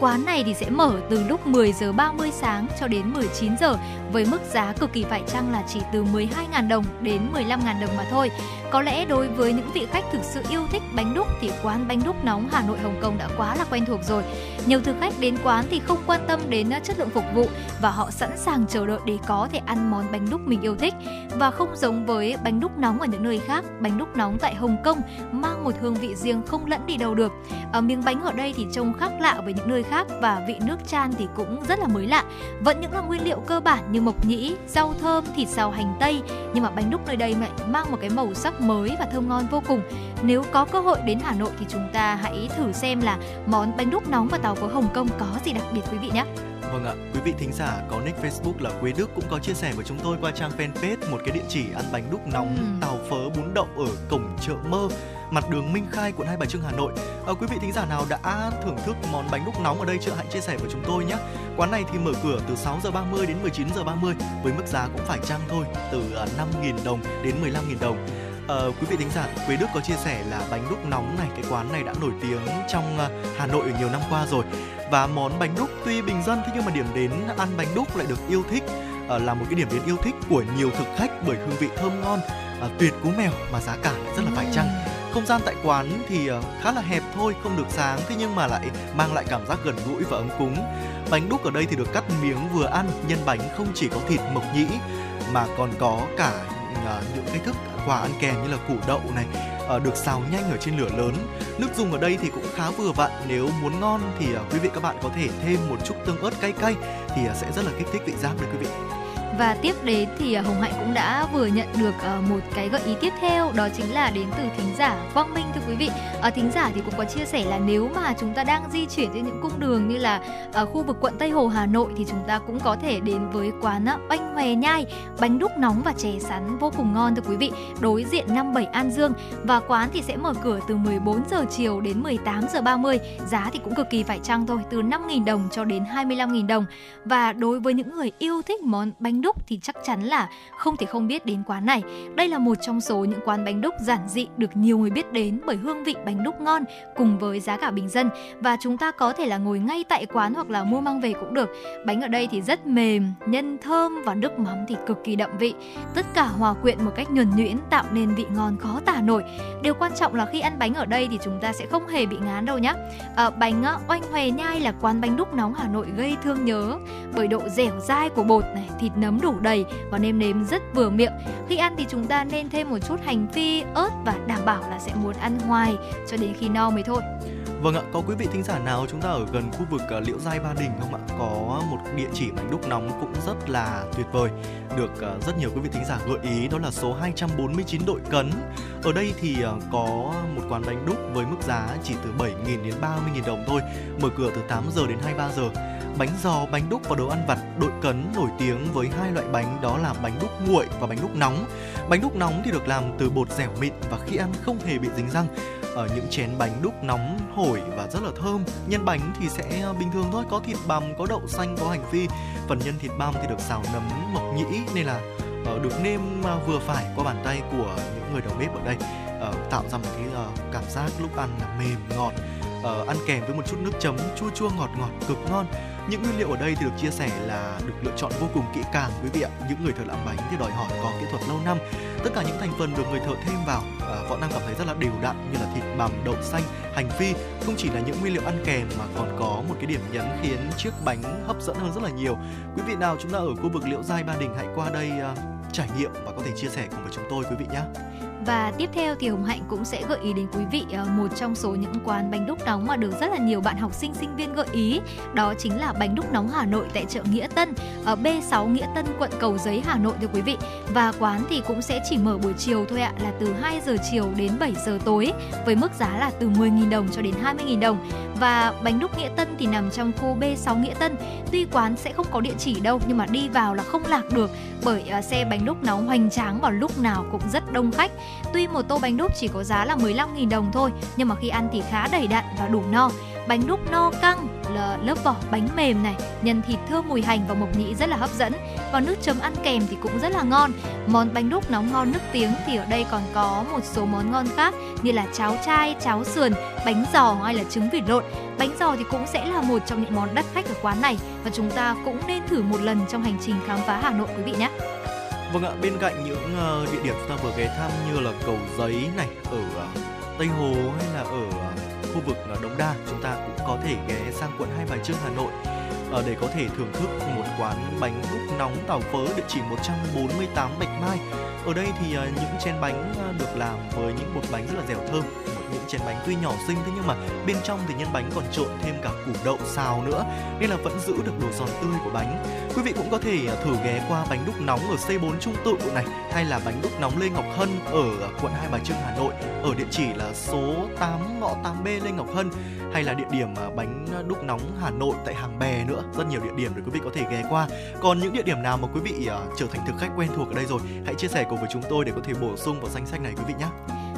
Quán này thì sẽ mở từ lúc 10h30 sáng cho đến 19h với mức giá cực kỳ phải chăng là chỉ từ 12.000 đồng đến 15.000 đồng mà thôi. Có lẽ đối với những vị khách thực sự yêu thích bánh đúc thì quán bánh đúc nóng Hà Nội Hồng Kông đã quá là quen thuộc rồi. Nhiều thực khách đến quán thì không quan tâm đến chất lượng phục vụ và họ sẵn sàng chờ đợi để có thể ăn món bánh đúc mình yêu thích. Và không giống với bánh đúc nóng ở những nơi khác, bánh đúc nóng tại Hồng Kông mang một hương vị riêng không lẫn đi đâu được. Miếng bánh ở đây thì trông khác lạ với những nơi khác và vị nước chan thì cũng rất là mới lạ. Vẫn những là nguyên liệu cơ bản như mộc nhĩ, rau thơm, thịt xào hành tây, nhưng mà bánh đúc nơi đây lại mang một cái màu sắc mới và thơm ngon vô cùng. Nếu có cơ hội đến Hà Nội thì chúng ta hãy thử xem là món bánh đúc nóng và tàu phớ Hồng Kông có gì đặc biệt quý vị nhé. Vâng ạ, quý vị thính giả có nick Facebook là Quế Đức cũng có chia sẻ với chúng tôi qua trang fanpage một cái địa chỉ ăn bánh đúc nóng tàu phớ bún đậu ở cổng chợ Mơ, mặt đường Minh Khai, quận Hai Bà Trưng, Hà Nội. Quý vị thính giả nào đã thưởng thức món bánh đúc nóng ở đây chưa, hãy chia sẻ với chúng tôi nhé. Quán này thì mở cửa từ 6h30 đến 19h30 với mức giá cũng phải chăng thôi, từ 5.000 đồng đến 15.000 đồng. Quý vị thính giả Quế Đức có chia sẻ là bánh đúc nóng này, cái quán này đã nổi tiếng trong Hà Nội ở nhiều năm qua rồi. Và món bánh đúc tuy bình dân thế nhưng mà điểm đến ăn bánh đúc lại được yêu thích, là một cái điểm đến yêu thích của nhiều thực khách bởi hương vị thơm ngon, tuyệt cú mèo mà giá cả lại rất là phải chăng. Không gian tại quán thì khá là hẹp thôi, không được sáng, thế nhưng mà lại mang lại cảm giác gần gũi và ấm cúng. Bánh đúc ở đây thì được cắt miếng vừa ăn, nhân bánh không chỉ có thịt mộc nhĩ mà còn có cả những cái thức quà ăn kèm như là củ đậu này, được xào nhanh ở trên lửa lớn. Nước dùng ở đây thì cũng khá vừa vặn, nếu muốn ngon thì quý vị các bạn có thể thêm một chút tương ớt cay cay thì sẽ rất là kích thích vị giác đấy quý vị. Và tiếp đến thì Hồng Hạnh cũng đã vừa nhận được một cái gợi ý tiếp theo, đó chính là đến từ thính giả Quang Minh thưa quý vị. Thính giả thì cũng có chia sẻ là nếu mà chúng ta đang di chuyển trên những cung đường như là khu vực quận Tây Hồ Hà Nội thì chúng ta cũng có thể đến với quán bánh Hòe Nhai, bánh đúc nóng và chè sắn vô cùng ngon thưa quý vị, đối diện 57 An Dương. Và quán thì sẽ mở cửa từ 14 giờ chiều đến 18 giờ 30, giá thì cũng cực kỳ phải chăng thôi, từ 5.000 đồng cho đến 25.000 đồng. Và đối với những người yêu thích món bánh đúc thì chắc chắn là không thể không biết đến quán này. Đây là một trong số những quán bánh đúc giản dị được nhiều người biết đến bởi hương vị bánh đúc ngon cùng với giá cả bình dân. Và chúng ta có thể là ngồi ngay tại quán hoặc là mua mang về cũng được. Bánh ở đây thì rất mềm, nhân thơm và nước mắm thì cực kỳ đậm vị. Tất cả hòa quyện một cách nhuần nhuyễn tạo nên vị ngon khó tả nổi. Điều quan trọng là khi ăn bánh ở đây thì chúng ta sẽ không hề bị ngán đâu nhé. Bánh Oanh Hòe Nhai là quán bánh đúc nóng Hà Nội gây thương nhớ bởi độ dẻo dai của bột này, thịt nấm đủ đầy và nêm nếm rất vừa miệng. Khi ăn thì chúng ta nên thêm một chút hành phi, ớt và đảm bảo là sẽ muốn ăn hoài cho đến khi no mới thôi. Vâng ạ, có quý vị thính giả nào chúng ta ở gần khu vực Liễu Giai, Ba Đình không ạ? Có một địa chỉ bánh đúc nóng cũng rất là tuyệt vời, được rất nhiều quý vị thính giả gợi ý, đó là số 249 Đội Cấn. Ở đây thì có một quán bánh đúc với mức giá chỉ từ 7.000 đến 30.000 đồng thôi, mở cửa từ 8 giờ đến 23 giờ. Bánh giò, bánh đúc và đồ ăn vặt Đội Cấn nổi tiếng với hai loại bánh, đó là bánh đúc nguội và bánh đúc nóng. Bánh đúc nóng thì được làm từ bột dẻo mịn và khi ăn không hề bị dính răng. ở những chén bánh đúc nóng hổi và rất là thơm. Nhân bánh thì sẽ bình thường thôi, có thịt bằm, có đậu xanh, có hành phi. Phần nhân thịt bằm thì được xào nấm mộc nhĩ nên là được nêm vừa phải qua bàn tay của những người đầu bếp ở đây, tạo ra một cái cảm giác lúc ăn là mềm ngọt, ăn kèm với một chút nước chấm chua chua ngọt ngọt cực ngon. Những nguyên liệu ở đây thì được chia sẻ là được lựa chọn vô cùng kỹ càng quý vị ạ. Những người thợ làm bánh thì đòi hỏi có kỹ thuật lâu năm. Tất cả những thành phần được người thợ thêm vào, Võ Nam cảm thấy rất là đều đặn, như là thịt bằm, đậu xanh, hành phi. Không chỉ là những nguyên liệu ăn kèm mà còn có một cái điểm nhấn khiến chiếc bánh hấp dẫn hơn rất là nhiều. Quý vị nào chúng ta ở khu vực Liễu Giai, Ba Đình hãy qua đây trải nghiệm và có thể chia sẻ cùng với chúng tôi quý vị nhé. Và tiếp theo thì Hồng Hạnh cũng sẽ gợi ý đến quý vị một trong số những quán bánh đúc nóng mà được rất là nhiều bạn học sinh, sinh viên gợi ý. Đó chính là bánh đúc nóng Hà Nội tại chợ Nghĩa Tân, ở B6 Nghĩa Tân, quận Cầu Giấy, Hà Nội thưa quý vị. Và quán thì cũng sẽ chỉ mở buổi chiều thôi ạ, là từ 2 giờ chiều đến 7 giờ tối, với mức giá là từ 10.000 đồng cho đến 20.000 đồng. Và bánh đúc Nghĩa Tân thì nằm trong khu B6 Nghĩa Tân. Tuy quán sẽ không có địa chỉ đâu nhưng mà đi vào là không lạc được, bởi xe bánh đúc nóng hoành tráng vào lúc nào cũng rất đông khách. Tuy một tô bánh đúc chỉ có giá là 15.000 đồng thôi, nhưng mà khi ăn thì khá đầy đặn và đủ no. Bánh đúc no căng, lớp vỏ bánh mềm này, nhân thịt thơm mùi hành và mộc nhĩ rất là hấp dẫn. Còn nước chấm ăn kèm thì cũng rất là ngon. Món bánh đúc nóng ngon nước tiếng thì ở đây còn có một số món ngon khác như là cháo chai, cháo sườn, bánh giò hay là trứng vịt lộn. Bánh giò thì cũng sẽ là một trong những món đắt khách ở quán này và chúng ta cũng nên thử một lần trong hành trình khám phá Hà Nội quý vị nhé. Vâng ạ, bên cạnh những địa điểm chúng ta vừa ghé thăm như là Cầu Giấy này, ở Tây Hồ hay là ở khu vực Đống Đa, chúng ta cũng có thể ghé sang quận Hai Bà Trưng, Hà Nội để có thể thưởng thức một quán bánh đúc nóng tàu phớ địa chỉ 148 Bạch Mai. Ở đây thì những chén bánh được làm với những bột bánh rất là dẻo thơm. Những chén bánh tuy nhỏ xinh thế nhưng mà bên trong thì nhân bánh còn trộn thêm cả củ đậu xào nữa nên là vẫn giữ được độ giòn tươi của bánh. Quý vị cũng có thể thử ghé qua bánh đúc nóng ở C4 Trung Tự này, hay là bánh đúc nóng Lê Ngọc Hân ở quận Hai Bà Trưng, Hà Nội, ở địa chỉ là số 8 ngõ 8B Lê Ngọc Hân, hay là địa điểm bánh đúc nóng Hà Nội tại Hàng Bè nữa. Rất nhiều địa điểm để quý vị có thể ghé qua. Còn những địa điểm nào mà quý vị trở thành thực khách quen thuộc ở đây rồi, hãy chia sẻ cùng với chúng tôi để có thể bổ sung vào danh sách này quý vị nhé.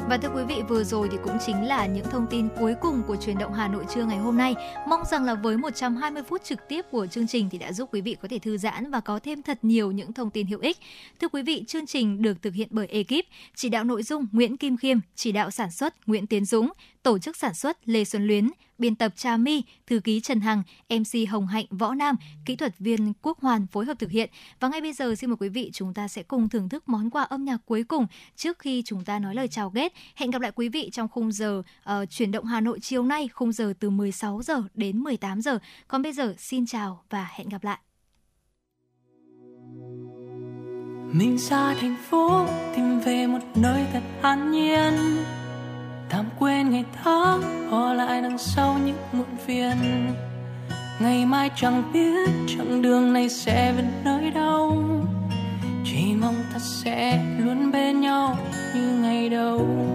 Và thưa quý vị, vừa rồi thì cũng chính là những thông tin cuối cùng của Chuyển động Hà Nội trưa ngày hôm nay. Mong rằng là với 120 phút trực tiếp của chương trình thì đã giúp quý vị có thể thư giãn và có thêm thật nhiều những thông tin hữu ích. Thưa quý vị, chương trình được thực hiện bởi ekip, chỉ đạo nội dung Nguyễn Kim Khiêm, chỉ đạo sản xuất Nguyễn Tiến Dũng, tổ chức sản xuất Lê Xuân Luyến, biên tập Trà My, thư ký Trần Hằng, MC Hồng Hạnh, Võ Nam, kỹ thuật viên Quốc Hoàn phối hợp thực hiện. Và ngay bây giờ xin mời quý vị chúng ta sẽ cùng thưởng thức món quà âm nhạc cuối cùng trước khi chúng ta nói lời chào kết. Hẹn gặp lại quý vị trong khung giờ Chuyển động Hà Nội chiều nay, khung giờ từ 16 giờ đến 18 giờ. Còn bây giờ xin chào và hẹn gặp lại. Mình ra thành phố tìm về một nơi thật an nhiên, tạm quên ngày tháng bỏ lại đằng sau những muộn phiền. Ngày mai chẳng biết chặng đường này sẽ về nơi đâu, chỉ mong ta sẽ luôn bên nhau như ngày đầu.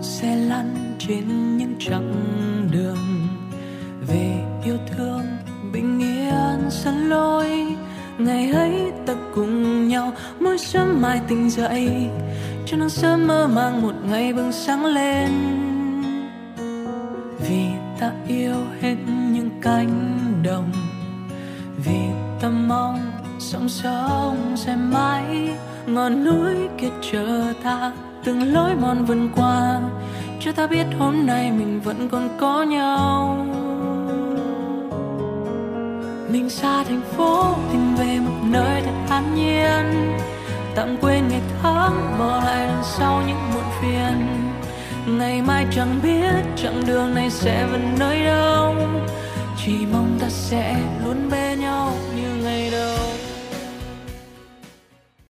Xe lăn trên những chặng đường về yêu thương bình yên sân lối. Ngày ấy ta cùng nhau mỗi sớm mai tỉnh dậy, cho nắng sớm mơ mang một ngày bừng sáng lên. Vì ta yêu hết những cánh đồng, vì ta mong sóng sông sẽ mãi ngọn núi kia chờ ta. Từng lối mòn vần qua cho ta biết hôm nay mình vẫn còn có nhau. Mình xa thành phố tìm về một nơi thật an nhiên, tạm quên ngày tháng bỏ lại đằng sau những muộn phiền. Ngày mai chẳng biết chặng đường này sẽ về nơi đâu, chỉ mong ta sẽ luôn bên nhau như